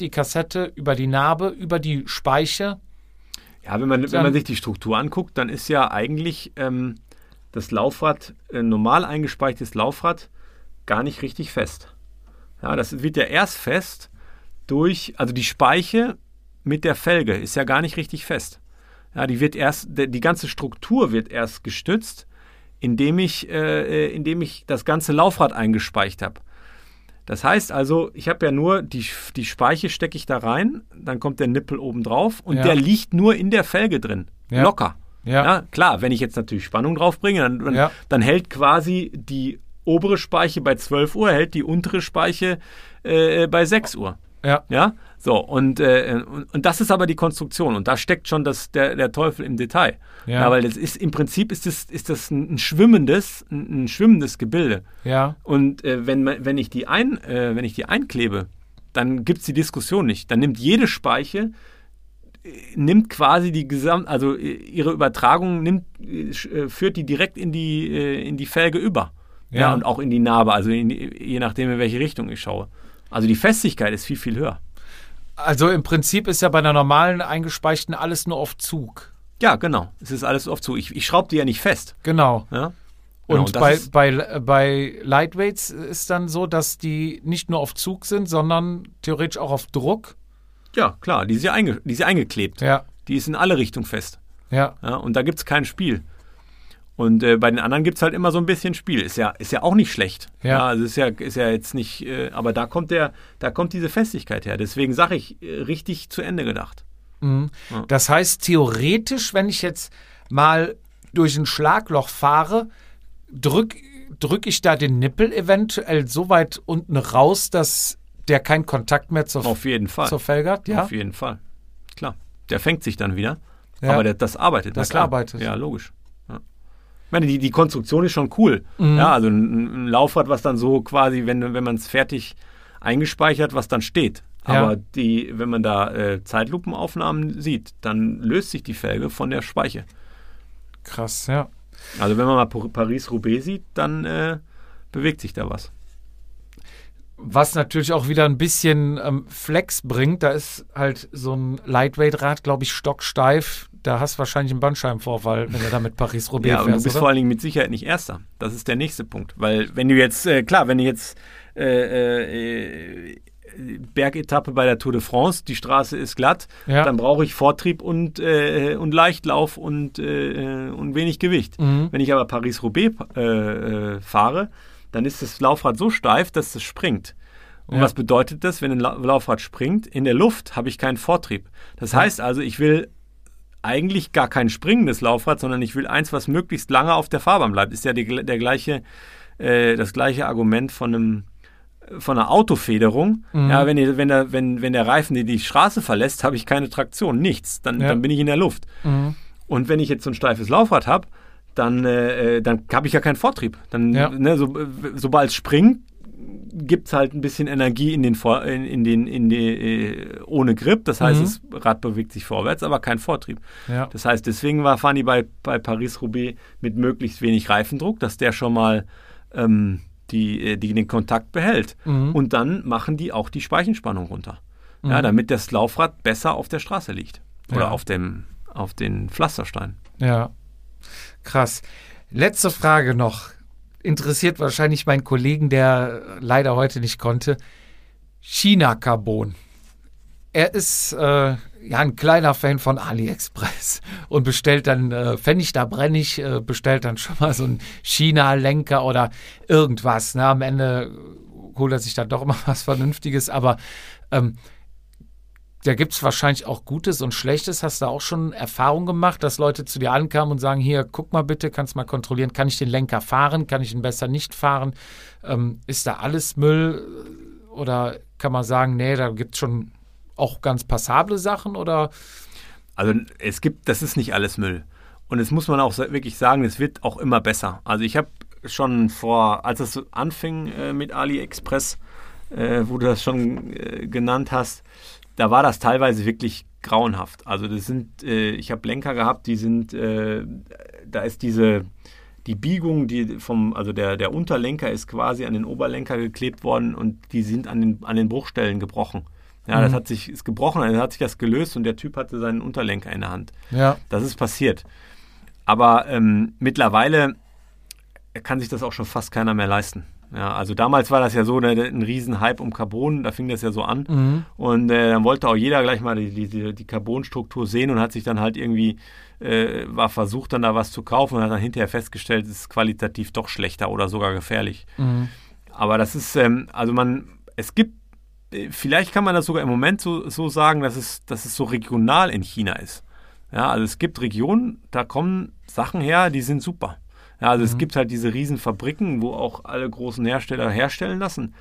über die Narbe, über die Speiche. Ja, wenn man sich die Struktur anguckt, dann ist ja eigentlich das Laufrad, ein normal eingespeichtes Laufrad, gar nicht richtig fest. Ja, das wird ja erst fest durch, also die Speiche mit der Felge ist ja gar nicht richtig fest. Ja, die ganze Struktur wird erst gestützt, indem ich das ganze Laufrad eingespeicht habe. Das heißt also, ich habe ja nur die Speiche stecke ich da rein, dann kommt der Nippel oben drauf und der liegt nur in der Felge drin, locker. Ja. Ja, klar, wenn ich jetzt natürlich Spannung draufbringe, dann hält quasi die obere Speiche bei 12 Uhr, hält die untere Speiche bei 6 Uhr. Ja. Ja? So, und das ist aber die Konstruktion und da steckt schon der Teufel im Detail. Ja. Ja, weil das ist im Prinzip ist das ein schwimmendes Gebilde. Ja. Und wenn ich die einklebe, dann gibt es die Diskussion nicht. Dann nimmt jede Speiche quasi die ihre Übertragung führt die direkt in die Felge über. Ja. Ja, und auch in die Narbe, also je nachdem in welche Richtung ich schaue. Also die Festigkeit ist viel, viel höher. Also im Prinzip ist ja bei einer normalen eingespeichten alles nur auf Zug. Ja, genau. Es ist alles auf Zug. Ich schraube die ja nicht fest. Genau. Ja? Genau. Und bei Lightweights ist dann so, dass die nicht nur auf Zug sind, sondern theoretisch auch auf Druck. Ja, klar. Die ist ja eingeklebt. Ja. Die ist in alle Richtungen fest. Ja. Ja, und da gibt es kein Spiel. Und bei den anderen gibt es halt immer so ein bisschen Spiel. Ist ja auch nicht schlecht. Ja. Ja, also ist ja jetzt nicht, aber da kommt diese Festigkeit her. Deswegen sage ich, richtig zu Ende gedacht. Mhm. Ja. Das heißt, theoretisch, wenn ich jetzt mal durch ein Schlagloch fahre, drück ich da den Nippel eventuell so weit unten raus, dass der keinen Kontakt mehr zur Felge hat? Ja? Auf jeden Fall. Klar. Der fängt sich dann wieder. Ja. Aber das arbeitet. Das arbeitet. Ja, logisch. Ich meine, die Konstruktion ist schon cool. Mhm. Ja, also ein Laufrad, was dann so quasi, wenn man es fertig eingespeichert, was dann steht. Ja. Aber wenn man da Zeitlupenaufnahmen sieht, dann löst sich die Felge von der Speiche. Krass, ja. Also wenn man mal Paris-Roubaix sieht, dann bewegt sich da was. Was natürlich auch wieder ein bisschen Flex bringt, da ist halt so ein Lightweight-Rad, glaube ich, stocksteif. Da hast du wahrscheinlich einen Bandscheibenvorfall, wenn du da mit Paris-Roubaix fährst. Ja, du bist vor allen Dingen mit Sicherheit nicht Erster. Das ist der nächste Punkt. Weil wenn du jetzt Bergetappe bei der Tour de France, die Straße ist glatt, dann brauche ich Vortrieb und Leichtlauf und wenig Gewicht. Mhm. Wenn ich aber Paris-Roubaix fahre, dann ist das Laufrad so steif, dass es springt. Und was bedeutet das, wenn ein Laufrad springt? In der Luft habe ich keinen Vortrieb. Das heißt also, ich will eigentlich gar kein springendes Laufrad, sondern ich will eins, was möglichst lange auf der Fahrbahn bleibt. Ist ja das gleiche Argument von einer Autofederung. Mhm. Ja, wenn der Reifen die Straße verlässt, habe ich keine Traktion, nichts. Dann bin ich in der Luft. Mhm. Und wenn ich jetzt so ein steifes Laufrad habe, dann habe ich ja keinen Vortrieb. Sobald es springt, gibt es halt ein bisschen Energie ohne Grip. Das heißt, das Rad bewegt sich vorwärts, aber kein Vortrieb. Ja. Das heißt, deswegen fahren die bei Paris-Roubaix mit möglichst wenig Reifendruck, dass der schon mal den Kontakt behält. Mhm. Und dann machen die auch die Speichenspannung runter, damit das Laufrad besser auf der Straße liegt oder auf den Pflasterstein. Ja, krass. Letzte Frage noch. Interessiert wahrscheinlich meinen Kollegen, der leider heute nicht konnte. China-Carbon. Er ist ein kleiner Fan von AliExpress und bestellt dann, Pfennig da brenne ich, bestellt dann schon mal so einen China-Lenker oder irgendwas. Ne? Am Ende holt sich dann doch immer was Vernünftiges, aber da gibt es wahrscheinlich auch Gutes und Schlechtes. Hast du auch schon Erfahrung gemacht, dass Leute zu dir ankamen und sagen, hier, guck mal bitte, kannst mal kontrollieren, kann ich den Lenker fahren, kann ich ihn besser nicht fahren, ist da alles Müll oder kann man sagen, nee, da gibt es schon auch ganz passable Sachen oder? Also das ist nicht alles Müll und das muss man auch wirklich sagen, es wird auch immer besser. Also ich habe schon als es anfing mit AliExpress, wo du das schon genannt hast, da war das teilweise wirklich grauenhaft. Also ich habe Lenker gehabt, da ist die Biegung, der Unterlenker ist quasi an den Oberlenker geklebt worden und die sind an den Bruchstellen gebrochen. Ja, das ist gebrochen, dann hat sich das gelöst und der Typ hatte seinen Unterlenker in der Hand. Ja. Das ist passiert. Aber mittlerweile kann sich das auch schon fast keiner mehr leisten. Ja, also damals war das ja so ein Riesenhype um Carbon, da fing das ja so an und dann wollte auch jeder gleich mal die Carbonstruktur sehen und hat sich dann halt irgendwie versucht dann da was zu kaufen und hat dann hinterher festgestellt, es ist qualitativ doch schlechter oder sogar gefährlich. Aber das ist, vielleicht kann man das sogar im Moment so sagen, dass es so regional in China ist. Ja, also es gibt Regionen, da kommen Sachen her, die sind super. Ja, also es gibt halt diese riesen Fabriken, wo auch alle großen Hersteller herstellen lassen.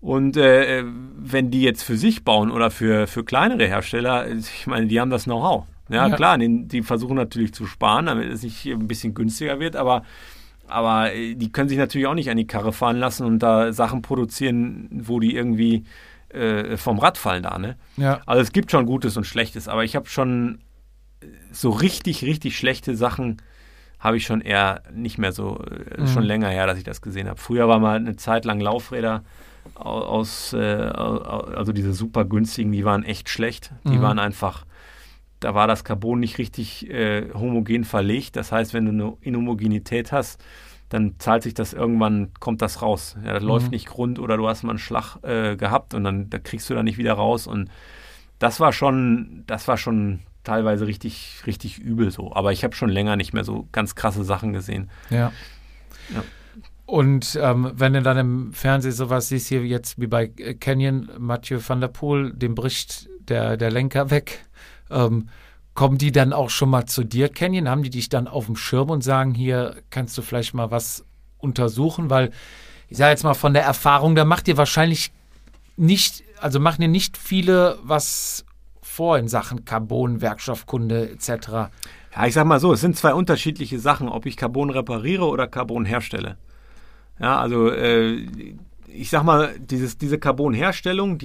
Und wenn die jetzt für sich bauen oder für kleinere Hersteller, ich meine, die haben das Know-how. Ja, ja. Klar, die versuchen natürlich zu sparen, damit es nicht ein bisschen günstiger wird, aber die können sich natürlich auch nicht an die Karre fahren lassen und da Sachen produzieren, wo die irgendwie vom Rad fallen da, ne? Ja. Also es gibt schon Gutes und Schlechtes, aber ich habe schon so richtig, richtig schlechte Sachen habe ich schon eher nicht mehr so, schon länger her, dass ich das gesehen habe. Früher war mal eine Zeit lang Laufräder also diese super günstigen, die waren echt schlecht. Die waren einfach, da war das Carbon nicht richtig homogen verlegt. Das heißt, wenn du eine Inhomogenität hast, dann zahlt sich das irgendwann, kommt das raus. Ja, das läuft nicht rund oder du hast mal einen Schlag gehabt und dann da kriegst du da nicht wieder raus. Und das war schon teilweise richtig, richtig übel so. Aber ich habe schon länger nicht mehr so ganz krasse Sachen gesehen. Ja. Und wenn du dann im Fernsehen sowas siehst, hier jetzt wie bei Canyon, Mathieu van der Poel, dem bricht der Lenker weg. Kommen die dann auch schon mal zu dir, Canyon? Haben die dich dann auf dem Schirm und sagen, hier kannst du vielleicht mal was untersuchen? Weil, ich sage jetzt mal von der Erfahrung, da machen dir nicht viele was vor in Sachen Carbon, Werkstoffkunde etc. Ja, ich sag mal so, es sind zwei unterschiedliche Sachen, ob ich Carbon repariere oder Carbon herstelle. Ja, also ich sag mal, diese Carbon-Herstellung,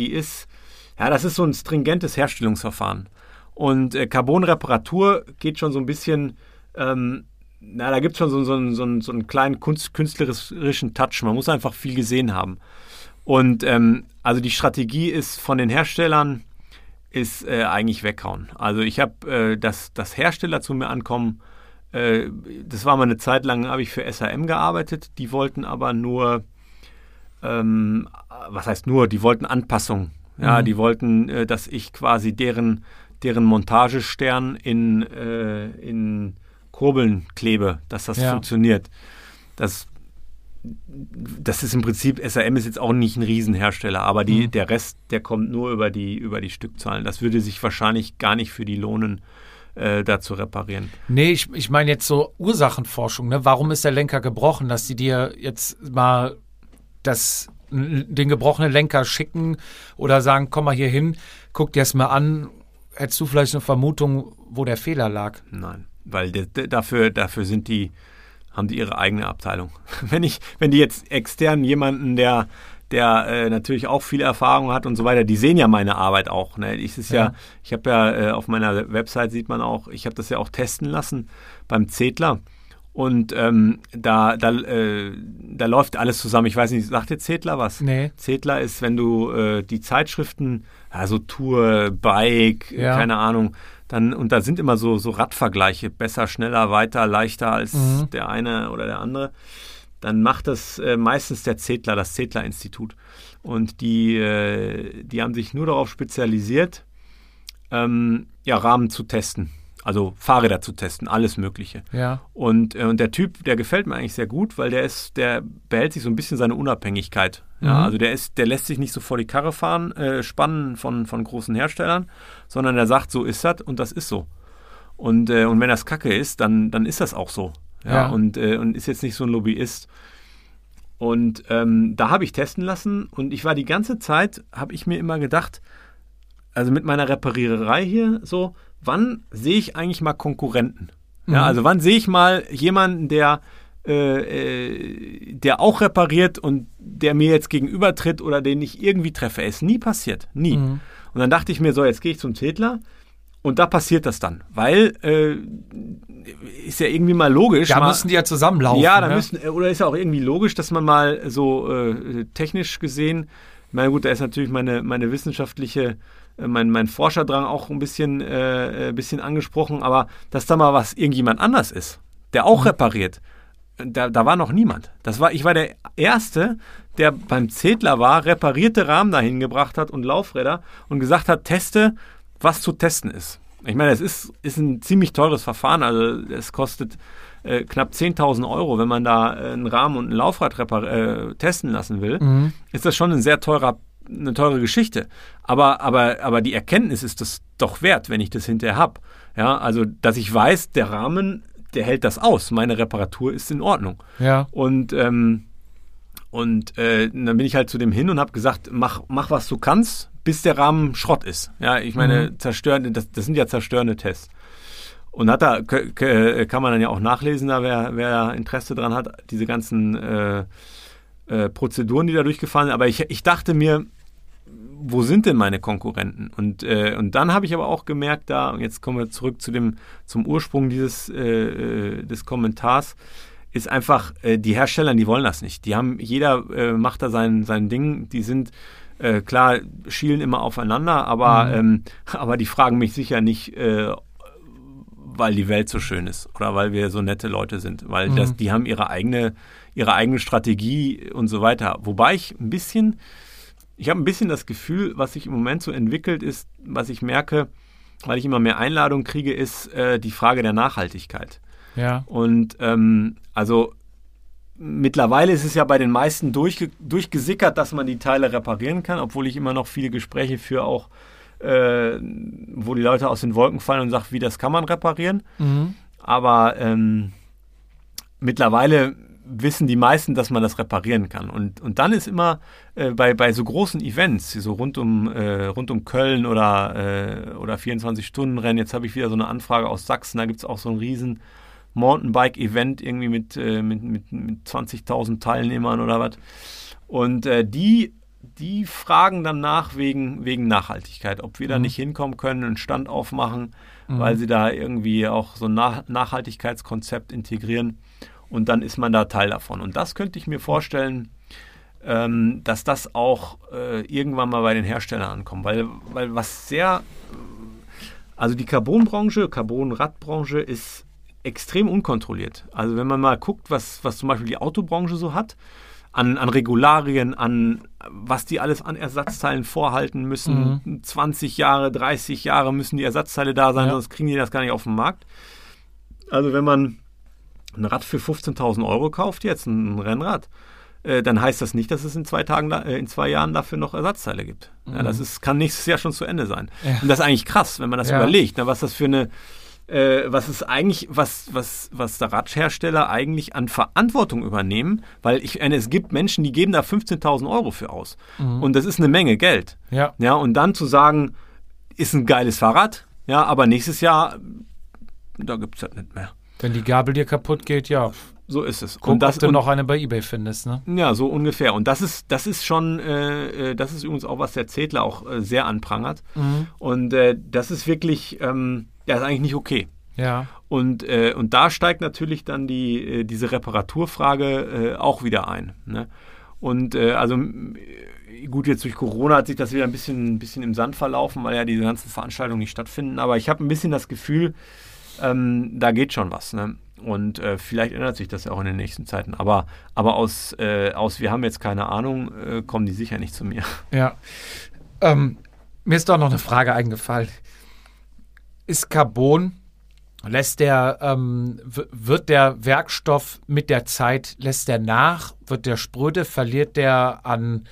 das ist so ein stringentes Herstellungsverfahren. Und Carbon-Reparatur geht schon so ein bisschen, da gibt es schon so einen kleinen künstlerischen Touch. Man muss einfach viel gesehen haben. Und also die Strategie ist von den Herstellern, ist eigentlich weghauen. Also ich habe, dass Hersteller zu mir ankommen, das war mal eine Zeit lang, habe ich für SRM gearbeitet, die wollten aber nur, was heißt nur, die wollten Anpassung. Ja, die wollten, dass ich quasi deren Montagestern in Kurbeln klebe, dass das funktioniert. Das ist im Prinzip, SRM ist jetzt auch nicht ein Riesenhersteller, aber der Rest, der kommt nur über die Stückzahlen. Das würde sich wahrscheinlich gar nicht für die lohnen, da zu reparieren. Nee, ich meine jetzt so Ursachenforschung, ne? Warum ist der Lenker gebrochen? Dass die dir jetzt mal den gebrochenen Lenker schicken oder sagen, komm mal hier hin, guck dir das mal an. Hättest du vielleicht eine Vermutung, wo der Fehler lag? Nein, weil dafür haben die ihre eigene Abteilung. Wenn die jetzt extern jemanden, der natürlich auch viel Erfahrung hat und so weiter, die sehen ja meine Arbeit auch. Ne? Ich habe ja auf meiner Website sieht man auch, ich habe das ja auch testen lassen beim Zedler und da läuft alles zusammen. Ich weiß nicht, sagt dir Zedler was? Nee. Zedler ist, wenn du die Zeitschriften, also Tour, Bike, keine Ahnung, und da sind immer so Radvergleiche, besser, schneller, weiter, leichter als der eine oder der andere. Dann macht das meistens das Zedler-Institut. Und die haben sich nur darauf spezialisiert, Rahmen zu testen. Also Fahrräder zu testen, alles Mögliche. Ja. Und der Typ, der gefällt mir eigentlich sehr gut, weil der behält sich so ein bisschen seine Unabhängigkeit. Ja, mhm. Also der lässt sich nicht so vor die Karre fahren, spannen von großen Herstellern, sondern der sagt, so ist das und das ist so. Und wenn das Kacke ist, dann ist das auch so. Ja, ja. Und ist jetzt nicht so ein Lobbyist. Und da habe ich testen lassen und ich war die ganze Zeit, habe ich mir immer gedacht, also mit meiner Repariererei hier so, wann sehe ich eigentlich mal Konkurrenten? Mhm. Ja, also wann sehe ich mal jemanden, der auch repariert und der mir jetzt gegenübertritt oder den ich irgendwie treffe? Ist nie passiert, nie. Mhm. Und dann dachte ich mir so, jetzt gehe ich zum Zedler und da passiert das dann, weil ist ja irgendwie mal logisch. Da müssen die ja zusammenlaufen. Ja, da müssen, oder ist ja auch irgendwie logisch, dass man mal so technisch gesehen, ich meine gut, da ist natürlich meine wissenschaftliche mein Forscherdrang auch ein bisschen angesprochen, aber dass da mal irgendjemand anders ist, der auch repariert, da war noch niemand. Ich war der Erste, der beim Zedler war, reparierte Rahmen dahin gebracht hat und Laufräder und gesagt hat, teste, was zu testen ist. Ich meine, es ist ein ziemlich teures Verfahren, also es kostet knapp 10.000 Euro, wenn man da einen Rahmen und ein Laufrad testen lassen will, ist das schon ein sehr teurer eine teure Geschichte, aber die Erkenntnis ist das doch wert, wenn ich das hinterher habe. Ja, also, dass ich weiß, der Rahmen, der hält das aus, meine Reparatur ist in Ordnung. Ja. Und dann bin ich halt zu dem hin und habe gesagt, mach was du kannst, bis der Rahmen Schrott ist. Ja, ich meine, das sind ja zerstörende Tests. Und kann man dann ja auch nachlesen, da wer Interesse dran hat, diese ganzen Prozeduren, die da durchgefahren sind. Aber ich dachte mir, wo sind denn meine Konkurrenten? Und dann habe ich aber auch gemerkt, und jetzt kommen wir zurück zum Ursprung des Kommentars, ist einfach, die Hersteller, die wollen das nicht. Jeder macht da sein Ding, die sind klar, schielen immer aufeinander, aber die fragen mich sicher nicht, weil die Welt so schön ist oder weil wir so nette Leute sind, weil die haben ihre eigene Strategie und so weiter. Wobei ich habe ein bisschen das Gefühl, was sich im Moment so entwickelt ist, was ich merke, weil ich immer mehr Einladungen kriege, ist die Frage der Nachhaltigkeit. Ja. Und also mittlerweile ist es ja bei den meisten durchgesickert, dass man die Teile reparieren kann, obwohl ich immer noch viele Gespräche für auch, wo die Leute aus den Wolken fallen und sagen, wie, das kann man reparieren. Mhm. Aber mittlerweile wissen die meisten, dass man das reparieren kann. Und dann ist immer bei so großen Events, so rund um Köln oder 24-Stunden-Rennen, jetzt habe ich wieder so eine Anfrage aus Sachsen, da gibt es auch so ein riesen Mountainbike-Event irgendwie mit 20.000 Teilnehmern oder was. Und die fragen dann nach wegen Nachhaltigkeit, ob wir da nicht hinkommen können, einen Stand aufmachen, weil sie da irgendwie auch so ein Nachhaltigkeitskonzept integrieren. Und dann ist man da Teil davon. Und das könnte ich mir vorstellen, dass das auch irgendwann mal bei den Herstellern ankommt. Weil was sehr... Also die Carbonradbranche ist extrem unkontrolliert. Also wenn man mal guckt, was zum Beispiel die Autobranche so hat, an Regularien, an was die alles an Ersatzteilen vorhalten müssen. 20 Jahre, 30 Jahre müssen die Ersatzteile da sein, sonst kriegen die das gar nicht auf den Markt. Also wenn man ein Rad für 15.000 Euro kauft jetzt, ein Rennrad, dann heißt das nicht, dass es in 2 Jahren dafür noch Ersatzteile gibt. Ja, das kann nächstes Jahr schon zu Ende sein. Ja. Und das ist eigentlich krass, wenn man das überlegt, na, was das für eine, was ist eigentlich, was der Radhersteller eigentlich an Verantwortung übernehmen, weil es gibt Menschen, die geben da 15.000 Euro für aus. Und das ist eine Menge Geld. Ja. Ja, und dann zu sagen, ist ein geiles Fahrrad, ja, aber nächstes Jahr, da gibt es das nicht mehr. Wenn die Gabel dir kaputt geht, ja. So ist es. Guck, dass du noch eine bei eBay findest, ne? Ja, so ungefähr. Und das ist schon, das ist übrigens auch, was der Zedler auch sehr anprangert. Und das ist wirklich, das ist eigentlich nicht okay. Ja. Und da steigt natürlich dann diese Reparaturfrage auch wieder ein. Ne? Und also gut, jetzt durch Corona hat sich das wieder ein bisschen im Sand verlaufen, weil ja diese ganzen Veranstaltungen nicht stattfinden. Aber ich habe ein bisschen das Gefühl, da geht schon was, ne? Und vielleicht ändert sich das ja auch in den nächsten Zeiten. Aber aus wir haben jetzt keine Ahnung, kommen die sicher nicht zu mir. Ja. Mir ist doch noch eine Frage eingefallen. Ist Carbon Wird der Werkstoff mit der Zeit, lässt der nach, wird der spröde, verliert der an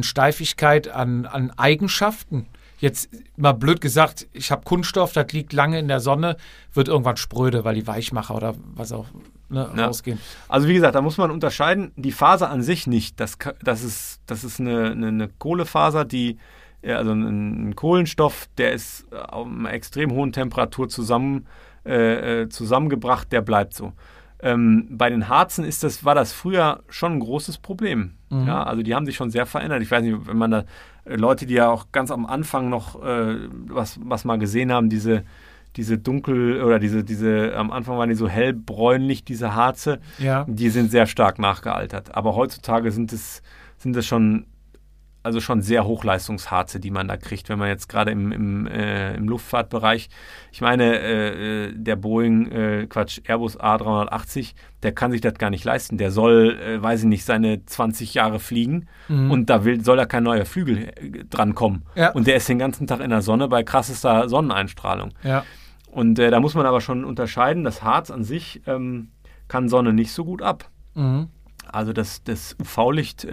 Steifigkeit, an Eigenschaften? Jetzt mal blöd gesagt, ich habe Kunststoff, das liegt lange in der Sonne, wird irgendwann spröde, weil die Weichmacher oder was auch rausgehen. Also wie gesagt, da muss man unterscheiden, die Faser an sich nicht. Das ist eine Kohlefaser, die, also ein Kohlenstoff, der ist auf einer extrem hohen Temperatur zusammengebracht, der bleibt so. Bei den Harzen war das früher schon ein großes Problem. Mhm. Ja, also die haben sich schon sehr verändert. Ich weiß nicht, wenn man da Leute, die ja auch ganz am Anfang noch was mal gesehen haben, diese dunkel oder diese am Anfang waren die so hellbräunlich, diese Harze, ja, die sind sehr stark nachgealtert. Aber heutzutage sind es schon, also schon sehr Hochleistungsharze, die man da kriegt, wenn man jetzt gerade im Luftfahrtbereich, ich meine, der Boeing, Airbus A380, der kann sich das gar nicht leisten. Der soll, weiß ich nicht, seine 20 Jahre fliegen, und da soll kein neuer Flügel dran kommen. Ja. Und der ist den ganzen Tag in der Sonne bei krassester Sonneneinstrahlung. Ja. Und da muss man aber schon unterscheiden, das Harz an sich kann Sonne nicht so gut ab. Mhm. Also das UV-Licht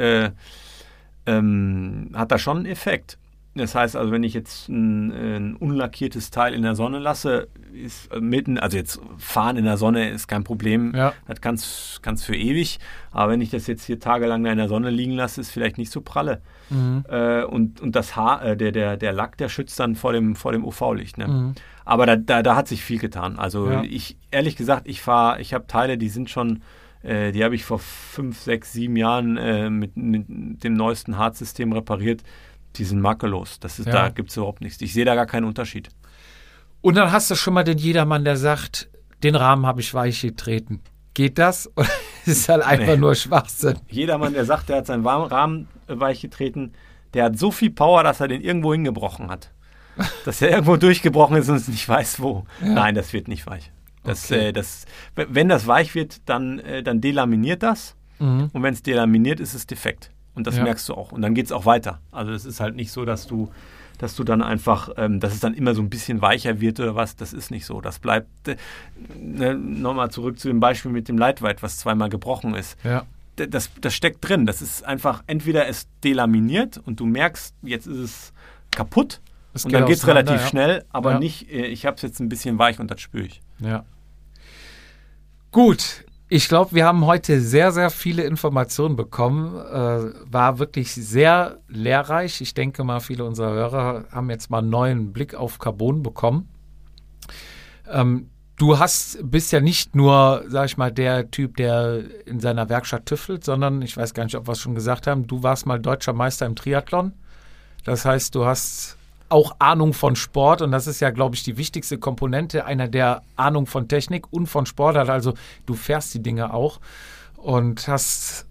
hat da schon einen Effekt. Das heißt also, wenn ich jetzt ein unlackiertes Teil in der Sonne lasse, ist jetzt fahren in der Sonne ist kein Problem, ja, das kann's für ewig, aber wenn ich das jetzt hier tagelang in der Sonne liegen lasse, ist vielleicht nicht so pralle. Mhm. Und das der Lack, der schützt dann vor dem UV-Licht. Ne? Mhm. Aber da hat sich viel getan. Also ja, ich habe Teile, die sind schon, die habe ich vor 5, 6, 7 Jahren mit dem neuesten Harzsystem repariert. Die sind makellos. Da gibt es überhaupt nichts. Ich sehe da gar keinen Unterschied. Und dann hast du schon mal den Jedermann, der sagt, den Rahmen habe ich weich getreten. Geht das? Oder ist halt einfach nur Schwachsinn? Jedermann, der sagt, der hat seinen Rahmen weich getreten, der hat so viel Power, dass er den irgendwo hingebrochen hat. Dass er irgendwo durchgebrochen ist und es nicht weiß, wo. Ja. Nein, das wird nicht weich. Wenn das weich wird, dann delaminiert das. Mhm. Und wenn es delaminiert, ist es defekt. Und das merkst du auch. Und dann geht es auch weiter. Also es ist halt nicht so, dass du dann einfach, dass es dann immer so ein bisschen weicher wird oder was. Das ist nicht so. Das bleibt, nochmal zurück zu dem Beispiel mit dem Lightweight, was zweimal gebrochen ist. Ja. Das steckt drin. Das ist einfach, entweder es delaminiert und du merkst, jetzt ist es kaputt. Und dann geht es relativ schnell, aber nicht, ich habe es jetzt ein bisschen weich und das spüre ich. Ja. Gut, ich glaube, wir haben heute sehr, sehr viele Informationen bekommen. War wirklich sehr lehrreich. Ich denke mal, viele unserer Hörer haben jetzt mal einen neuen Blick auf Carbon bekommen. Du bist ja nicht nur, sag ich mal, der Typ, der in seiner Werkstatt tüftelt, sondern, ich weiß gar nicht, ob wir es schon gesagt haben, du warst mal deutscher Meister im Triathlon. Das heißt, du hast auch Ahnung von Sport, und das ist ja, glaube ich, die wichtigste Komponente einer, der Ahnung von Technik und von Sport hat. Also du fährst die Dinge auch und hast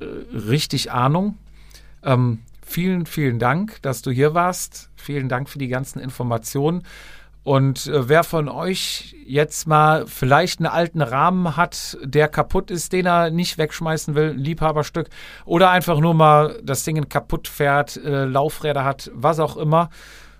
richtig Ahnung. Vielen, vielen Dank, dass du hier warst. Vielen Dank für die ganzen Informationen. Und wer von euch jetzt mal vielleicht einen alten Rahmen hat, der kaputt ist, den er nicht wegschmeißen will, ein Liebhaberstück, oder einfach nur mal das Ding kaputt fährt, Laufräder hat, was auch immer,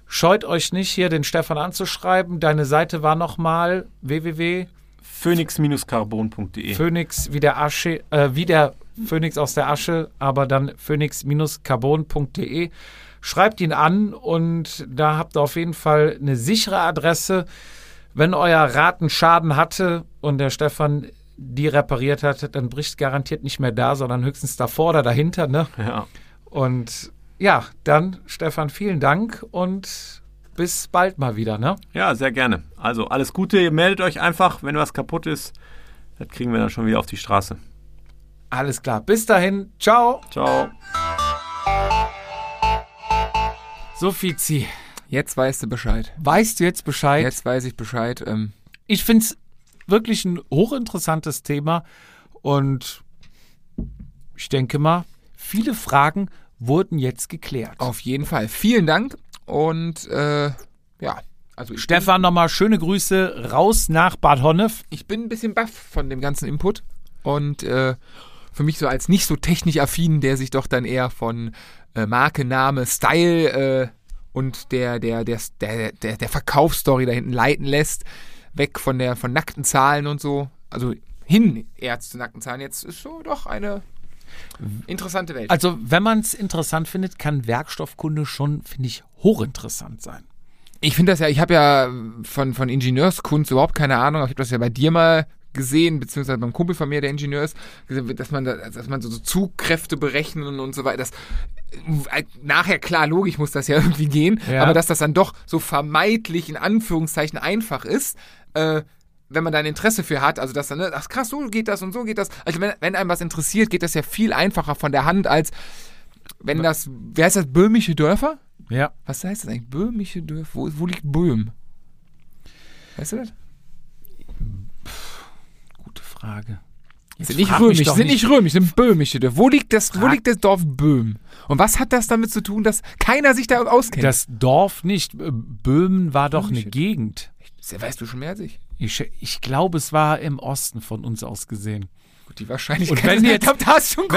scheut euch nicht, hier den Stefan anzuschreiben. Deine Seite war nochmal www.phoenix-carbon.de. Phoenix wie der Asche, wie der Phoenix aus der Asche, aber dann phoenix-carbon.de. Schreibt ihn an, und da habt ihr auf jeden Fall eine sichere Adresse. Wenn euer Rad einen Schaden hatte und der Stefan die repariert hat, dann bricht garantiert nicht mehr da, sondern höchstens davor oder dahinter. Ne? Ja. Und ja, dann Stefan, vielen Dank und bis bald mal wieder. Ne? Ja, sehr gerne. Also alles Gute, ihr meldet euch einfach, wenn was kaputt ist, das kriegen wir dann schon wieder auf die Straße. Alles klar, bis dahin. Ciao. Ciao. So, Fietzi. Jetzt weißt du Bescheid. Weißt du jetzt Bescheid? Jetzt weiß ich Bescheid. Ich finde es wirklich ein hochinteressantes Thema. Und ich denke mal, viele Fragen wurden jetzt geklärt. Auf jeden Fall. Vielen Dank. Und also Stefan, nochmal schöne Grüße raus nach Bad Honnef. Ich bin ein bisschen baff von dem ganzen Input. Und für mich so als nicht so technisch affin, der sich doch dann eher von Marke, Name, Style und der Verkaufsstory da hinten leiten lässt, weg von nackten Zahlen und so. Also hin eher zu nackten Zahlen. Jetzt ist so doch eine interessante Welt. Also wenn man es interessant findet, kann Werkstoffkunde schon, finde ich, hochinteressant sein. Ich finde das ja, ich habe ja von Ingenieurskunst überhaupt keine Ahnung, aber ich habe das ja bei dir mal gesehen, beziehungsweise beim Kumpel von mir, der Ingenieur ist, dass man so Zugkräfte berechnen und so weiter. Das, nachher, klar, logisch muss das ja irgendwie gehen, ja. Aber dass das dann doch so vermeintlich in Anführungszeichen einfach ist, wenn man da ein Interesse für hat, also dass dann, ach krass, so geht das und so geht das. Also wenn einem was interessiert, geht das ja viel einfacher von der Hand als, wenn das, wie heißt das, böhmische Dörfer? Ja. Was heißt das eigentlich? Böhmische Dörfer? Wo liegt Böhm? Weißt du das? Frage. Sind nicht römisch, sind böhmische Dörfer. Wo liegt das Dorf Böhm? Und was hat das damit zu tun, dass keiner sich da auskennt? Das Dorf nicht. Böhmen war doch böhmische. Eine Gegend. Das weißt du schon mehr als ich. Ich glaube, es war im Osten von uns aus gesehen. Gut, die Wahrscheinlichkeit. Und wenn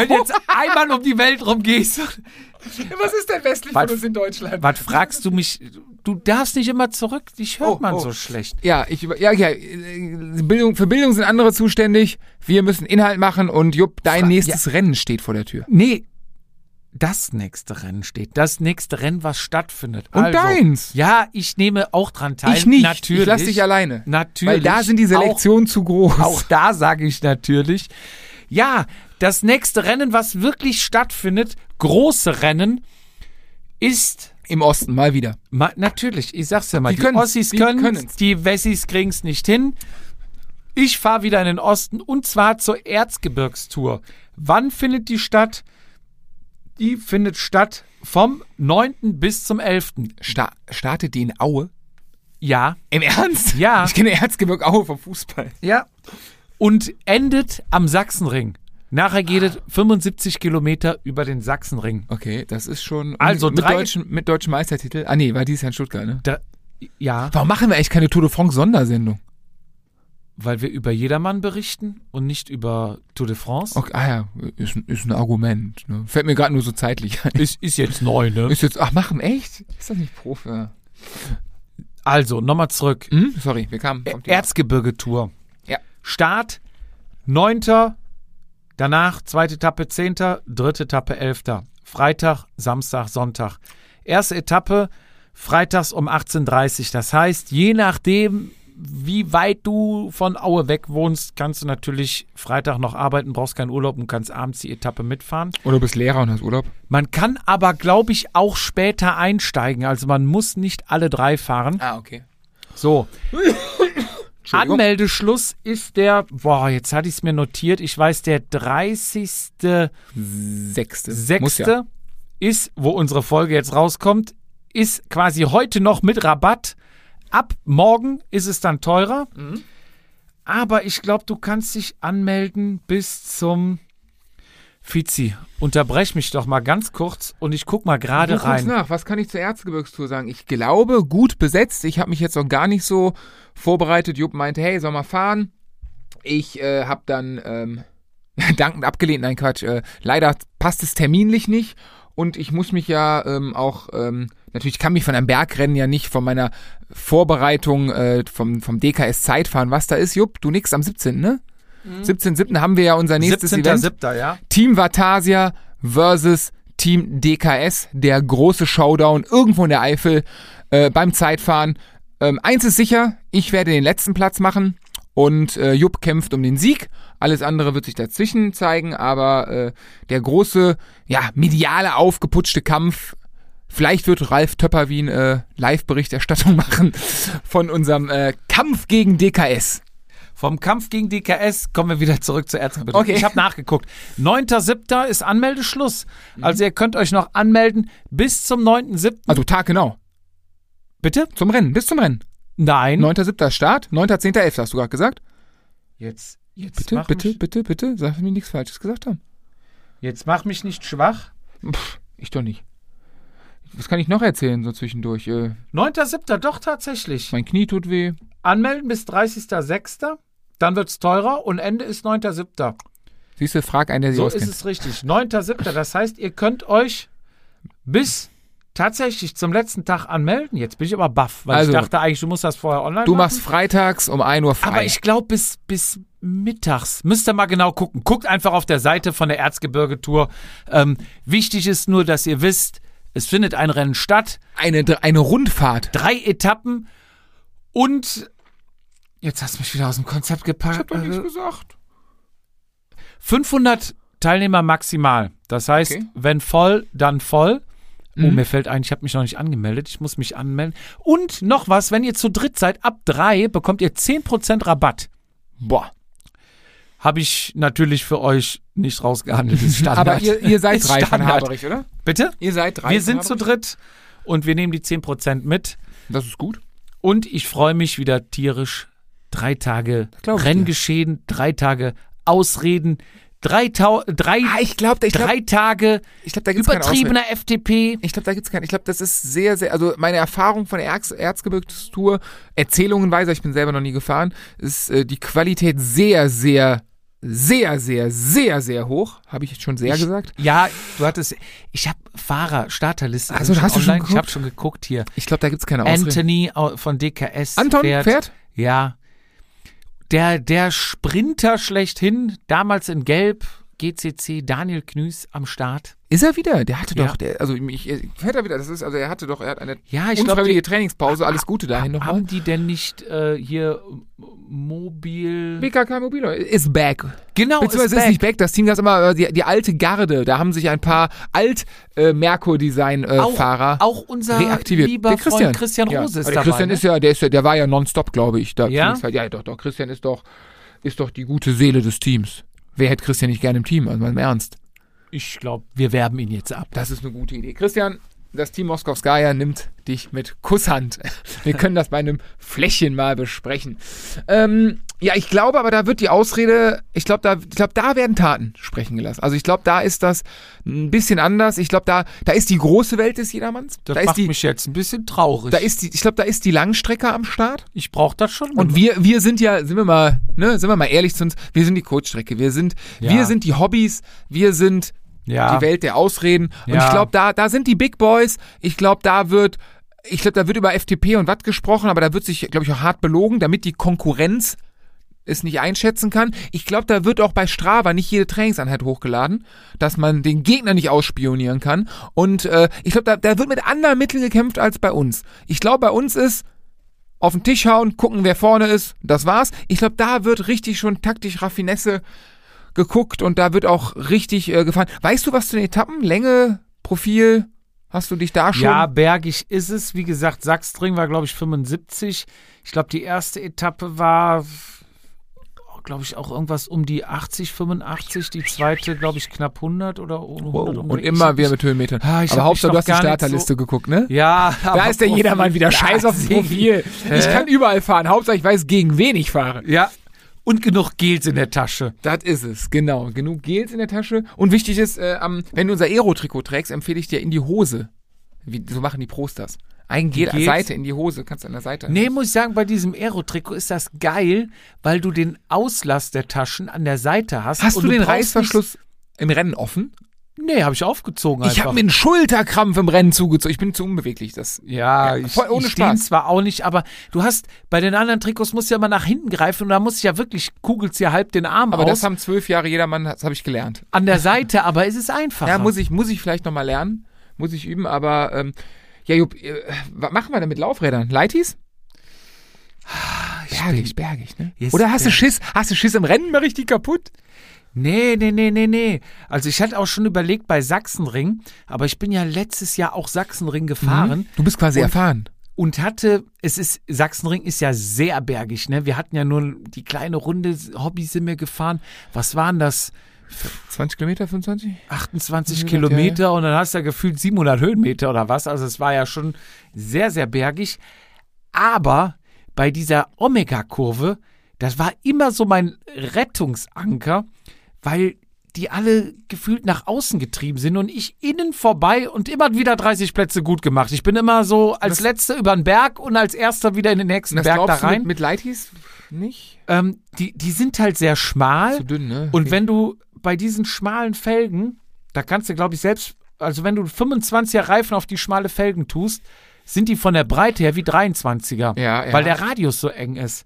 du jetzt einmal um die Welt rumgehst. Was ist denn westlich von uns in Deutschland? Was fragst du mich? Du darfst nicht immer zurück, dich hört man so schlecht. Ja, für Bildung sind andere zuständig. Wir müssen Inhalt machen und jupp, dein nächstes Rennen steht vor der Tür. Nee, das nächste Rennen, was stattfindet. Und also, deins. Ja, ich nehme auch dran teil. Ich nicht, natürlich, ich lasse dich alleine. Natürlich. Weil da sind die Selektionen zu groß. Auch da sage ich natürlich, ja, das nächste Rennen, was wirklich stattfindet, große Rennen, ist... Im Osten, mal wieder. Natürlich, ich sag's ja mal. Die Ossis können's, die Wessis kriegen's nicht hin. Ich fahre wieder in den Osten und zwar zur Erzgebirgstour. Wann findet die statt? Die findet statt vom 9. bis zum 11. Startet die in Aue? Ja. Im Ernst? Ja. Ich kenne Erzgebirg Aue vom Fußball. Ja. Und endet am Sachsenring. Nachher geht es 75 Kilometer über den Sachsenring. Okay, das ist schon... Also mit deutschem Meistertitel. Ah nee, war dieses Jahr in Stuttgart, ne? Ja. Warum machen wir eigentlich keine Tour de France Sondersendung? Weil wir über Jedermann berichten und nicht über Tour de France. Okay, ist ein Argument. Ne? Fällt mir gerade nur so zeitlich ein. Ist jetzt neu, ne? Machen, echt? Ist das nicht Profi? Ja. Also, nochmal zurück. Sorry, wir kamen... Erzgebirge-Tour. Ja. Start 9. Danach 2. Etappe 10., 3. Etappe 11. Freitag, Samstag, Sonntag. Erste Etappe freitags um 18:30 Uhr. Das heißt, je nachdem, wie weit du von Aue weg wohnst, kannst du natürlich Freitag noch arbeiten, brauchst keinen Urlaub und kannst abends die Etappe mitfahren. Oder du bist Lehrer und hast Urlaub. Man kann aber, glaube ich, auch später einsteigen. Also man muss nicht alle drei fahren. Ah, okay. So. Anmeldeschluss ist der, jetzt hatte ich es mir notiert, ich weiß, der 30.06. ist, wo unsere Folge jetzt rauskommt, ist quasi heute noch mit Rabatt. Ab morgen ist es dann teurer. Mhm. Aber ich glaube, du kannst dich anmelden bis zum... Fietzi, unterbrech mich doch mal ganz kurz und ich guck mal gerade rein. Nach. Was kann ich zur Erzgebirgstour sagen? Ich glaube, gut besetzt. Ich habe mich jetzt noch gar nicht so vorbereitet. Jupp meinte, hey, soll mal fahren. Ich habe dann dankend abgelehnt. Nein, Quatsch. Leider passt es terminlich nicht. Und ich muss mich ja natürlich kann mich von einem Bergrennen ja nicht von meiner Vorbereitung vom DKS Zeitfahren, was da ist. Jupp, du nix am 17., ne? 17.7. haben wir ja unser nächstes 17. Event. 7., ja. Team Vatasia versus Team DKS, der große Showdown irgendwo in der Eifel beim Zeitfahren. Eins ist sicher, ich werde den letzten Platz machen und Jupp kämpft um den Sieg. Alles andere wird sich dazwischen zeigen, aber der große, mediale, aufgeputschte Kampf. Vielleicht wird Ralf Töpperwien Live-Berichterstattung machen von unserem Kampf gegen DKS. Vom Kampf gegen DKS kommen wir wieder zurück zur Erzgebirge. Okay. Ich habe nachgeguckt. 9.7. ist Anmeldeschluss. Also ihr könnt euch noch anmelden bis zum 9.7. Also taggenau. Bitte? Bis zum Rennen. Nein. 9.7. Start, 9.10.11. hast du gerade gesagt. Jetzt bitte, sag mir nichts Falsches gesagt haben. Jetzt mach mich nicht schwach. Ich doch nicht. Was kann ich noch erzählen so zwischendurch? 9.7. doch tatsächlich. Mein Knie tut weh. Anmelden bis 30.06. Dann wird es teurer und Ende ist 9.7. Siehst du, frag einen, der sich auskennt. So ist es richtig. 9.7. Das heißt, ihr könnt euch bis tatsächlich zum letzten Tag anmelden. Jetzt bin ich aber baff, weil also, ich dachte eigentlich, du musst das vorher online machen. Du machst freitags um 1 Uhr frei. Aber ich glaube, bis mittags. Müsst ihr mal genau gucken. Guckt einfach auf der Seite von der Erzgebirge-Tour. Wichtig ist nur, dass ihr wisst, es findet ein Rennen statt. Eine Rundfahrt. 3 Etappen und... Jetzt hast du mich wieder aus dem Konzept gepackt. Ich hab doch nichts gesagt. 500 Teilnehmer maximal. Das heißt, okay, wenn voll, dann voll. Oh, mir fällt ein, ich habe mich noch nicht angemeldet. Ich muss mich anmelden. Und noch was, wenn ihr zu dritt seid, ab 3 bekommt ihr 10% Rabatt. Boah. Habe ich natürlich für euch nicht rausgehandelt. Ist Standard. Aber ihr seid 3 von Haberich, oder? Bitte? Ihr seid 3. Wir sind zu dritt und wir nehmen die 10% mit. Das ist gut. Und ich freue mich wieder tierisch. 3 Tage Renngeschehen, 3 Tage Ausreden, 3 Tage übertriebener FDP. Ich glaube, da gibt's keinen. Ich glaube, das ist sehr, sehr, also meine Erfahrung von der Erzgebirgstour, erzählungenweise, ich bin selber noch nie gefahren, ist die Qualität sehr, sehr, sehr, sehr, sehr, sehr hoch. Habe ich jetzt schon gesagt? Ja, du hattest, ich habe Fahrer, Starterliste. Also hast du online, schon geguckt? Ich habe schon geguckt hier. Ich glaube, da gibt's keine Ausreden. Anthony von DKS Anton fährt? Ja. Der Sprinter schlechthin, damals in Gelb, GCC, Daniel Knüß am Start. Ist er wieder? Der hatte doch, fährt er wieder, das ist, also er hatte doch, er hat eine unfreiwillige Trainingspause, alles Gute dahin nochmal. Haben die denn nicht hier mobil? BKK Mobile ist back. Genau, beziehungsweise ist nicht back, das Team, das immer die alte Garde, da haben sich ein paar Alt-Merco-Design-Fahrer auch unser reaktiviert. Lieber Freund Christian Rose ist dabei. Christian ist ja, der war ja nonstop, glaube ich. Da Christian ist doch die gute Seele des Teams. Wer hätte Christian nicht gerne im Team? Also mal im Ernst. Ich glaube, wir werben ihn jetzt ab. Das ist eine gute Idee. Christian, das Team Moskowskaja nimmt dich mit Kusshand. Wir können das bei einem Fläschchen mal besprechen. Ja, ich glaube, aber da wird die Ausrede, ich glaube, da werden Taten sprechen gelassen. Also ich glaube, da ist das ein bisschen anders. Ich glaube, da ist die große Welt des Jedermanns. Das macht mich jetzt ein bisschen traurig. Da ist die Langstrecke am Start. Ich brauche das schon. Und wir sind ja, sind wir mal ehrlich zu uns, wir sind die Kurzstrecke. Wir sind die Hobbys, wir sind die Welt der Ausreden. Und ich glaube, da sind die Big Boys. Ich glaube, da wird über FDP und Watt gesprochen, aber da wird sich, glaube ich, auch hart belogen, damit die Konkurrenz es nicht einschätzen kann. Ich glaube, da wird auch bei Strava nicht jede Trainingseinheit hochgeladen, dass man den Gegner nicht ausspionieren kann. Und ich glaube, da wird mit anderen Mitteln gekämpft als bei uns. Ich glaube, bei uns ist auf den Tisch hauen, gucken, wer vorne ist, das war's. Ich glaube, da wird richtig schon taktisch Raffinesse geguckt und da wird auch richtig gefahren. Weißt du was zu den Etappen? Länge, Profil, hast du dich da schon? Ja, bergig ist es. Wie gesagt, Sachsring war, glaube ich, 75. Ich glaube, die erste Etappe war... glaube ich, auch irgendwas um die 80, 85, die zweite, glaube ich, knapp 100 oder 100. Wow. Und immer wieder mit Höhenmetern. Aber Hauptsache, du hast die Starterliste geguckt, ne? Ja. Da ist der Jedermann wieder scheiß aufs Profil. Ich kann überall fahren. Hauptsache, ich weiß, gegen wen ich fahre. Ja. Und genug Gels in der Tasche. Das ist es, genau. Genug Gels in der Tasche. Und wichtig ist, wenn du unser Aero-Trikot trägst, empfehle ich dir in die Hose. So machen die Pros das. Ein Gel an der Seite, in die Hose, kannst du an der Seite. Nee, muss ich sagen, bei diesem Aero-Trikot ist das geil, weil du den Auslass der Taschen an der Seite hast. Hast und du den Reißverschluss im Rennen offen? Nee, habe ich aufgezogen einfach. Ich habe mir einen Schulterkrampf im Rennen zugezogen. Ich bin zu unbeweglich. Das, ich stehe zwar auch nicht, aber du hast, bei den anderen Trikots musst du ja immer nach hinten greifen und da musst du ja wirklich, kugelst ja halb den Arm aus. Aber das haben 12 Jahre Jedermann, das habe ich gelernt. An der Seite, aber ist es einfacher. Ja, muss ich vielleicht nochmal lernen, muss ich üben, aber... Ja, Jupp, was machen wir denn mit Laufrädern? Lighties? Bergig, ne? Yes, oder hast du Schiss? Hast du Schiss im Rennen mal richtig kaputt? Nee. Also ich hatte auch schon überlegt bei Sachsenring, aber ich bin ja letztes Jahr auch Sachsenring gefahren. Mhm. Du bist quasi erfahren. Und Sachsenring ist ja sehr bergig, ne? Wir hatten ja nur die kleine Runde, Hobby sind wir gefahren. Was waren das? 20 Kilometer, 25? 28 Kilometer und dann hast du ja gefühlt 700 Höhenmeter oder was. Also es war ja schon sehr, sehr bergig. Aber bei dieser Omega-Kurve, das war immer so mein Rettungsanker, weil die alle gefühlt nach außen getrieben sind und ich innen vorbei und immer wieder 30 Plätze gut gemacht. Ich bin immer so als Letzter über den Berg und als Erster wieder in den nächsten Berg da rein. Mit Lighties nicht? Die sind halt sehr schmal. Zu dünn, ne? Und wenn du bei diesen schmalen Felgen, da kannst du, glaube ich, selbst also wenn du 25er Reifen auf die schmale Felgen tust, sind die von der Breite her wie 23er, ja. weil der Radius so eng ist.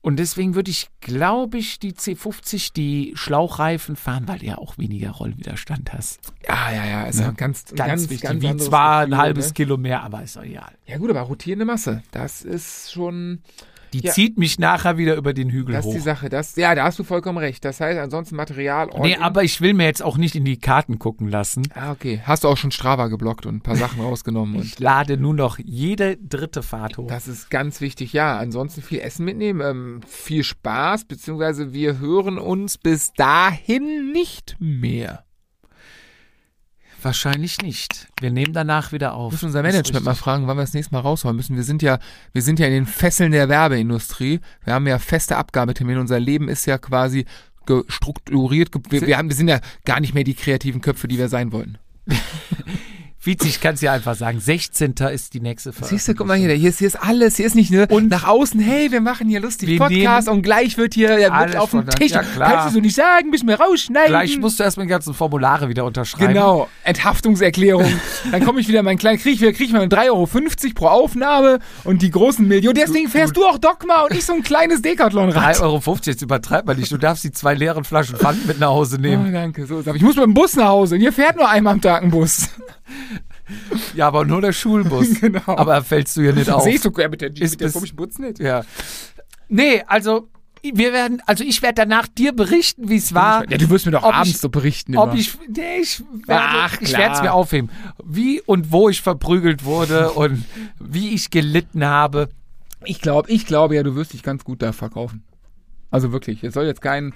Und deswegen würde ich, glaube ich, die C50, die Schlauchreifen fahren, weil du ja auch weniger Rollwiderstand hast. Ja, ist ja ganz wichtig. Ganz wie zwar Gefühl, ein halbes Kilo mehr, aber ist doch egal. Ja gut, aber rotierende Masse, das ist schon... Die zieht mich nachher wieder über den Hügel hoch. Das ist die Sache. Da hast du vollkommen recht. Das heißt, ansonsten Material... Nee, aber ich will mir jetzt auch nicht in die Karten gucken lassen. Ah, okay. Hast du auch schon Strava geblockt und ein paar Sachen rausgenommen. Ich lade nur noch jede dritte Fahrt hoch. Das ist ganz wichtig, ja. Ansonsten viel Essen mitnehmen, viel Spaß, beziehungsweise wir hören uns bis dahin nicht mehr. Wahrscheinlich nicht. Wir nehmen danach wieder auf. Wir müssen unser Management mal fragen, wann wir das nächste Mal raushauen müssen. Wir sind ja in den Fesseln der Werbeindustrie. Wir haben ja feste Abgabetermine. Unser Leben ist ja quasi strukturiert. Wir sind ja gar nicht mehr die kreativen Köpfe, die wir sein wollten. Fietz, ich kann es ja einfach sagen. 16. ist die nächste Folge. Siehst du, guck mal hier ist alles. Hier ist nicht nur nach außen, hey, wir machen hier lustig Podcast und gleich wird hier alles auf dem Tisch. Ja, kannst du so nicht sagen, müssen wir rausschneiden. Gleich musst du erstmal die ganzen Formulare wieder unterschreiben. Genau, Enthaftungserklärung. Dann komme ich wieder in meinen kleinen Krieg. Wir kriegen mal 3,50 € pro Aufnahme und die großen Millionen. Deswegen fährst du auch Dogma und nicht so ein kleines Decathlon-Rad. 3,50 €, jetzt übertreibt man nicht. Du darfst die 2 leeren Flaschen Pfand mit nach Hause nehmen. Oh, danke. So, ich muss mit dem Bus nach Hause und hier fährt nur einmal am Tag ein Bus. Ja, aber nur der Schulbus. Genau. Aber fällst du ja nicht auf. Siehst du, mit der komischen Butz nicht. Ja. Nee, also ich werde danach dir berichten, wie es war. Ja, du wirst mir doch abends so berichten. Ich werde es mir aufheben. Wie und wo ich verprügelt wurde und wie ich gelitten habe. Ich glaube ja, du wirst dich ganz gut da verkaufen. Also wirklich, es soll jetzt kein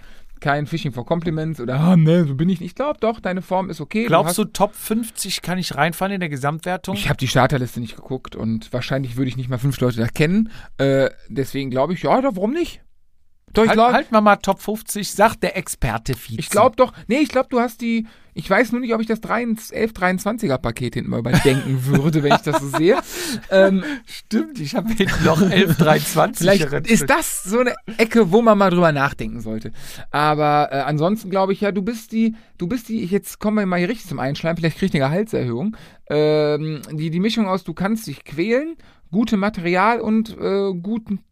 Fishing for Compliments oder so bin ich nicht. Ich glaube doch, deine Form ist okay. Glaubst du, Top 50 kann ich reinfahren in der Gesamtwertung? Ich habe die Starterliste nicht geguckt und wahrscheinlich würde ich nicht mal 5 Leute da kennen. Deswegen glaube ich, ja, doch, warum nicht? Doch, halten wir mal Top 50, sagt der Experte Fietz. Ich glaube doch, du hast die, ich weiß nur nicht, ob ich das 11-23er Paket hinten mal überdenken würde, wenn ich das so sehe. Stimmt, ich habe hinten noch 11-23er. Vielleicht ist das so eine Ecke, wo man mal drüber nachdenken sollte. Aber ansonsten glaube ich, ja, du bist die, jetzt kommen wir mal hier richtig zum Einschleimen, vielleicht kriege ich eine Gehaltserhöhung. Die Mischung aus, du kannst dich quälen, gutes Material und guten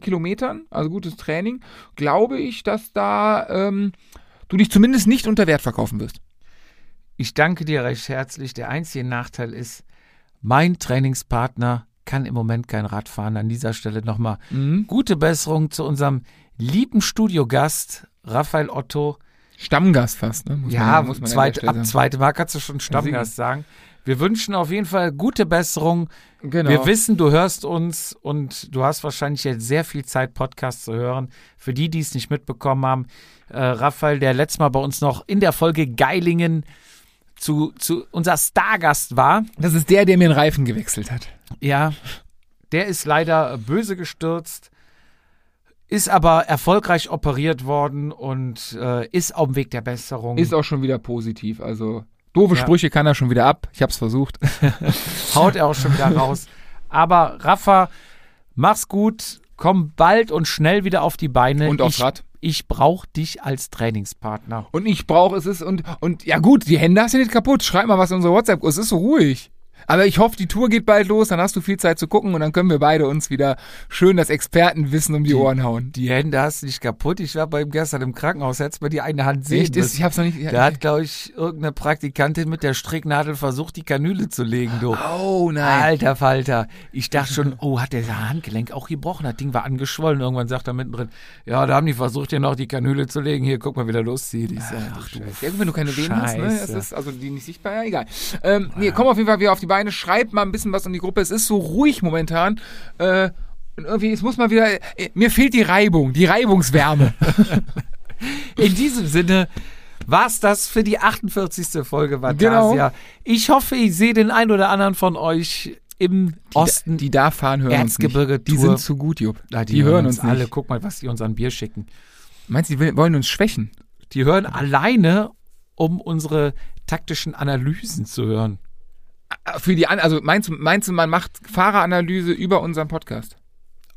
Kilometern, also gutes Training, glaube ich, dass da du dich zumindest nicht unter Wert verkaufen wirst. Ich danke dir recht herzlich. Der einzige Nachteil ist, mein Trainingspartner kann im Moment kein Rad fahren. An dieser Stelle nochmal gute Besserung zu unserem lieben Studiogast Raphael Otto. Stammgast fast, ne? Muss man ab zweite Mark kannst du schon Stammgast sagen. Wir wünschen auf jeden Fall gute Besserung. Genau. Wir wissen, du hörst uns und du hast wahrscheinlich jetzt sehr viel Zeit, Podcasts zu hören. Für die, die es nicht mitbekommen haben, Raphael, der letztes Mal bei uns noch in der Folge Geilingen zu unser Stargast war. Das ist der mir den Reifen gewechselt hat. Ja, der ist leider böse gestürzt, ist aber erfolgreich operiert worden und ist auf dem Weg der Besserung. Ist auch schon wieder positiv, also... Doofe Sprüche kann er schon wieder ab. Ich hab's versucht. Haut er auch schon wieder raus. Aber Rafa, mach's gut. Komm bald und schnell wieder auf die Beine. Und aufs Rad. Ich brauche dich als Trainingspartner. Und ich brauche es. Und ja gut, die Hände hast du nicht kaputt. Schreib mal was in unsere WhatsApp. Es ist so ruhig. Aber ich hoffe, die Tour geht bald los. Dann hast du viel Zeit zu gucken. Und dann können wir beide uns wieder schön das Expertenwissen um die Ohren hauen. Die Hände hast du nicht kaputt. Ich war bei ihm gestern im Krankenhaus. Hättest du mir die eine Hand sehen müssen. Ich hab's noch nicht. Da hat, glaube ich, irgendeine Praktikantin mit der Stricknadel versucht, die Kanüle zu legen. Du. Oh nein. Alter Falter. Ich dachte schon, hat der sein Handgelenk auch gebrochen? Das Ding war angeschwollen. Irgendwann sagt er mittendrin, ja, da haben die versucht, dir noch die Kanüle zu legen. Hier, guck mal, wie der loszieht. Ich sage, ach du Scheiße. Wenn du keine Venen hast, ne? Das ist also die nicht sichtbar, ja, egal. Komm auf jeden Fall wieder auf die Beine, schreibt mal ein bisschen was in die Gruppe. Es ist so ruhig momentan. Und irgendwie, es muss mal wieder. Mir fehlt die Reibung, die Reibungswärme. In diesem Sinne war es das für die 48. Folge Vatasia. Genau. Ich hoffe, ich sehe den einen oder anderen von euch im Osten. Die da fahren, hören Erzgebirge uns nicht. Die sind zu gut, Jupp. Ja, die hören uns alle. Nicht. Guck mal, was die uns an Bier schicken. Meinst du, die wollen uns schwächen? Die hören alleine, um unsere taktischen Analysen zu hören. Für die, also meinst du, man macht Fahreranalyse über unseren Podcast?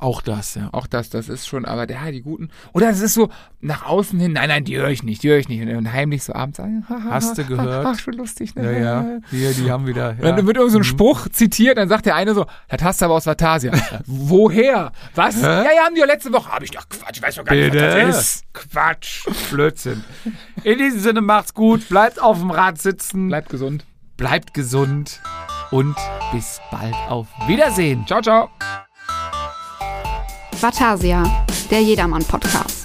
Auch das, ja. Auch das, das ist schon, aber ja, die Guten. Oder es ist so, nach außen hin, nein, die höre ich nicht. Und heimlich so abends sagen, hast du gehört? Ach, schon lustig, ne? Ja. Die haben wieder. Ja. Dann wird irgend so ein Spruch zitiert, dann sagt der eine so, das hast du aber aus Vatasia. Woher? Was? Ja, haben die ja letzte Woche. Habe ich doch Quatsch, ich weiß doch gar nicht, was das ist. Quatsch. Blödsinn. In diesem Sinne, macht's gut, bleibt auf dem Rad sitzen. Bleibt gesund. Und bis bald. Auf Wiedersehen. Ciao, ciao. Vatasia, der Jedermann-Podcast.